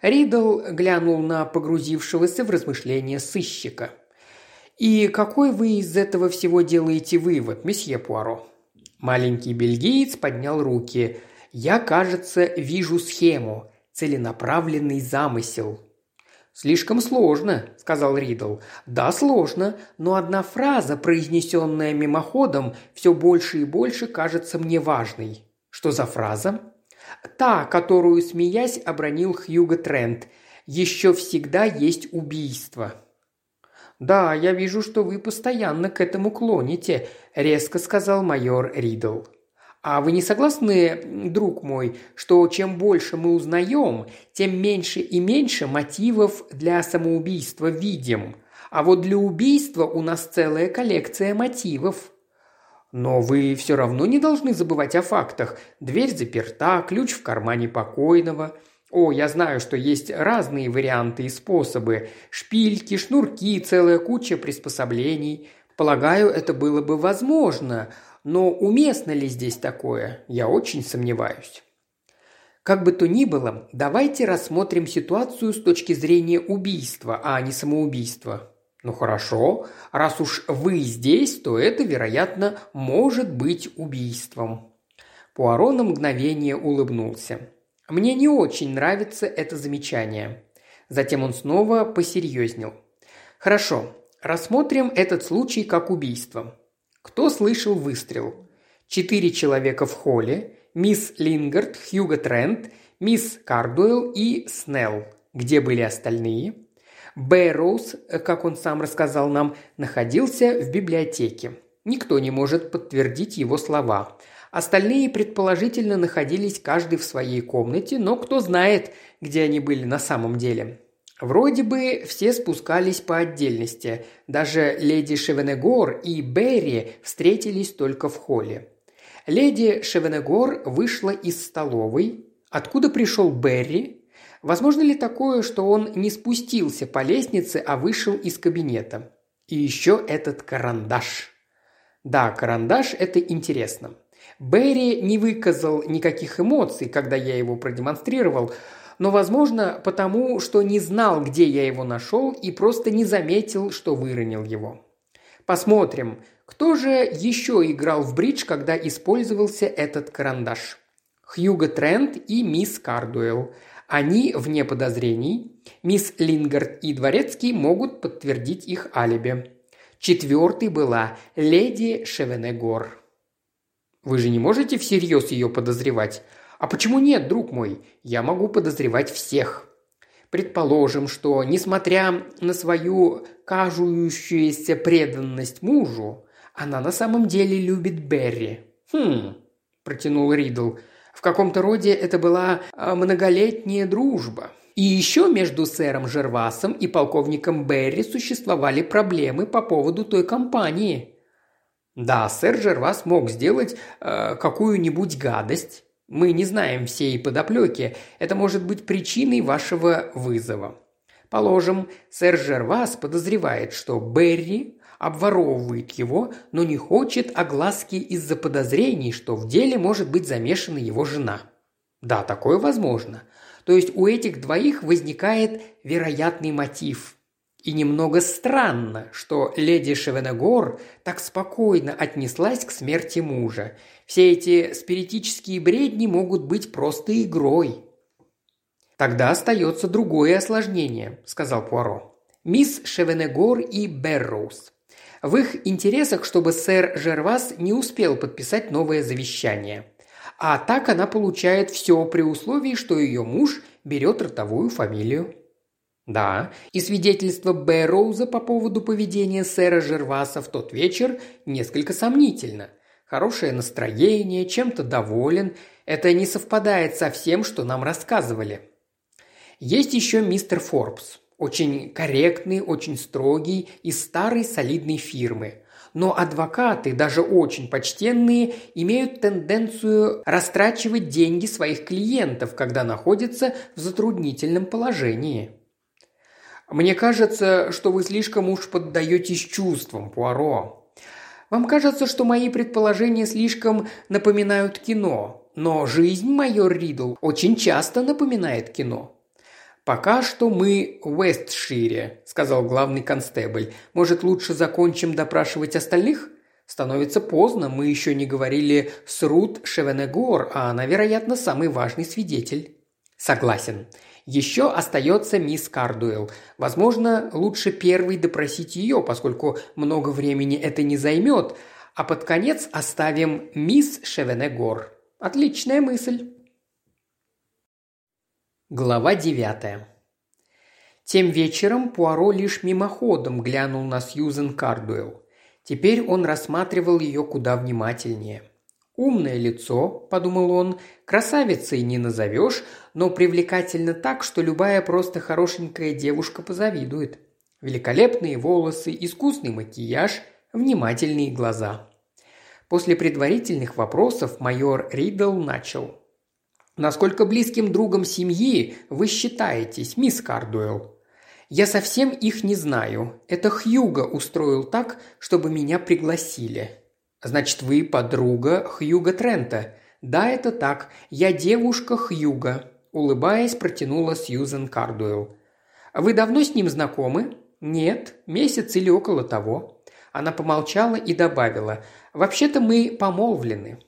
Риддл глянул на погрузившегося в размышления сыщика. «И какой вы из этого всего делаете вывод, месье Пуаро?» Маленький бельгиец поднял руки. «Я, кажется, вижу схему. Целенаправленный замысел». «Слишком сложно», – сказал Риддл. «Да, сложно, но одна фраза, произнесенная мимоходом, все больше и больше кажется мне важной». «Что за фраза?» «Та, которую, смеясь, обронил Хьюго Трент. Еще всегда есть убийство». «Да, я вижу, что вы постоянно к этому клоните», – резко сказал майор Риддл. «А вы не согласны, друг мой, что чем больше мы узнаем, тем меньше и меньше мотивов для самоубийства видим? А вот для убийства у нас целая коллекция мотивов». «Но вы все равно не должны забывать о фактах. Дверь заперта, ключ в кармане покойного». «О, я знаю, что есть разные варианты и способы. Шпильки, шнурки, целая куча приспособлений. Полагаю, это было бы возможно». Но уместно ли здесь такое, я очень сомневаюсь. Как бы то ни было, давайте рассмотрим ситуацию с точки зрения убийства, а не самоубийства. Ну хорошо, раз уж вы здесь, то это, вероятно, может быть убийством. Пуаро на мгновение улыбнулся. Мне не очень нравится это замечание. Затем он снова посерьезнел. Хорошо, рассмотрим этот случай как убийство. Кто слышал выстрел? 4 человека в холле, мисс Лингард, Хьюго Трент, мисс Кардуэлл и Снелл. Где были остальные? Берроуз, как он сам рассказал нам, находился в библиотеке. Никто не может подтвердить его слова. Остальные, предположительно, находились каждый в своей комнате, но кто знает, где они были на самом деле. Вроде бы все спускались по отдельности. Даже леди Шевенегор и Берри встретились только в холле. Леди Шевенегор вышла из столовой. Откуда пришел Берри? Возможно ли такое, что он не спустился по лестнице, а вышел из кабинета? И еще этот карандаш. Да, карандаш – это интересно. Берри не выказал никаких эмоций, когда я его продемонстрировал, но, возможно, потому, что не знал, где я его нашел, и просто не заметил, что выронил его. Посмотрим, кто же еще играл в бридж, когда использовался этот карандаш. Хьюго Трент и мисс Кардуэлл. Они вне подозрений. Мисс Лингард и Дворецкий могут подтвердить их алиби. 4-й была леди Шевенегор. Вы же не можете всерьез ее подозревать? А почему нет, друг мой? Я могу подозревать всех. Предположим, что, несмотря на свою кажущуюся преданность мужу, она на самом деле любит Берри. Протянул Риддл. В каком-то роде это была многолетняя дружба. И еще между сэром Жервасом и полковником Берри существовали проблемы по поводу той компании. Да, сэр Жервас мог сделать какую-нибудь гадость. Мы не знаем всей подоплеки. Это может быть причиной вашего вызова. Положим, сэр Жервас подозревает, что Берри обворовывает его, но не хочет огласки из-за подозрений, что в деле может быть замешана его жена. Да, такое возможно. То есть у этих двоих возникает вероятный мотив. И немного странно, что леди Шевенегор так спокойно отнеслась к смерти мужа. Все эти спиритические бредни могут быть просто игрой. «Тогда остается другое осложнение», – сказал Пуаро. «Мисс Шевенегор и Берроуз. В их интересах, чтобы сэр Жервас не успел подписать новое завещание. А так она получает все при условии, что ее муж берет родовую фамилию». Да, и свидетельство Берроуза по поводу поведения сэра Жерваса в тот вечер несколько сомнительно. Хорошее настроение, чем-то доволен. Это не совпадает со всем, что нам рассказывали. Есть еще мистер Форбс. Очень корректный, очень строгий, из старой солидной фирмы. но адвокаты, даже очень почтенные, имеют тенденцию растрачивать деньги своих клиентов, когда находятся в затруднительном положении. «Мне кажется, что вы слишком уж поддаетесь чувствам, Пуаро. Вам кажется, что мои предположения слишком напоминают кино, но жизнь, майор Ридл, очень часто напоминает кино». «Пока что мы в Уэстшире», – сказал главный констебль. «Может, лучше закончим допрашивать остальных? Становится поздно, мы еще не говорили с Рут Шевенегор, а она, вероятно, самый важный свидетель». «Согласен. Еще остается мисс Кардуэлл. Возможно, лучше первой допросить ее, поскольку много времени это не займет, а под конец оставим мисс Шевенегор». «Отличная мысль». Глава 9. Тем вечером Пуаро лишь мимоходом глянул на Сьюзен Кардуэлл. Теперь он рассматривал ее куда внимательнее. «Умное лицо», – подумал он, – «красавицей не назовешь, но привлекательно так, что любая просто хорошенькая девушка позавидует. Великолепные волосы, искусный макияж, внимательные глаза». После предварительных вопросов майор Ридл начал. «Насколько близким другом семьи вы считаетесь, мисс Кардуэлл?» «Я совсем их не знаю. Это Хьюго устроил так, чтобы меня пригласили». «Значит, вы подруга Хьюго Трента?» «Да, это так. Я девушка Хьюго», – улыбаясь, протянула Сьюзен Кардуэлл. «Вы давно с ним знакомы?» «Нет, месяц или около того». Она помолчала и добавила: «Вообще-то мы помолвлены».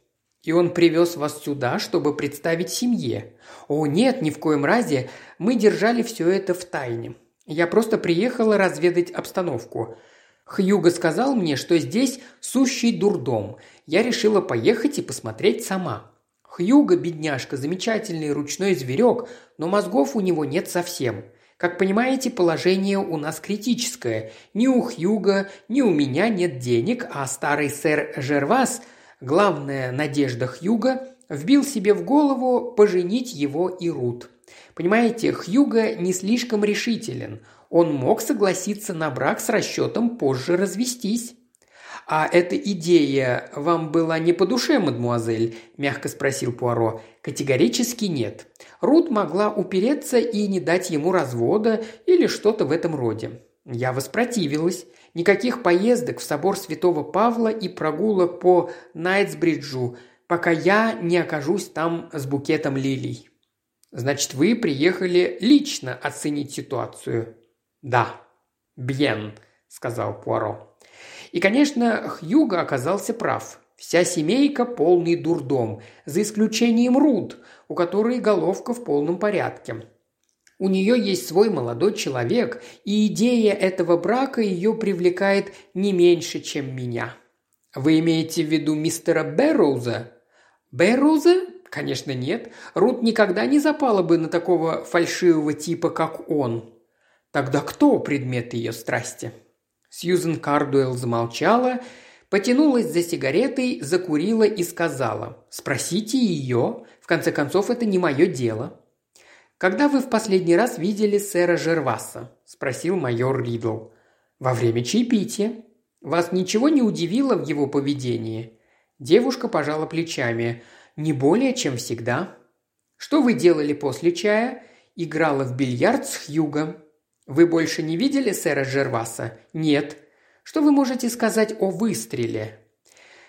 «И он привез вас сюда, чтобы представить семье?» «О, нет, ни в коем разе. Мы держали все это в тайне. Я просто приехала разведать обстановку. Хьюго сказал мне, что здесь сущий дурдом. Я решила поехать и посмотреть сама. Хьюго, бедняжка, замечательный ручной зверек, но мозгов у него нет совсем. Как понимаете, положение у нас критическое. Ни у Хьюго, ни у меня нет денег, а старый сэр Жервас – главная надежда Хьюго вбил себе в голову поженить его и Рут. Понимаете, Хьюго не слишком решителен. Он мог согласиться на брак с расчетом позже развестись». «А эта идея вам была не по душе, мадмуазель?» – мягко спросил Пуаро. «Категорически нет. Рут могла упереться и не дать ему развода или что-то в этом роде. Я воспротивилась. Никаких поездок в собор Святого Павла и прогулок по Найтсбриджу, пока я не окажусь там с букетом лилий». «Значит, вы приехали лично оценить ситуацию?» «Да». «Бьен», – сказал Пуаро. И, конечно, Хьюго оказался прав. Вся семейка – полный дурдом, за исключением Рут, у которой головка в полном порядке. У нее есть свой молодой человек, и идея этого брака ее привлекает не меньше, чем меня». «Вы имеете в виду мистера Берроуза?» «Берроуза? Конечно, нет. Рут никогда не запала бы на такого фальшивого типа, как он». «Тогда кто предмет ее страсти?» Сьюзен Кардуэлл замолчала, потянулась за сигаретой, закурила и сказала: «Спросите ее. В конце концов, это не мое дело». «Когда вы в последний раз видели сэра Жерваса?» – спросил майор Ридл. «Во время чаепития». «Вас ничего не удивило в его поведении?» Девушка пожала плечами. «Не более, чем всегда». «Что вы делали после чая?» «Играла в бильярд с Хьюго». «Вы больше не видели сэра Жерваса?» «Нет». «Что вы можете сказать о выстреле?»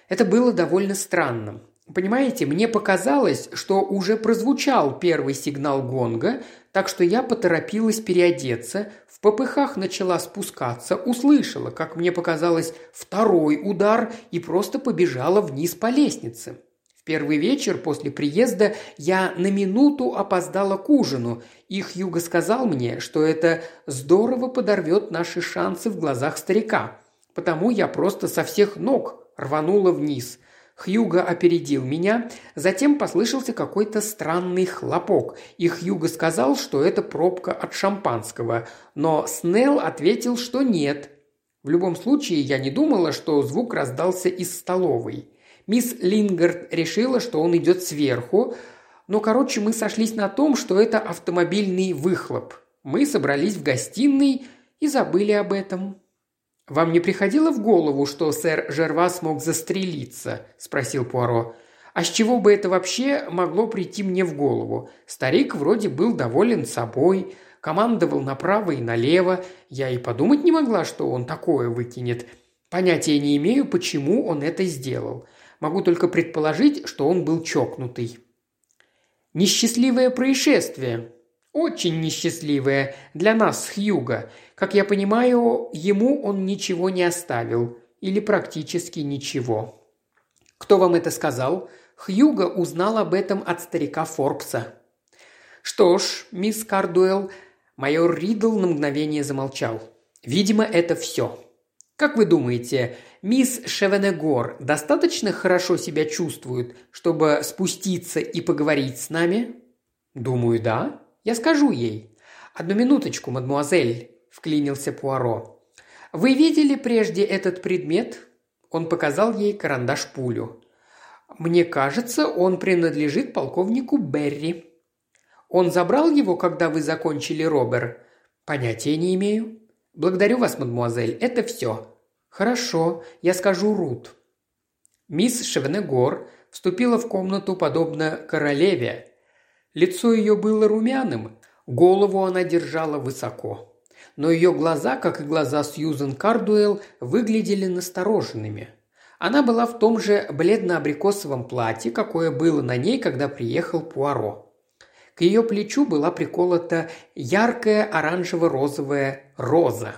«Это было довольно странно. Понимаете, мне показалось, что уже прозвучал первый сигнал гонга, так что я поторопилась переодеться, в попыхах начала спускаться, услышала, как мне показалось, второй удар и просто побежала вниз по лестнице. В первый вечер после приезда я на минуту опоздала к ужину, и Хьюго сказал мне, что это здорово подорвет наши шансы в глазах старика, потому я просто со всех ног рванула вниз». Хьюго опередил меня, затем послышался какой-то странный хлопок, и Хьюго сказал, что это пробка от шампанского, но Снелл ответил, что нет. В любом случае, я не думала, что звук раздался из столовой. Мисс Лингард решила, что он идет сверху, но, короче, мы сошлись на том, что это автомобильный выхлоп. Мы собрались в гостиной и забыли об этом». «Вам не приходило в голову, что сэр Жервас мог застрелиться?» – спросил Пуаро. «А с чего бы это вообще могло прийти мне в голову? Старик вроде был доволен собой, командовал направо и налево. Я и подумать не могла, что он такое выкинет. Понятия не имею, почему он это сделал. Могу только предположить, что он был чокнутый». «Несчастливое происшествие», «Очень несчастливое для нас с Хьюго. Как я понимаю, ему он ничего не оставил. Или практически ничего». «Кто вам это сказал?» Хьюго узнал об этом от старика Форбса. «Что ж, мисс Кардуэлл...» Майор Ридл на мгновение замолчал. «Видимо, это все. Как вы думаете, мисс Шевенегор достаточно хорошо себя чувствует, чтобы спуститься и поговорить с нами?» «Думаю, да». «Я скажу ей». «Одну минуточку, мадмуазель», – вклинился Пуаро. «Вы видели прежде этот предмет?» Он показал ей карандаш-пулю. «Мне кажется, он принадлежит полковнику Берри». «Он забрал его, когда вы закончили, Робер?» «Понятия не имею». «Благодарю вас, мадмуазель, это все». «Хорошо, я скажу Рут». Мисс Шевенегор вступила в комнату подобно королеве. Лицо ее было румяным, голову она держала высоко. Но ее глаза, как и глаза Сьюзен Кардуэлл, выглядели настороженными. Она была в том же бледно-абрикосовом платье, какое было на ней, когда приехал Пуаро. К ее плечу была приколота яркая оранжево-розовая роза.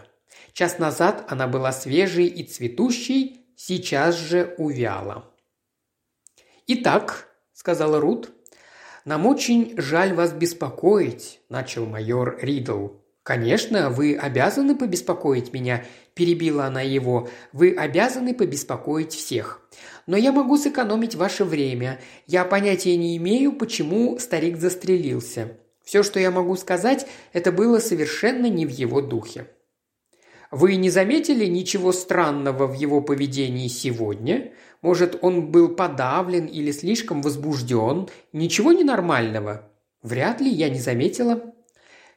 Час назад она была свежей и цветущей, сейчас же увяла. «Итак», – сказала Рут, – «Нам очень жаль вас беспокоить», – начал майор Ридл. «Конечно, вы обязаны побеспокоить меня», – перебила она его. «Вы обязаны побеспокоить всех. Но я могу сэкономить ваше время. Я понятия не имею, почему старик застрелился. Все, что я могу сказать, это было совершенно не в его духе». «Вы не заметили ничего странного в его поведении сегодня? Может, он был подавлен или слишком возбужден? Ничего ненормального?» «Вряд ли, я не заметила».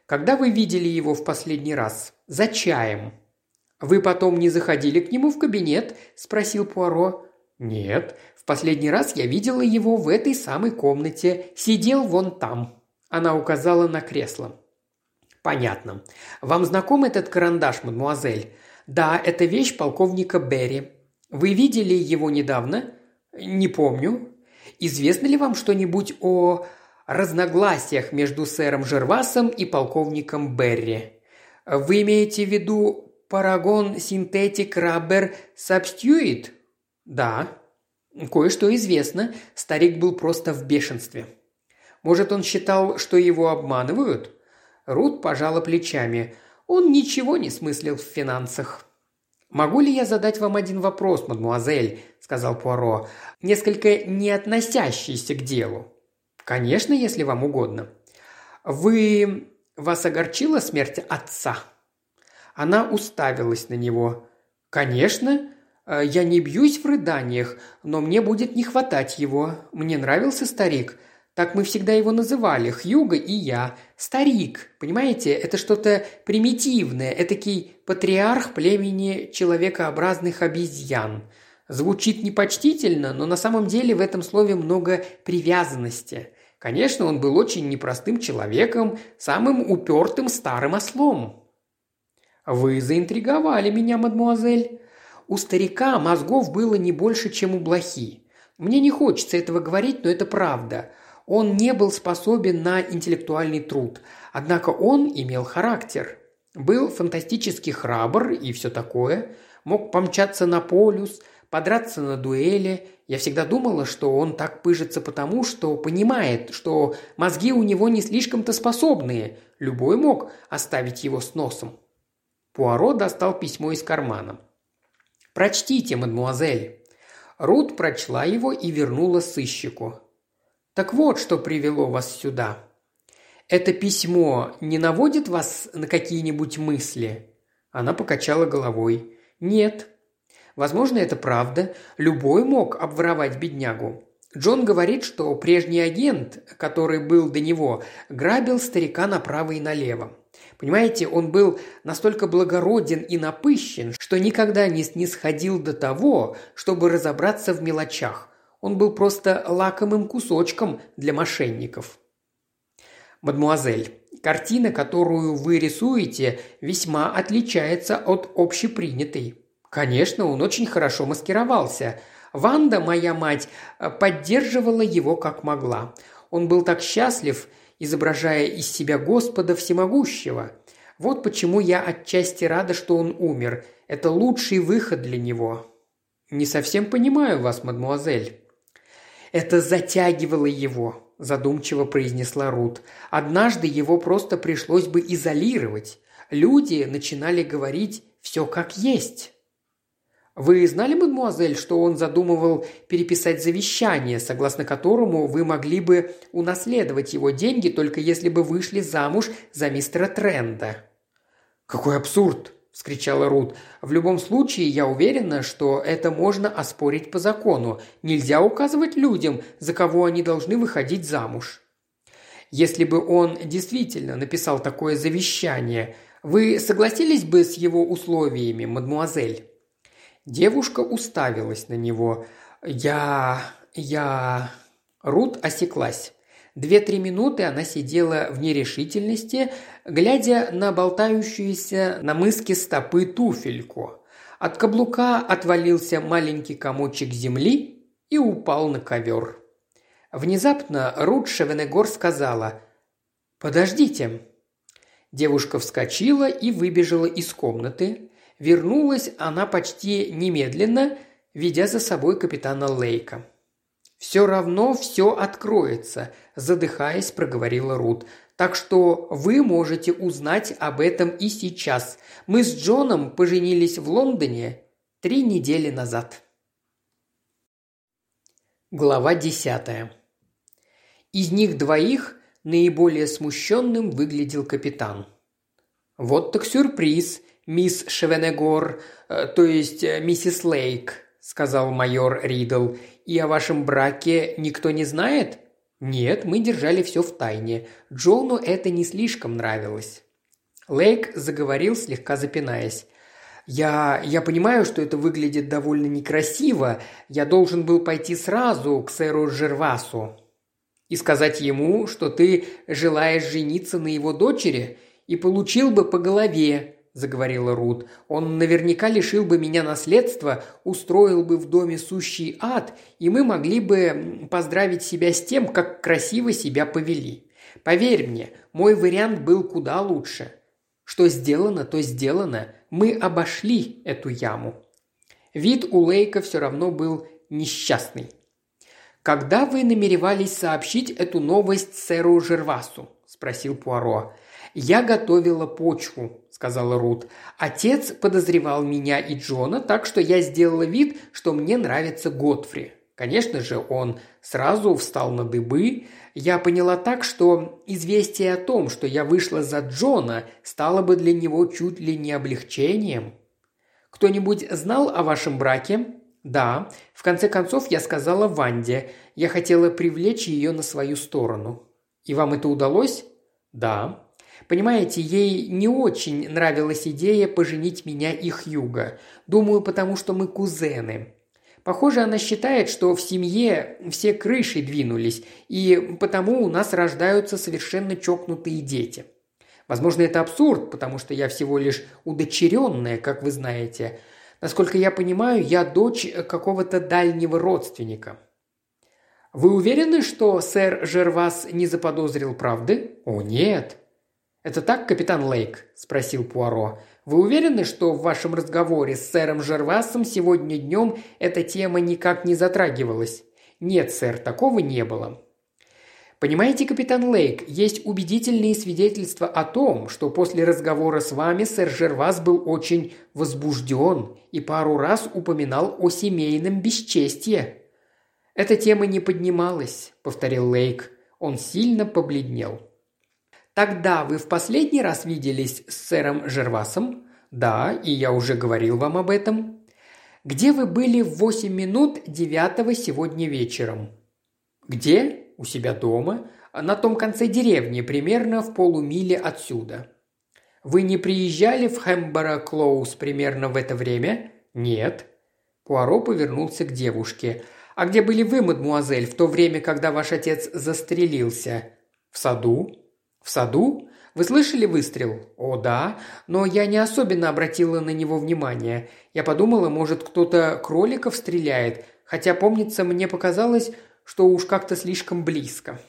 «Когда вы видели его в последний раз? За чаем?» «Вы потом не заходили к нему в кабинет?» – спросил Пуаро. «Нет, в последний раз я видела его в этой самой комнате. Сидел вон там». Она указала на кресло. «Понятно. Вам знаком этот карандаш, мадмуазель?» «Да, это вещь полковника Берри». «Вы видели его недавно?» «Не помню». «Известно ли вам что-нибудь о разногласиях между сэром Жервасом и полковником Берри?» «Вы имеете в виду Paragon Synthetic Rubber Substitute?» «Да». «Кое-что известно. Старик был просто в бешенстве». «Может, он считал, что его обманывают?» Рут пожала плечами. Он ничего не смыслил в финансах. «Могу ли я задать вам один вопрос, мадмуазель?» – сказал Пуаро, несколько не относящийся к делу. «Конечно, если вам угодно». Вас огорчила смерть отца?» Она уставилась на него. «Конечно. Я не бьюсь в рыданиях, но мне будет не хватать его. Мне нравился старик». Так мы всегда его называли, Хьюго и я. Старик, понимаете, это что-то примитивное, этакий патриарх племени человекообразных обезьян. Звучит непочтительно, но на самом деле в этом слове много привязанности. Конечно, он был очень непростым человеком, самым упертым старым ослом. «Вы заинтриговали меня, мадмуазель. У старика мозгов было не больше, чем у блохи. Мне не хочется этого говорить, но это правда». Он не был способен на интеллектуальный труд, однако он имел характер. Был фантастически храбр и все такое. Мог помчаться на полюс, подраться на дуэли. Я всегда думала, что он так пыжится потому, что понимает, что мозги у него не слишком-то способные. Любой мог оставить его с носом. Пуаро достал письмо из кармана. «Прочтите, мадмуазель». Рут прочла его и вернула сыщику. «Так вот, что привело вас сюда. Это письмо не наводит вас на какие-нибудь мысли?» Она покачала головой. «Нет». «Возможно, это правда. Любой мог обворовать беднягу. Джон говорит, что прежний агент, который был до него, грабил старика направо и налево. Понимаете, он был настолько благороден и напыщен, что никогда не снисходил до того, чтобы разобраться в мелочах. Он был просто лакомым кусочком для мошенников. «Мадмуазель, картина, которую вы рисуете, весьма отличается от общепринятой. Конечно, он очень хорошо маскировался. Ванда, моя мать, поддерживала его как могла. Он был так счастлив, изображая из себя Господа Всемогущего. Вот почему я отчасти рада, что он умер. Это лучший выход для него». «Не совсем понимаю вас, мадмуазель». «Это затягивало его», – задумчиво произнесла Рут. «Однажды его просто пришлось бы изолировать. Люди начинали говорить все как есть». «Вы знали, мадмуазель, что он задумывал переписать завещание, согласно которому вы могли бы унаследовать его деньги, только если бы вышли замуж за мистера Тренда?» «Какой абсурд!» – вскричала Рут. «В любом случае, я уверена, что это можно оспорить по закону. Нельзя указывать людям, за кого они должны выходить замуж». «Если бы он действительно написал такое завещание, вы согласились бы с его условиями, мадмуазель?» Девушка уставилась на него. Рут осеклась. 2-3 минуты она сидела в нерешительности, глядя на болтающуюся на мыске стопы туфельку. От каблука отвалился маленький комочек земли и упал на ковер. Внезапно Рут Шевенегор сказала: «Подождите». Девушка вскочила и выбежала из комнаты. Вернулась она почти немедленно, ведя за собой капитана Лейка. «Все равно все откроется», – задыхаясь, проговорила Рут. «Так что вы можете узнать об этом и сейчас. Мы с Джоном поженились в Лондоне 3 недели назад». Глава 10. Из них двоих наиболее смущенным выглядел капитан. «Вот так сюрприз, мисс Шевенегор, то есть миссис Лейк», – сказал майор Ридл. «И о вашем браке никто не знает?» «Нет, мы держали все в тайне. Джону это не слишком нравилось». Лейк заговорил, слегка запинаясь. «Я понимаю, что это выглядит довольно некрасиво. Я должен был пойти сразу к сэру Жервасу и сказать ему, что ты желаешь жениться на его дочери, и получил бы по голове», – заговорила Рут. «Он наверняка лишил бы меня наследства, устроил бы в доме сущий ад, и мы могли бы поздравить себя с тем, как красиво себя повели. Поверь мне, мой вариант был куда лучше. Что сделано, то сделано. Мы обошли эту яму». Вид у Лейка все равно был несчастный. «Когда вы намеревались сообщить эту новость сэру Жервасу?» – спросил Пуаро. «Я готовила почву», – сказала Рут. «Отец подозревал меня и Джона, так что я сделала вид, что мне нравится Готфри. Конечно же, он сразу встал на дыбы. Я поняла так, что известие о том, что я вышла за Джона, стало бы для него чуть ли не облегчением». «Кто-нибудь знал о вашем браке?» «Да. В конце концов, я сказала Ванде. Я хотела привлечь ее на свою сторону». «И вам это удалось?» «Да». «Понимаете, ей не очень нравилась идея поженить меня и Хьюга. Думаю, потому что мы кузены. Похоже, она считает, что в семье все крыши двинулись, и потому у нас рождаются совершенно чокнутые дети. Возможно, это абсурд, потому что я всего лишь удочеренная, как вы знаете. Насколько я понимаю, я дочь какого-то дальнего родственника». «Вы уверены, что сэр Жервас не заподозрил правды?» «О, нет». «Это так, капитан Лейк?» – спросил Пуаро. «Вы уверены, что в вашем разговоре с сэром Жервасом сегодня днем эта тема никак не затрагивалась?» «Нет, сэр, такого не было». «Понимаете, капитан Лейк, есть убедительные свидетельства о том, что после разговора с вами сэр Жервас был очень возбужден и пару раз упоминал о семейном бесчестье». «Эта тема не поднималась», – повторил Лейк. Он сильно побледнел. «Тогда вы в последний раз виделись с сэром Жервасом?» «Да, и я уже говорил вам об этом». «Где вы были в 8 минут 9 сегодня вечером?» «Где?» «У себя дома, на том конце деревни, примерно в полумиле отсюда». Вы не приезжали в Хэмборо-Клоуз примерно в это время?» «Нет». Пуаро повернулся к девушке. «А где были вы, мадмуазель, в то время, когда ваш отец застрелился?» «В саду». «В саду? Вы слышали выстрел?» «О, да, но я не особенно обратила на него внимание. Я подумала, может, кто-то кроликов стреляет, хотя, помнится, мне показалось, что уж как-то слишком близко».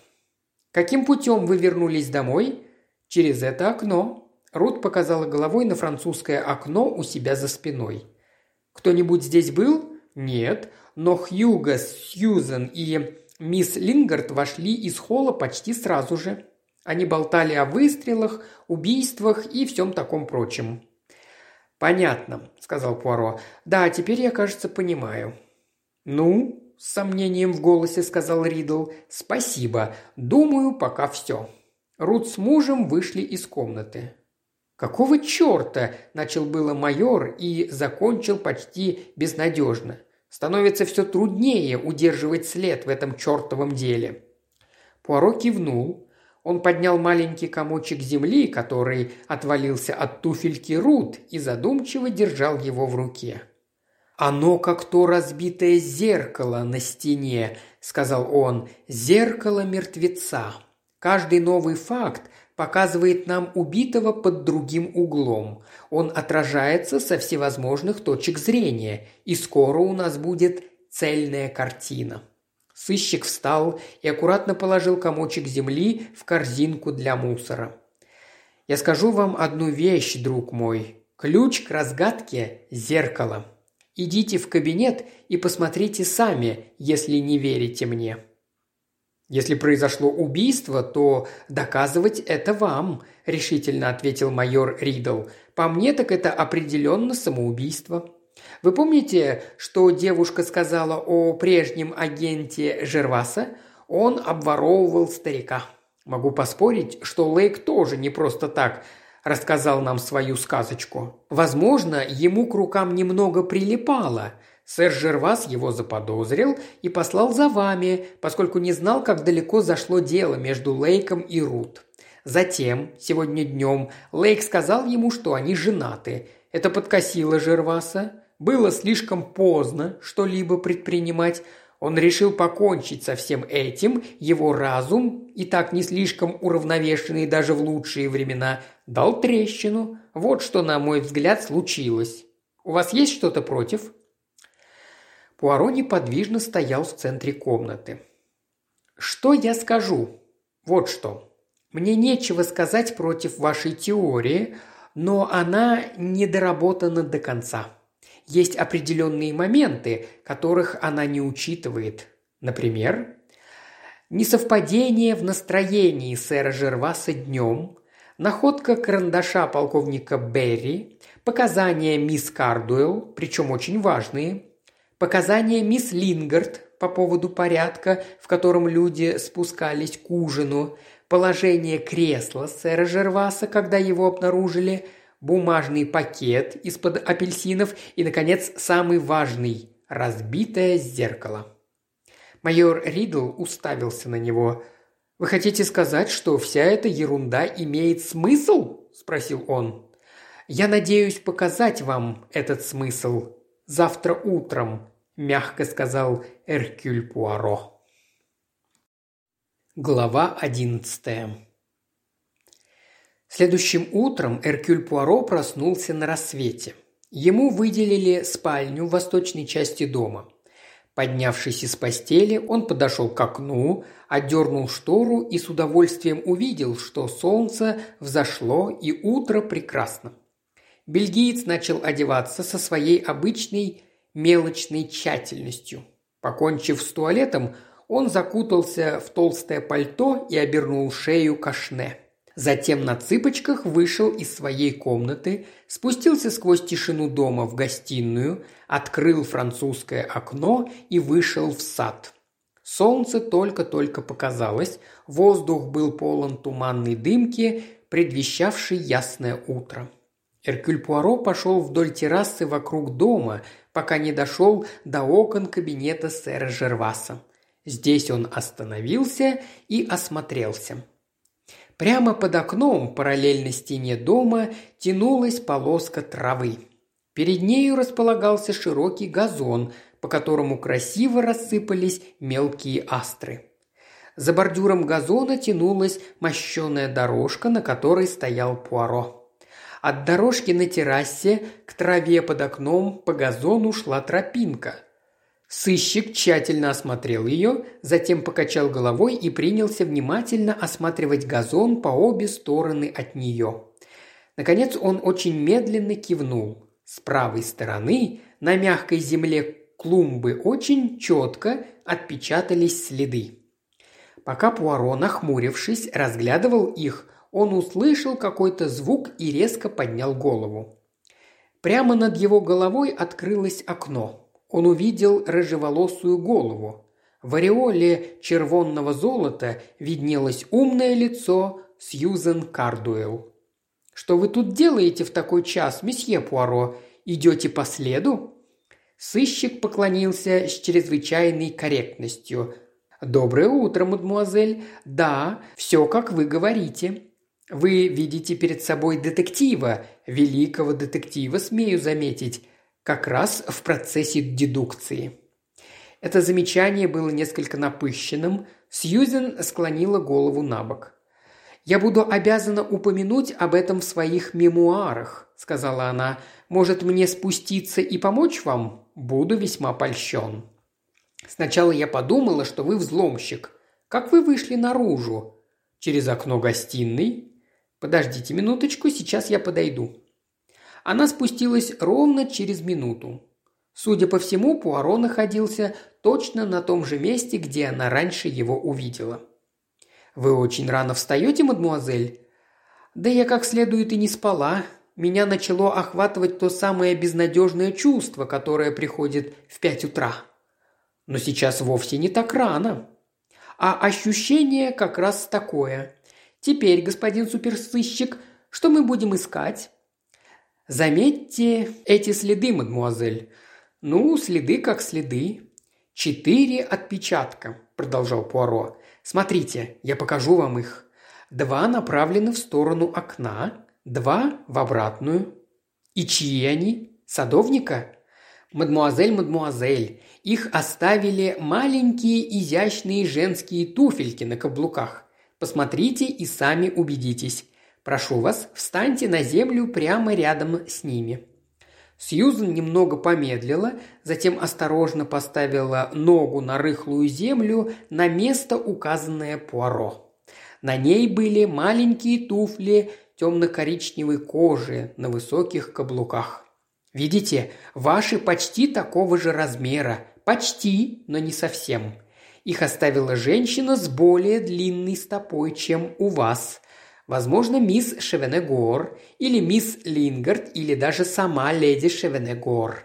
«Каким путем вы вернулись домой?» «Через это окно». Рут показала головой на французское окно у себя за спиной. «Кто-нибудь здесь был?» «Нет, но Хьюго, Сьюзен и мисс Лингард вошли из холла почти сразу же. Они болтали о выстрелах, убийствах и всем таком прочем». «Понятно», – сказал Пуаро. «Да, теперь я, кажется, понимаю». «Ну?» – с сомнением в голосе сказал Ридл. «Спасибо. Думаю, пока все». Рут с мужем вышли из комнаты. «Какого черта?» – начал было майор и закончил почти безнадежно. «Становится все труднее удерживать след в этом чертовом деле». Пуаро кивнул. Он поднял маленький комочек земли, который отвалился от туфельки Рут, и задумчиво держал его в руке. «Оно как то разбитое зеркало на стене», – сказал он, – «зеркало мертвеца. Каждый новый факт показывает нам убитого под другим углом. Он отражается со всевозможных точек зрения, и скоро у нас будет цельная картина». Сыщик встал и аккуратно положил комочек земли в корзинку для мусора. «Я скажу вам одну вещь, друг мой. Ключ к разгадке – зеркало. Идите в кабинет и посмотрите сами, если не верите мне». «Если произошло убийство, то доказывать это вам», – решительно ответил майор Ридл. «По мне, так это определенно самоубийство». Вы помните, что девушка сказала о прежнем агенте Жерваса? Он обворовывал старика. Могу поспорить, что Лейк тоже не просто так рассказал нам свою сказочку. Возможно, ему к рукам немного прилипало. Сэр Жервас его заподозрил и послал за вами, поскольку не знал, как далеко зашло дело между Лейком и Рут. Затем, сегодня днем, Лейк сказал ему, что они женаты. Это подкосило Жерваса. Было слишком поздно что-либо предпринимать. Он решил покончить со всем этим. Его разум, и так не слишком уравновешенный даже в лучшие времена, дал трещину. Вот что, на мой взгляд, случилось. У вас есть что-то против?» Пуаро неподвижно стоял в центре комнаты. «Что я скажу? Вот что. Мне нечего сказать против вашей теории, но она не доработана до конца. Есть определенные моменты, которых она не учитывает. Например, несовпадение в настроении сэра Жерваса днем, находка карандаша полковника Берри, показания мисс Кардуэлл, причем очень важные, показания мисс Лингард по поводу порядка, в котором люди спускались к ужину, положение кресла сэра Жерваса, когда его обнаружили, бумажный пакет из-под апельсинов и, наконец, самый важный – разбитое зеркало». Майор Ридл уставился на него. «Вы хотите сказать, что вся эта ерунда имеет смысл?» – спросил он. «Я надеюсь показать вам этот смысл завтра утром», – мягко сказал Эркюль Пуаро. Глава 11. Следующим утром Эркюль Пуаро проснулся на рассвете. Ему выделили спальню в восточной части дома. Поднявшись из постели, он подошел к окну, отдернул штору и с удовольствием увидел, что солнце взошло и утро прекрасно. Бельгиец начал одеваться со своей обычной мелочной тщательностью. Покончив с туалетом, он закутался в толстое пальто и обернул шею кашне. Затем на цыпочках вышел из своей комнаты, спустился сквозь тишину дома в гостиную, открыл французское окно и вышел в сад. Солнце только-только показалось, воздух был полон туманной дымки, предвещавшей ясное утро. Эркюль Пуаро пошел вдоль террасы вокруг дома, пока не дошел до окон кабинета сэра Жерваса. Здесь он остановился и осмотрелся. Прямо под окном, параллельно стене дома, тянулась полоска травы. Перед нею располагался широкий газон, по которому красиво рассыпались мелкие астры. За бордюром газона тянулась мощеная дорожка, на которой стоял Пуаро. От дорожки на террасе к траве под окном по газону шла тропинка. Сыщик тщательно осмотрел ее, затем покачал головой и принялся внимательно осматривать газон по обе стороны от нее. Наконец он очень медленно кивнул. С правой стороны на мягкой земле клумбы очень четко отпечатались следы. Пока Пуаро, нахмурившись, разглядывал их, он услышал какой-то звук и резко поднял голову. Прямо над его головой открылось окно. Он увидел рыжеволосую голову. В ореоле червонного золота виднелось умное лицо Сьюзен Кардуэлл. «Что вы тут делаете в такой час, месье Пуаро? Идете по следу?» Сыщик поклонился с чрезвычайной корректностью. «Доброе утро, мадемуазель. Да, все, как вы говорите. Вы видите перед собой детектива, великого детектива, смею заметить, как раз в процессе дедукции». Это замечание было несколько напыщенным. Сьюзен склонила голову на бок. «Я буду обязана упомянуть об этом в своих мемуарах», – сказала она. «Может, мне спуститься и помочь вам? Буду весьма польщен». «Сначала я подумала, что вы взломщик. Как вы вышли наружу?» «Через окно гостиной». «Подождите минуточку, сейчас я подойду». Она спустилась ровно через минуту. Судя по всему, Пуаро находился точно на том же месте, где она раньше его увидела. «Вы очень рано встаете, мадемуазель?» «Да я как следует и не спала. Меня начало охватывать то самое безнадежное чувство, которое приходит в 5 утра». «Но сейчас вовсе не так рано». «А ощущение как раз такое. Теперь, господин суперсыщик, что мы будем искать?» «Заметьте эти следы, мадемуазель». «Ну, следы как следы». 4 отпечатка», – продолжал Пуаро. «Смотрите, я покажу вам их. 2 направлены в сторону окна, 2 в обратную». «И чьи они? Садовника?» «Мадемуазель, мадемуазель, их оставили маленькие изящные женские туфельки на каблуках. Посмотрите и сами убедитесь. Прошу вас, встаньте на землю прямо рядом с ними». Сьюзен немного помедлила, затем осторожно поставила ногу на рыхлую землю на место, указанное Пуаро. На ней были маленькие туфли темно-коричневой кожи на высоких каблуках. «Видите, ваши почти такого же размера. Почти, но не совсем. Их оставила женщина с более длинной стопой, чем у вас. Возможно, мисс Шевенегор, или мисс Лингард, или даже сама леди Шевенегор».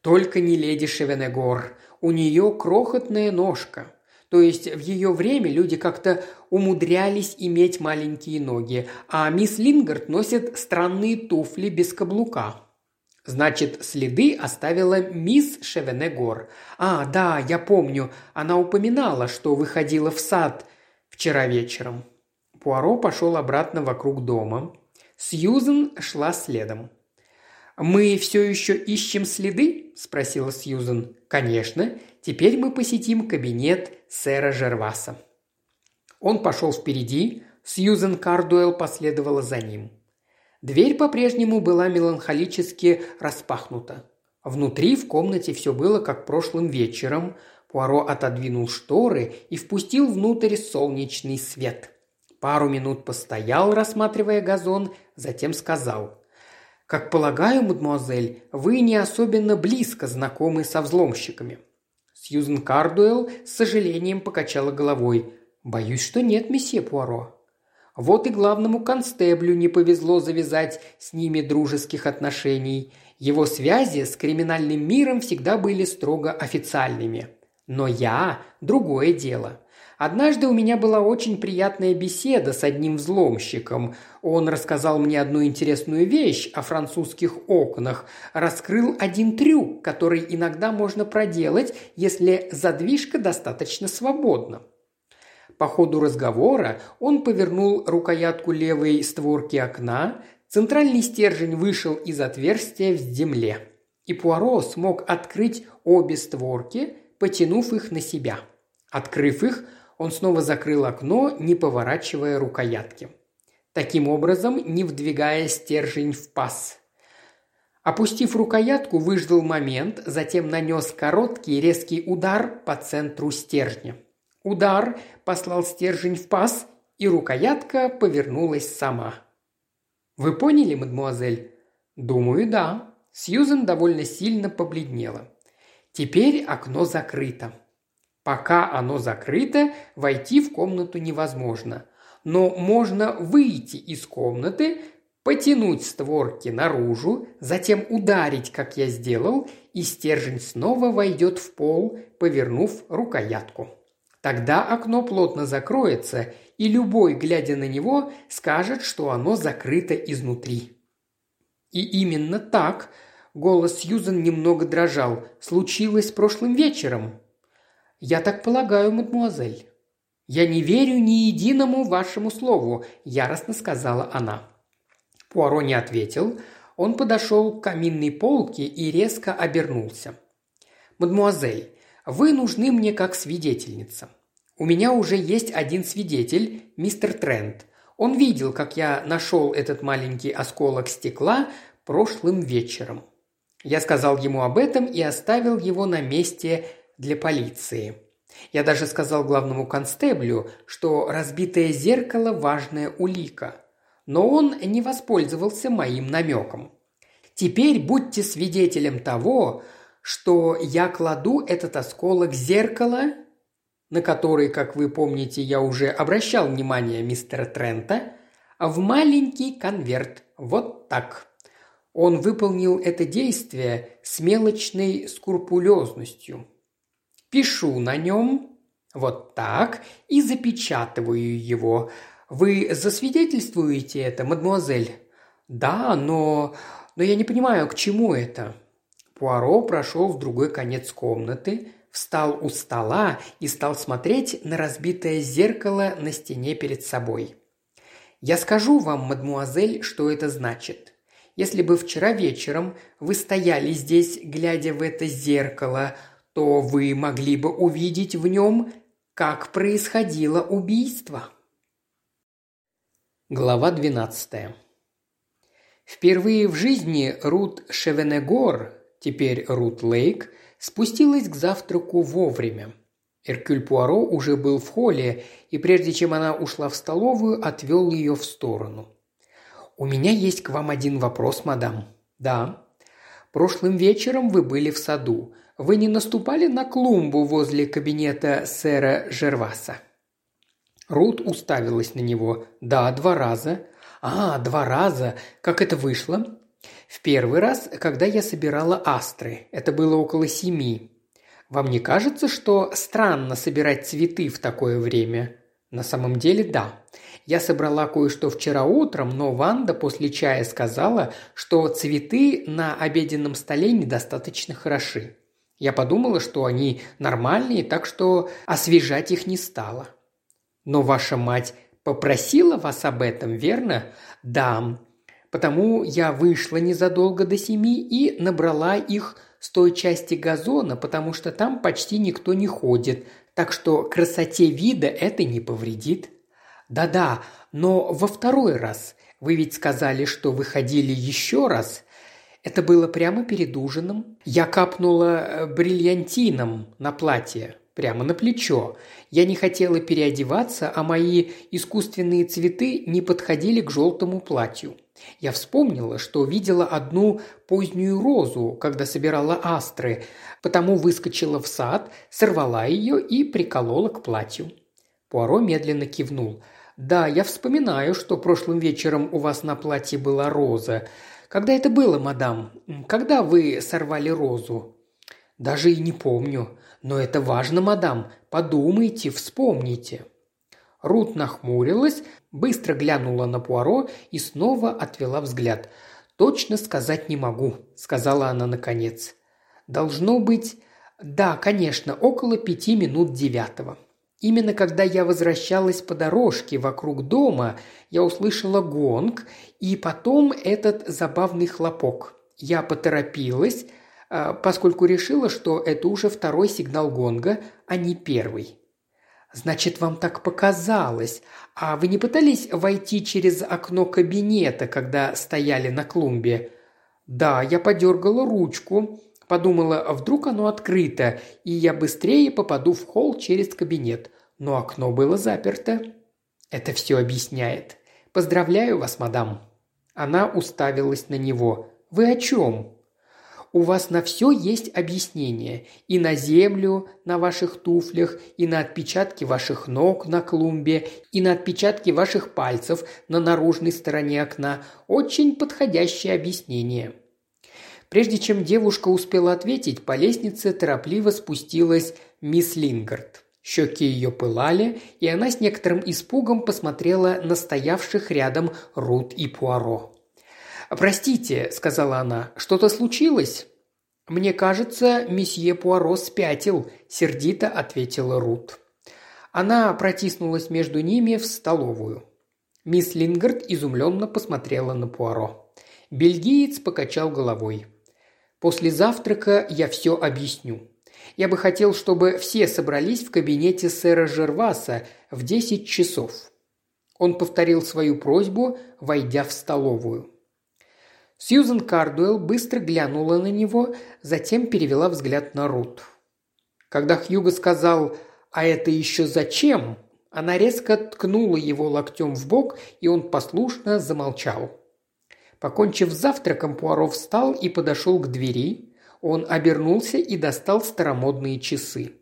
«Только не леди Шевенегор. У нее крохотная ножка. То есть в ее время люди как-то умудрялись иметь маленькие ноги, а мисс Лингард носит странные туфли без каблука». «Значит, следы оставила мисс Шевенегор. А, да, я помню, она упоминала, что выходила в сад вчера вечером». Пуаро пошел обратно вокруг дома. Сьюзен шла следом. «Мы все еще ищем следы?» – спросила Сьюзен. «Конечно. Теперь мы посетим кабинет сэра Жерваса». Он пошел впереди, Сьюзен Кардуэлл последовала за ним. Дверь по-прежнему была меланхолически распахнута. Внутри в комнате все было как прошлым вечером. Пуаро отодвинул шторы и впустил внутрь солнечный свет. Пару минут постоял, рассматривая газон, затем сказал: «Как полагаю, мадемуазель, вы не особенно близко знакомы со взломщиками». Сьюзен Кардуэлл с сожалением покачала головой. «Боюсь, что нет, месье Пуаро». Вот и главному констеблю не повезло завязать с ними дружеских отношений. Его связи с криминальным миром всегда были строго официальными. Но я – другое дело. Однажды у меня была очень приятная беседа с одним взломщиком. Он рассказал мне одну интересную вещь о французских окнах, раскрыл один трюк, который иногда можно проделать, если задвижка достаточно свободна. По ходу разговора он повернул рукоятку левой створки окна, центральный стержень вышел из отверстия в земле, и Пуаро смог открыть обе створки, потянув их на себя. Открыв их, он снова закрыл окно, не поворачивая рукоятки. Таким образом, не вдвигая стержень в паз. Опустив рукоятку, выждал момент, затем нанес короткий резкий удар по центру стержня. Удар послал стержень в паз, и рукоятка повернулась сама. «Вы поняли, мадемуазель?» «Думаю, да». Сьюзен довольно сильно побледнела. «Теперь окно закрыто». Пока оно закрыто, войти в комнату невозможно. Но можно выйти из комнаты, потянуть створки наружу, затем ударить, как я сделал, и стержень снова войдет в пол, повернув рукоятку. Тогда окно плотно закроется, и любой, глядя на него, скажет, что оно закрыто изнутри. И именно так, голос Сьюзен немного дрожал, случилось прошлым вечером. «Я так полагаю, мадемуазель». «Я не верю ни единому вашему слову», – яростно сказала она. Пуаро не ответил. Он подошел к каминной полке и резко обернулся. «Мадемуазель, вы нужны мне как свидетельница. У меня уже есть один свидетель, мистер Трент. Он видел, как я нашел этот маленький осколок стекла прошлым вечером. Я сказал ему об этом и оставил его на месте для полиции. Я даже сказал главному констеблю, что разбитое зеркало – важная улика. Но он не воспользовался моим намеком. Теперь будьте свидетелем того, что я кладу этот осколок зеркала, на который, как вы помните, я уже обращал внимание мистера Трента, в маленький конверт. Вот так». Он выполнил это действие с мелочной скрупулезностью. «Пишу на нем, вот так, и запечатываю его. Вы засвидетельствуете это, мадемуазель?» «Да, но я не понимаю, к чему это». Пуаро прошел в другой конец комнаты, встал у стола и стал смотреть на разбитое зеркало на стене перед собой. «Я скажу вам, мадемуазель, что это значит. Если бы вчера вечером вы стояли здесь, глядя в это зеркало, то вы могли бы увидеть в нем, как происходило убийство». Глава 12. Впервые в жизни Рут Шевенегор, теперь Рут Лейк, спустилась к завтраку вовремя. Эркюль Пуаро уже был в холле, и прежде чем она ушла в столовую, отвел ее в сторону. «У меня есть к вам один вопрос, мадам». «Да». «Прошлым вечером вы были в саду. Вы не наступали на клумбу возле кабинета сэра Жерваса?» Рут уставилась на него. «Да, 2 раза». «А, 2 раза. Как это вышло?» «В первый раз, когда я собирала астры. Это было около 7. Вам не кажется, что странно собирать цветы в такое время?» «На самом деле, да. Я собрала кое-что вчера утром, но Ванда после чая сказала, что цветы на обеденном столе недостаточно хороши. Я подумала, что они нормальные, так что освежать их не стала». «Но ваша мать попросила вас об этом, верно?» «Да. Потому я вышла незадолго до 7 и набрала их с той части газона, потому что там почти никто не ходит, так что красоте вида это не повредит». «Да-да, но во 2-й раз. Вы ведь сказали, что вы ходили еще раз». «Это было прямо перед ужином. Я капнула бриллиантином на платье, прямо на плечо. Я не хотела переодеваться, а мои искусственные цветы не подходили к желтому платью. Я вспомнила, что видела одну позднюю розу, когда собирала астры, потому выскочила в сад, сорвала ее и приколола к платью». Пуаро медленно кивнул. «Да, я вспоминаю, что прошлым вечером у вас на платье была роза. Когда это было, мадам? Когда вы сорвали розу?» «Даже и не помню. Но это важно, мадам. Подумайте, вспомните». Рут нахмурилась, быстро глянула на Пуаро и снова отвела взгляд. «Точно сказать не могу», – сказала она наконец. «Должно быть... Да, конечно, около 9:05. Именно когда я возвращалась по дорожке вокруг дома, я услышала гонг и потом этот забавный хлопок. Я поторопилась, поскольку решила, что это уже второй сигнал гонга, а не первый. «Значит, вам так показалось. А вы не пытались войти через окно кабинета, когда стояли на клумбе?» «Да, я подергала ручку. Подумала, вдруг оно открыто, и я быстрее попаду в холл через кабинет. Но окно было заперто». «Это все объясняет. Поздравляю вас, мадам». Она уставилась на него. «Вы о чем?» «У вас на все есть объяснение. И на землю на ваших туфлях, и на отпечатки ваших ног на клумбе, и на отпечатки ваших пальцев на наружной стороне окна. Очень подходящее объяснение». Прежде чем девушка успела ответить, по лестнице торопливо спустилась мисс Лингард. Щеки ее пылали, и она с некоторым испугом посмотрела на стоявших рядом Рут и Пуаро. «Простите», – сказала она, – «что-то случилось?» «Мне кажется, месье Пуаро спятил», – сердито ответила Рут. Она протиснулась между ними в столовую. Мисс Лингард изумленно посмотрела на Пуаро. Бельгиец покачал головой. «После завтрака я все объясню. Я бы хотел, чтобы все собрались в кабинете сэра Жерваса в 10 часов». Он повторил свою просьбу, войдя в столовую. Сьюзен Кардуэлл быстро глянула на него, затем перевела взгляд на Рут. Когда Хьюго сказал «А это еще зачем?», она резко ткнула его локтем в бок, и он послушно замолчал. Покончив с завтраком, Пуаро встал и подошел к двери. Он обернулся и достал старомодные часы.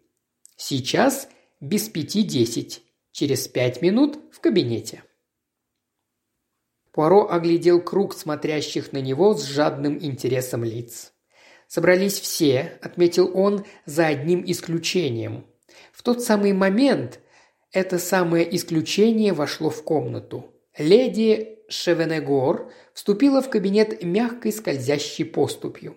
«Сейчас 9:50. Через 5 минут в кабинете». Пуаро оглядел круг смотрящих на него с жадным интересом лиц. «Собрались все», – отметил он, – «за одним исключением». В тот самый момент это самое исключение вошло в комнату. Леди Шевенегор вступила в кабинет мягкой скользящей поступью.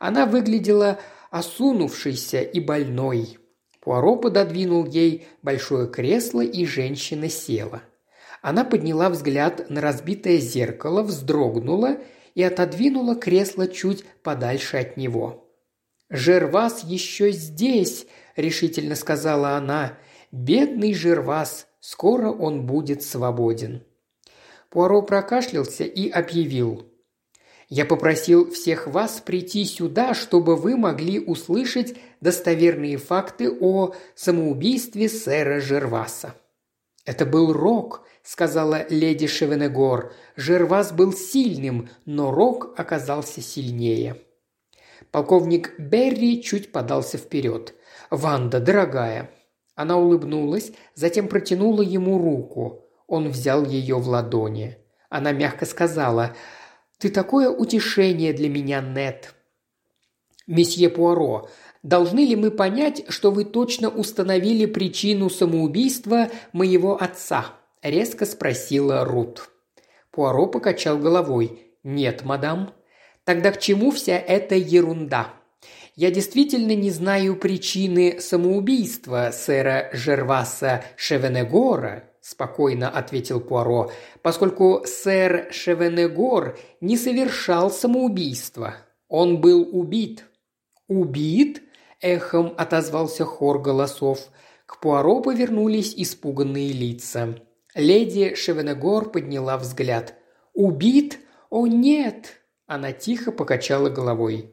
Она выглядела осунувшейся и больной. Пуаро пододвинул ей большое кресло, и женщина села. Она подняла взгляд на разбитое зеркало, вздрогнула и отодвинула кресло чуть подальше от него. «Жервас еще здесь!» – решительно сказала она. «Бедный Жервас! Скоро он будет свободен!» Пуаро прокашлялся и объявил. «Я попросил всех вас прийти сюда, чтобы вы могли услышать достоверные факты о самоубийстве сэра Жерваса». «Это был Рок», – сказала леди Шевенегор. «Жервас был сильным, но Рок оказался сильнее». Полковник Берри чуть подался вперед. «Ванда, дорогая». Она улыбнулась, затем протянула ему руку. Он взял ее в ладони. Она мягко сказала: «Ты такое утешение для меня, Нед». «Месье Пуаро, должны ли мы понять, что вы точно установили причину самоубийства моего отца?» – резко спросила Рут. Пуаро покачал головой. «Нет, мадам». «Тогда к чему вся эта ерунда?» «Я действительно не знаю причины самоубийства сэра Жерваса Шевенегора», – спокойно ответил Пуаро, «поскольку сэр Шевенегор не совершал самоубийства. Он был убит». «Убит?» – эхом отозвался хор голосов. К Пуаро повернулись испуганные лица. Леди Шевенегор подняла взгляд. «Убит? О, нет!» – она тихо покачала головой.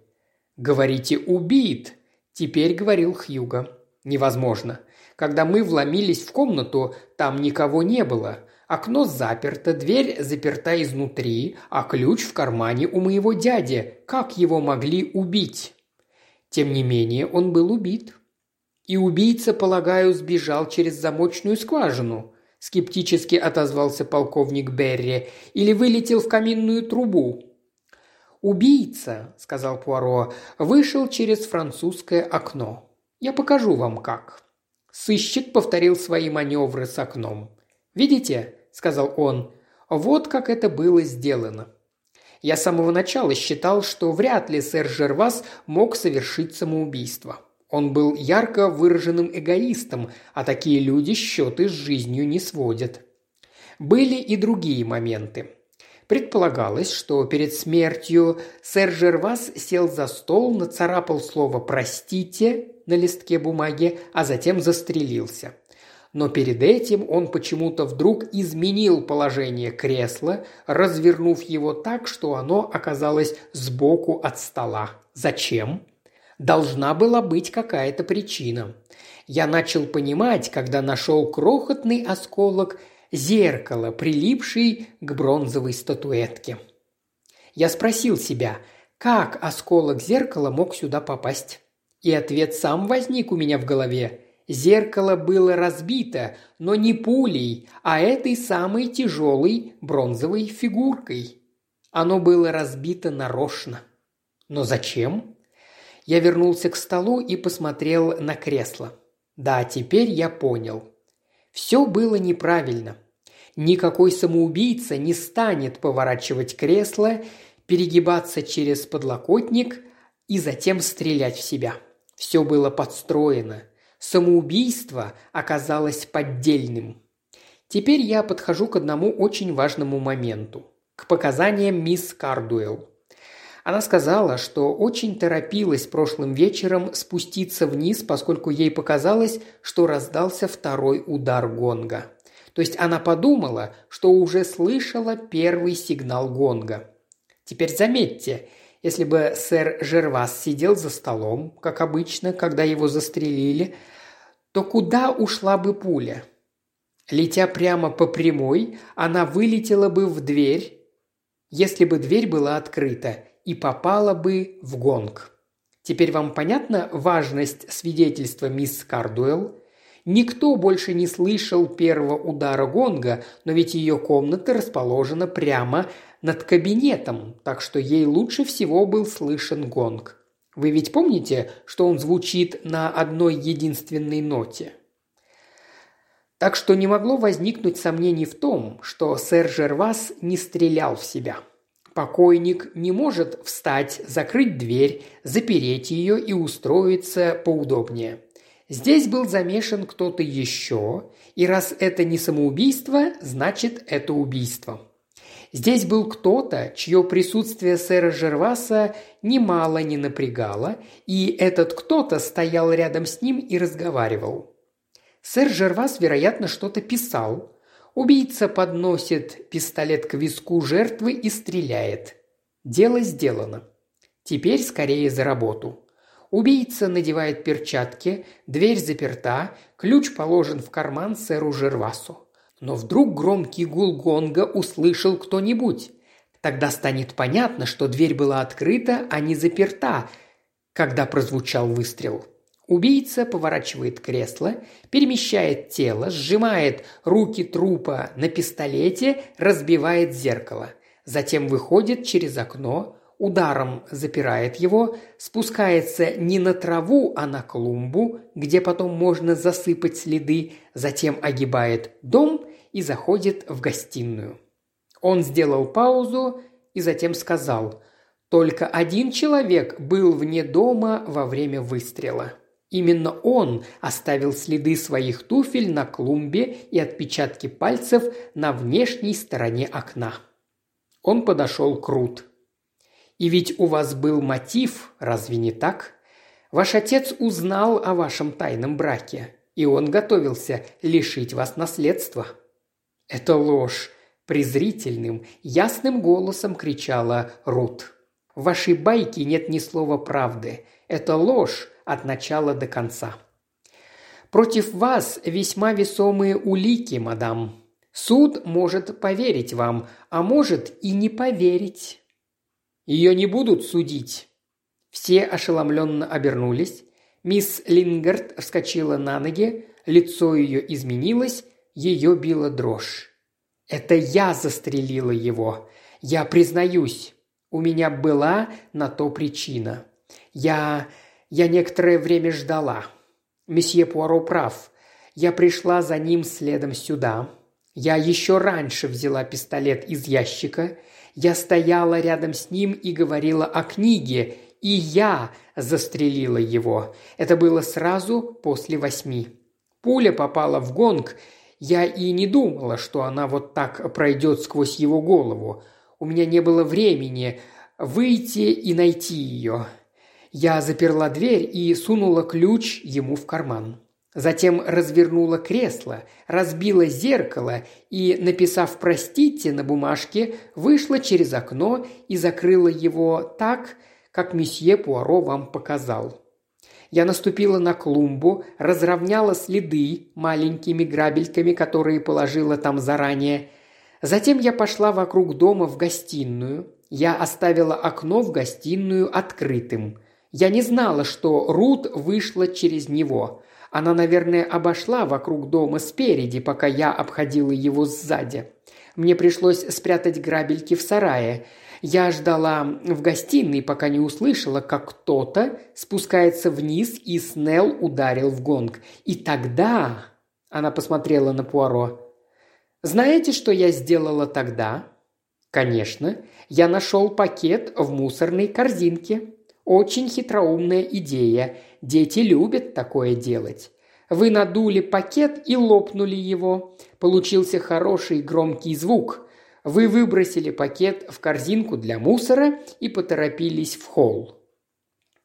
«Говорите, убит!» – теперь говорил Хьюго. «Невозможно. Когда мы вломились в комнату, там никого не было. Окно заперто, дверь заперта изнутри, а ключ в кармане у моего дяди. Как его могли убить?» Тем не менее, он был убит. «И убийца, полагаю, сбежал через замочную скважину», – скептически отозвался полковник Берри, – «или вылетел в каминную трубу». «Убийца», – сказал Пуаро, – «вышел через французское окно. Я покажу вам как». Сыщик повторил свои маневры с окном. «Видите», – сказал он, – «вот как это было сделано». «Я с самого начала считал, что вряд ли сэр Жервас мог совершить самоубийство. Он был ярко выраженным эгоистом, а такие люди счеты с жизнью не сводят. Были и другие моменты. Предполагалось, что перед смертью сэр Жервас сел за стол, нацарапал слово «простите» на листке бумаги, а затем застрелился. Но перед этим он почему-то вдруг изменил положение кресла, развернув его так, что оно оказалось сбоку от стола. Зачем? Должна была быть какая-то причина. Я начал понимать, когда нашел крохотный осколок зеркала, прилипший к бронзовой статуэтке. Я спросил себя, как осколок зеркала мог сюда попасть? И ответ сам возник у меня в голове. Зеркало было разбито, но не пулей, а этой самой тяжелой бронзовой фигуркой. Оно было разбито нарочно. Но зачем? Я вернулся к столу и посмотрел на кресло. Да, теперь я понял. Все было неправильно. Никакой самоубийца не станет поворачивать кресло, перегибаться через подлокотник и затем стрелять в себя. Все было подстроено. Самоубийство оказалось поддельным. Теперь я подхожу к одному очень важному моменту. К показаниям мисс Кардуэлл. Она сказала, что очень торопилась прошлым вечером спуститься вниз, поскольку ей показалось, что раздался второй удар гонга. То есть она подумала, что уже слышала первый сигнал гонга. Теперь заметьте, если бы сэр Жервас сидел за столом, как обычно, когда его застрелили, то куда ушла бы пуля? Летя прямо по прямой, она вылетела бы в дверь, если бы дверь была открыта, и попала бы в гонг. Теперь вам понятна важность свидетельства мисс Кардуэлл? Никто больше не слышал первого удара гонга, но ведь ее комната расположена прямо над кабинетом, так что ей лучше всего был слышен гонг. Вы ведь помните, что он звучит на одной единственной ноте? Так что не могло возникнуть сомнений в том, что сэр Жервас не стрелял в себя. Покойник не может встать, закрыть дверь, запереть ее и устроиться поудобнее. Здесь был замешан кто-то еще, и раз это не самоубийство, значит это убийство. Здесь был кто-то, чье присутствие сэра Жерваса немало не напрягало, и этот кто-то стоял рядом с ним и разговаривал. Сэр Жервас, вероятно, что-то писал. Убийца подносит пистолет к виску жертвы и стреляет. Дело сделано. Теперь скорее за работу. Убийца надевает перчатки, дверь заперта, ключ положен в карман сэру Жервасу. Но вдруг громкий гул гонга услышал кто-нибудь. Тогда станет понятно, что дверь была открыта, а не заперта, когда прозвучал выстрел. Убийца поворачивает кресло, перемещает тело, сжимает руки трупа на пистолете, разбивает зеркало. Затем выходит через окно, ударом запирает его, спускается не на траву, а на клумбу, где потом можно засыпать следы, затем огибает дом и заходит в гостиную. Он сделал паузу и затем сказал: «Только один человек был вне дома во время выстрела». Именно он оставил следы своих туфель на клумбе и отпечатки пальцев на внешней стороне окна. Он подошел к Рут. «И ведь у вас был мотив, разве не так? Ваш отец узнал о вашем тайном браке, и он готовился лишить вас наследства». «Это ложь», – презрительным, ясным голосом кричала Рут. «В вашей байке нет ни слова правды. Это ложь от начала до конца. Против вас весьма весомые улики, мадам. Суд может поверить вам, а может и не поверить». «Ее не будут судить». Все ошеломленно обернулись. Мисс Лингард вскочила на ноги, лицо ее изменилось, ее била дрожь. «Это я застрелила его. Я признаюсь, у меня была на то причина. Я некоторое время ждала. Месье Пуаро прав. Я пришла за ним следом сюда. Я еще раньше взяла пистолет из ящика. Я стояла рядом с ним и говорила о книге, и я застрелила его. Это было сразу после 8. Пуля попала в гонг. Я и не думала, что она вот так пройдет сквозь его голову. У меня не было времени выйти и найти ее. Я заперла дверь и сунула ключ ему в карман. Затем развернула кресло, разбила зеркало и, написав «простите» на бумажке, вышла через окно и закрыла его так, как месье Пуаро вам показал. Я наступила на клумбу, разровняла следы маленькими грабельками, которые положила там заранее. Затем я пошла вокруг дома в гостиную. Я оставила окно в гостиную открытым. Я не знала, что Рут вышла через него. Она, наверное, обошла вокруг дома спереди, пока я обходила его сзади. Мне пришлось спрятать грабельки в сарае. Я ждала в гостиной, пока не услышала, как кто-то спускается вниз, и Снелл ударил в гонг. И тогда... Она посмотрела на Пуаро. «Знаете, что я сделала тогда?» «Конечно. Я нашел пакет в мусорной корзинке. Очень хитроумная идея. Дети любят такое делать. Вы надули пакет и лопнули его. Получился хороший громкий звук. Вы выбросили пакет в корзинку для мусора и поторопились в холл.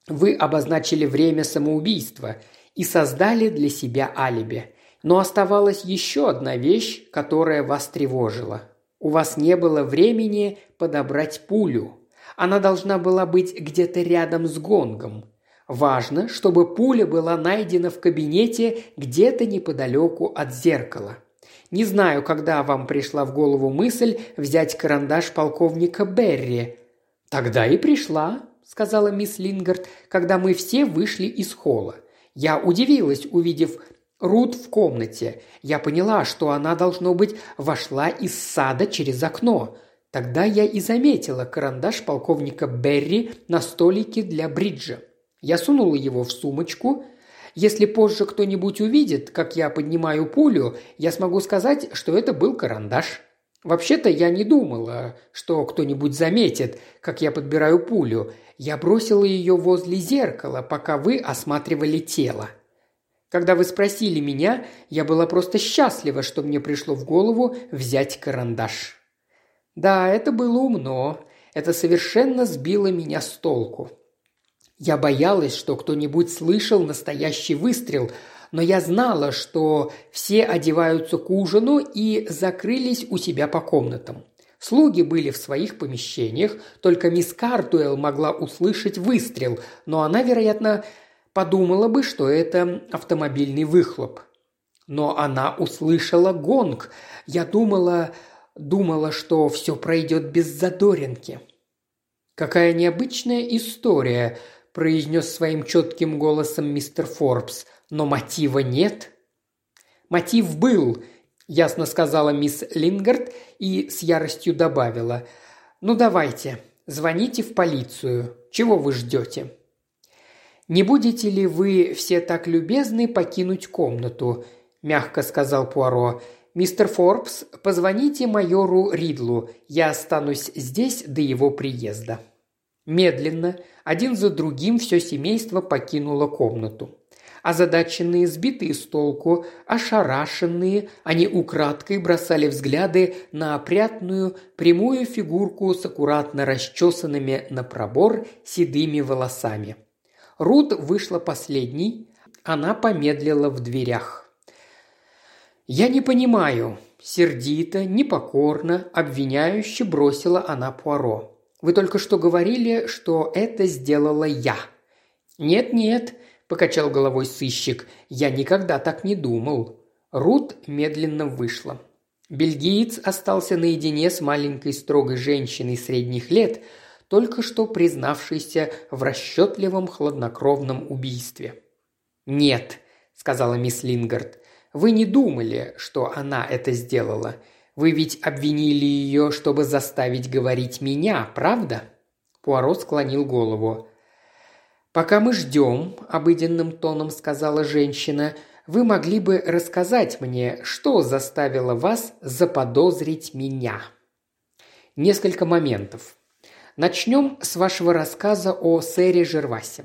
Вы обозначили время самоубийства и создали для себя алиби. Но оставалась еще одна вещь, которая вас тревожила. У вас не было времени подобрать пулю. Она должна была быть где-то рядом с гонгом. Важно, чтобы пуля была найдена в кабинете где-то неподалеку от зеркала. Не знаю, когда вам пришла в голову мысль взять карандаш полковника Берри». «Тогда и пришла», – сказала мисс Лингард, когда мы все вышли из холла. «Я удивилась, увидев Рут в комнате. Я поняла, что она, должно быть, вошла из сада через окно. Тогда я и заметила карандаш полковника Берри на столике для бриджа. Я сунула его в сумочку. Если позже кто-нибудь увидит, как я поднимаю пулю, я смогу сказать, что это был карандаш. Вообще-то я не думала, что кто-нибудь заметит, как я подбираю пулю. Я бросила ее возле зеркала, пока вы осматривали тело. Когда вы спросили меня, я была просто счастлива, что мне пришло в голову взять карандаш». «Да, это было умно. Это совершенно сбило меня с толку. Я боялась, что кто-нибудь слышал настоящий выстрел, но я знала, что все одеваются к ужину и закрылись у себя по комнатам. Слуги были в своих помещениях, только мисс Картуэлл могла услышать выстрел, но она, вероятно, подумала бы, что это автомобильный выхлоп. Но она услышала гонг. Я думала, что все пройдет без задоринки». «Какая необычная история», – произнес своим четким голосом мистер Форбс. «Но мотива нет». «Мотив был», – ясно сказала мисс Лингард и с яростью добавила. «Ну давайте, звоните в полицию. Чего вы ждете?» «Не будете ли вы все так любезны покинуть комнату?» – мягко сказал Пуаро. «Мистер Форбс, позвоните майору Ридлу. Я останусь здесь до его приезда». Медленно, один за другим, все семейство покинуло комнату. Озадаченные, сбитые с толку, ошарашенные, они украдкой бросали взгляды на опрятную, прямую фигурку с аккуратно расчесанными на пробор седыми волосами. Рут вышла последней. Она помедлила в дверях. «Я не понимаю», – сердито, непокорно, обвиняюще бросила она Пуаро. «Вы только что говорили, что это сделала я». «Нет-нет», – покачал головой сыщик, – «я никогда так не думал». Рут медленно вышла. Бельгиец остался наедине с маленькой строгой женщиной средних лет, только что признавшейся в расчетливом хладнокровном убийстве. «Нет», – сказала мисс Лингард. «Вы не думали, что она это сделала. Вы ведь обвинили ее, чтобы заставить говорить меня, правда?» Пуаро склонил голову. «Пока мы ждем», – обыденным тоном сказала женщина, – «вы могли бы рассказать мне, что заставило вас заподозрить меня?» Несколько моментов. Начнем с вашего рассказа о сэре Жервасе.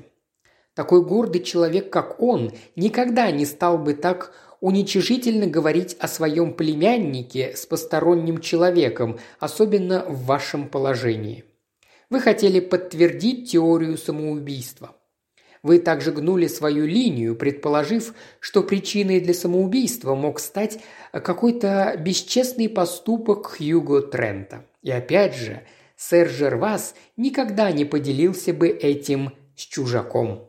Такой гордый человек, как он, никогда не стал бы так уничижительно говорить о своем племяннике с посторонним человеком, особенно в вашем положении. Вы хотели подтвердить теорию самоубийства. Вы также гнули свою линию, предположив, что причиной для самоубийства мог стать какой-то бесчестный поступок Хьюго Трента. И опять же, сэр Жервас никогда не поделился бы этим с чужаком.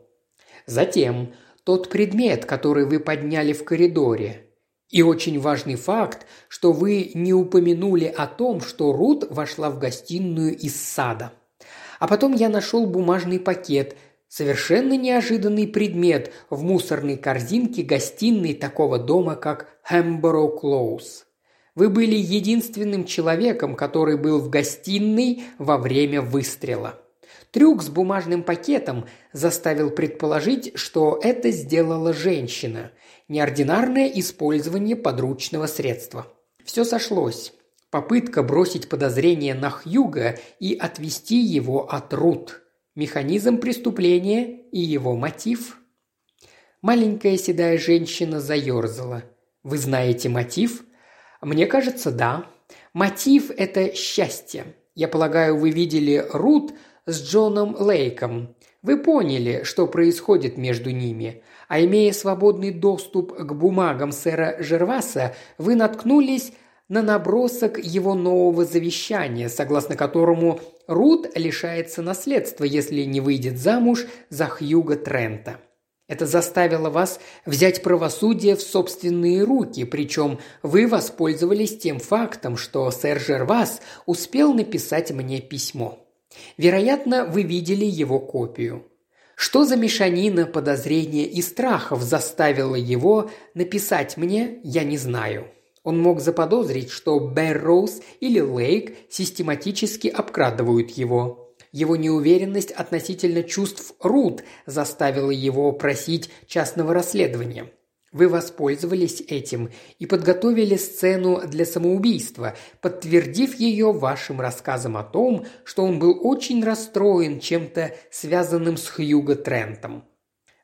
Затем тот предмет, который вы подняли в коридоре. И очень важный факт, что вы не упомянули о том, что Рут вошла в гостиную из сада. А потом я нашел бумажный пакет, совершенно неожиданный предмет в мусорной корзинке гостиной такого дома, как Хэмбороу Клоуз. Вы были единственным человеком, который был в гостиной во время выстрела. Трюк с бумажным пакетом заставил предположить, что это сделала женщина. Неординарное использование подручного средства. Все сошлось. Попытка бросить подозрение на Хьюго и отвести его от Рут. Механизм преступления и его мотив. Маленькая седая женщина заерзала. «Вы знаете мотив?» «Мне кажется, да. Мотив – это счастье. Я полагаю, вы видели Рут с Джоном Лейком. Вы поняли, что происходит между ними. А имея свободный доступ к бумагам сэра Жерваса, вы наткнулись на набросок его нового завещания, согласно которому Рут лишается наследства, если не выйдет замуж за Хьюго Трента. Это заставило вас взять правосудие в собственные руки, причем вы воспользовались тем фактом, что сэр Жервас успел написать мне письмо. Вероятно, вы видели его копию. Что за мешанина подозрения и страхов заставила его написать мне, я не знаю. Он мог заподозрить, что Берроуз или Лейк систематически обкрадывают его. Его неуверенность относительно чувств Рут заставила его просить частного расследования. Вы воспользовались этим и подготовили сцену для самоубийства, подтвердив ее вашим рассказом о том, что он был очень расстроен чем-то связанным с Хьюго Трентом.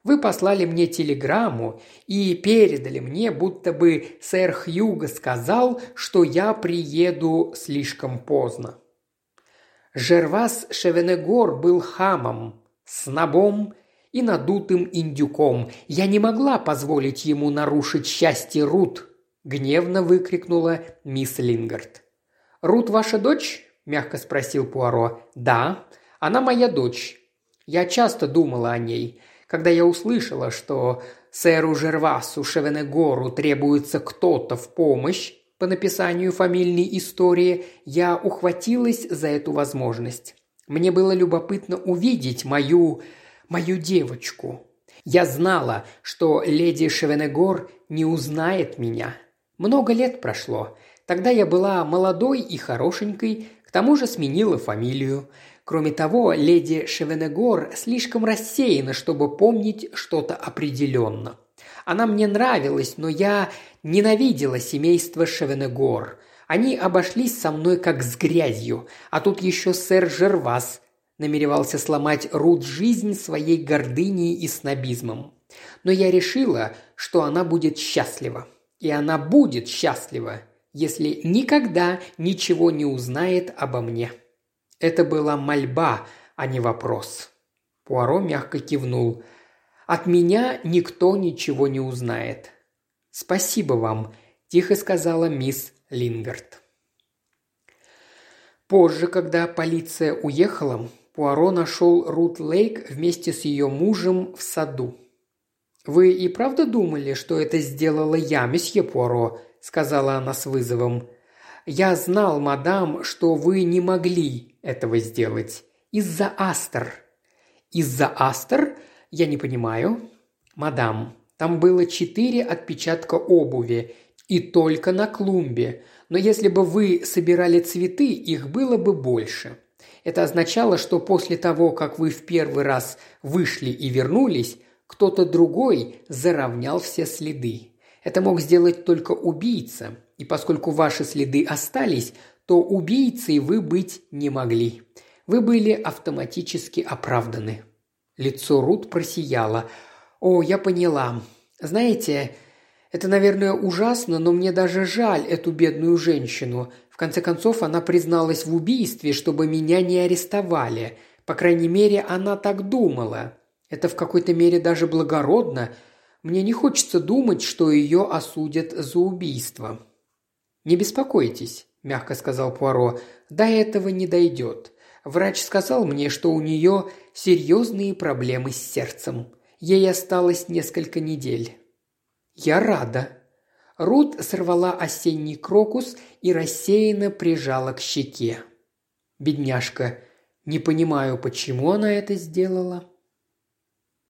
Вы послали мне телеграмму и передали мне, будто бы сэр Хьюго сказал, что я приеду слишком поздно. Жервас Шевенегор был хамом, снобом и надутым индюком. Я не могла позволить ему нарушить счастье Рут!» – гневно выкрикнула мисс Лингард. «Рут ваша дочь?» – мягко спросил Пуаро. «Да, она моя дочь. Я часто думала о ней. Когда я услышала, что сэру Жервасу Шевенегору требуется кто-то в помощь по написанию фамильной истории, я ухватилась за эту возможность. Мне было любопытно увидеть мою девочку. Я знала, что леди Шевенегор не узнает меня. Много лет прошло. Тогда я была молодой и хорошенькой, к тому же сменила фамилию. Кроме того, леди Шевенегор слишком рассеяна, чтобы помнить что-то определенно. Она мне нравилась, но я ненавидела семейство Шевенегор. Они обошлись со мной как с грязью, а тут еще сэр Жервас намеревался сломать Рут жизнь своей гордыней и снобизмом. Но я решила, что она будет счастлива. И она будет счастлива, если никогда ничего не узнает обо мне». Это была мольба, а не вопрос. Пуаро мягко кивнул. «От меня никто ничего не узнает». «Спасибо вам», – тихо сказала мисс Лингард. Позже, когда полиция уехала, Пуаро нашел Рут Лейк вместе с ее мужем в саду. «Вы и правда думали, что это сделала я, месье Пуаро?» – сказала она с вызовом. «Я знал, мадам, что вы не могли этого сделать. Из-за Астер». «Из-за Астер? Я не понимаю». «Мадам, там было 4 отпечатка обуви, и только на клумбе. Но если бы вы собирали цветы, их было бы больше. Это означало, что после того, как вы в первый раз вышли и вернулись, кто-то другой заровнял все следы. Это мог сделать только убийца, и поскольку ваши следы остались, то убийцей вы быть не могли. Вы были автоматически оправданы». Лицо Рут просияло. «О, я поняла. Знаете, это, наверное, ужасно, но мне даже жаль эту бедную женщину. В конце концов, она призналась в убийстве, чтобы меня не арестовали. По крайней мере, она так думала. Это в какой-то мере даже благородно. Мне не хочется думать, что ее осудят за убийство». «Не беспокойтесь», – мягко сказал Пуаро, – «до этого не дойдет. Врач сказал мне, что у нее серьезные проблемы с сердцем. Ей осталось несколько недель». «Я рада». Рут сорвала осенний крокус и рассеянно прижала к щеке. «Бедняжка, не понимаю, почему она это сделала».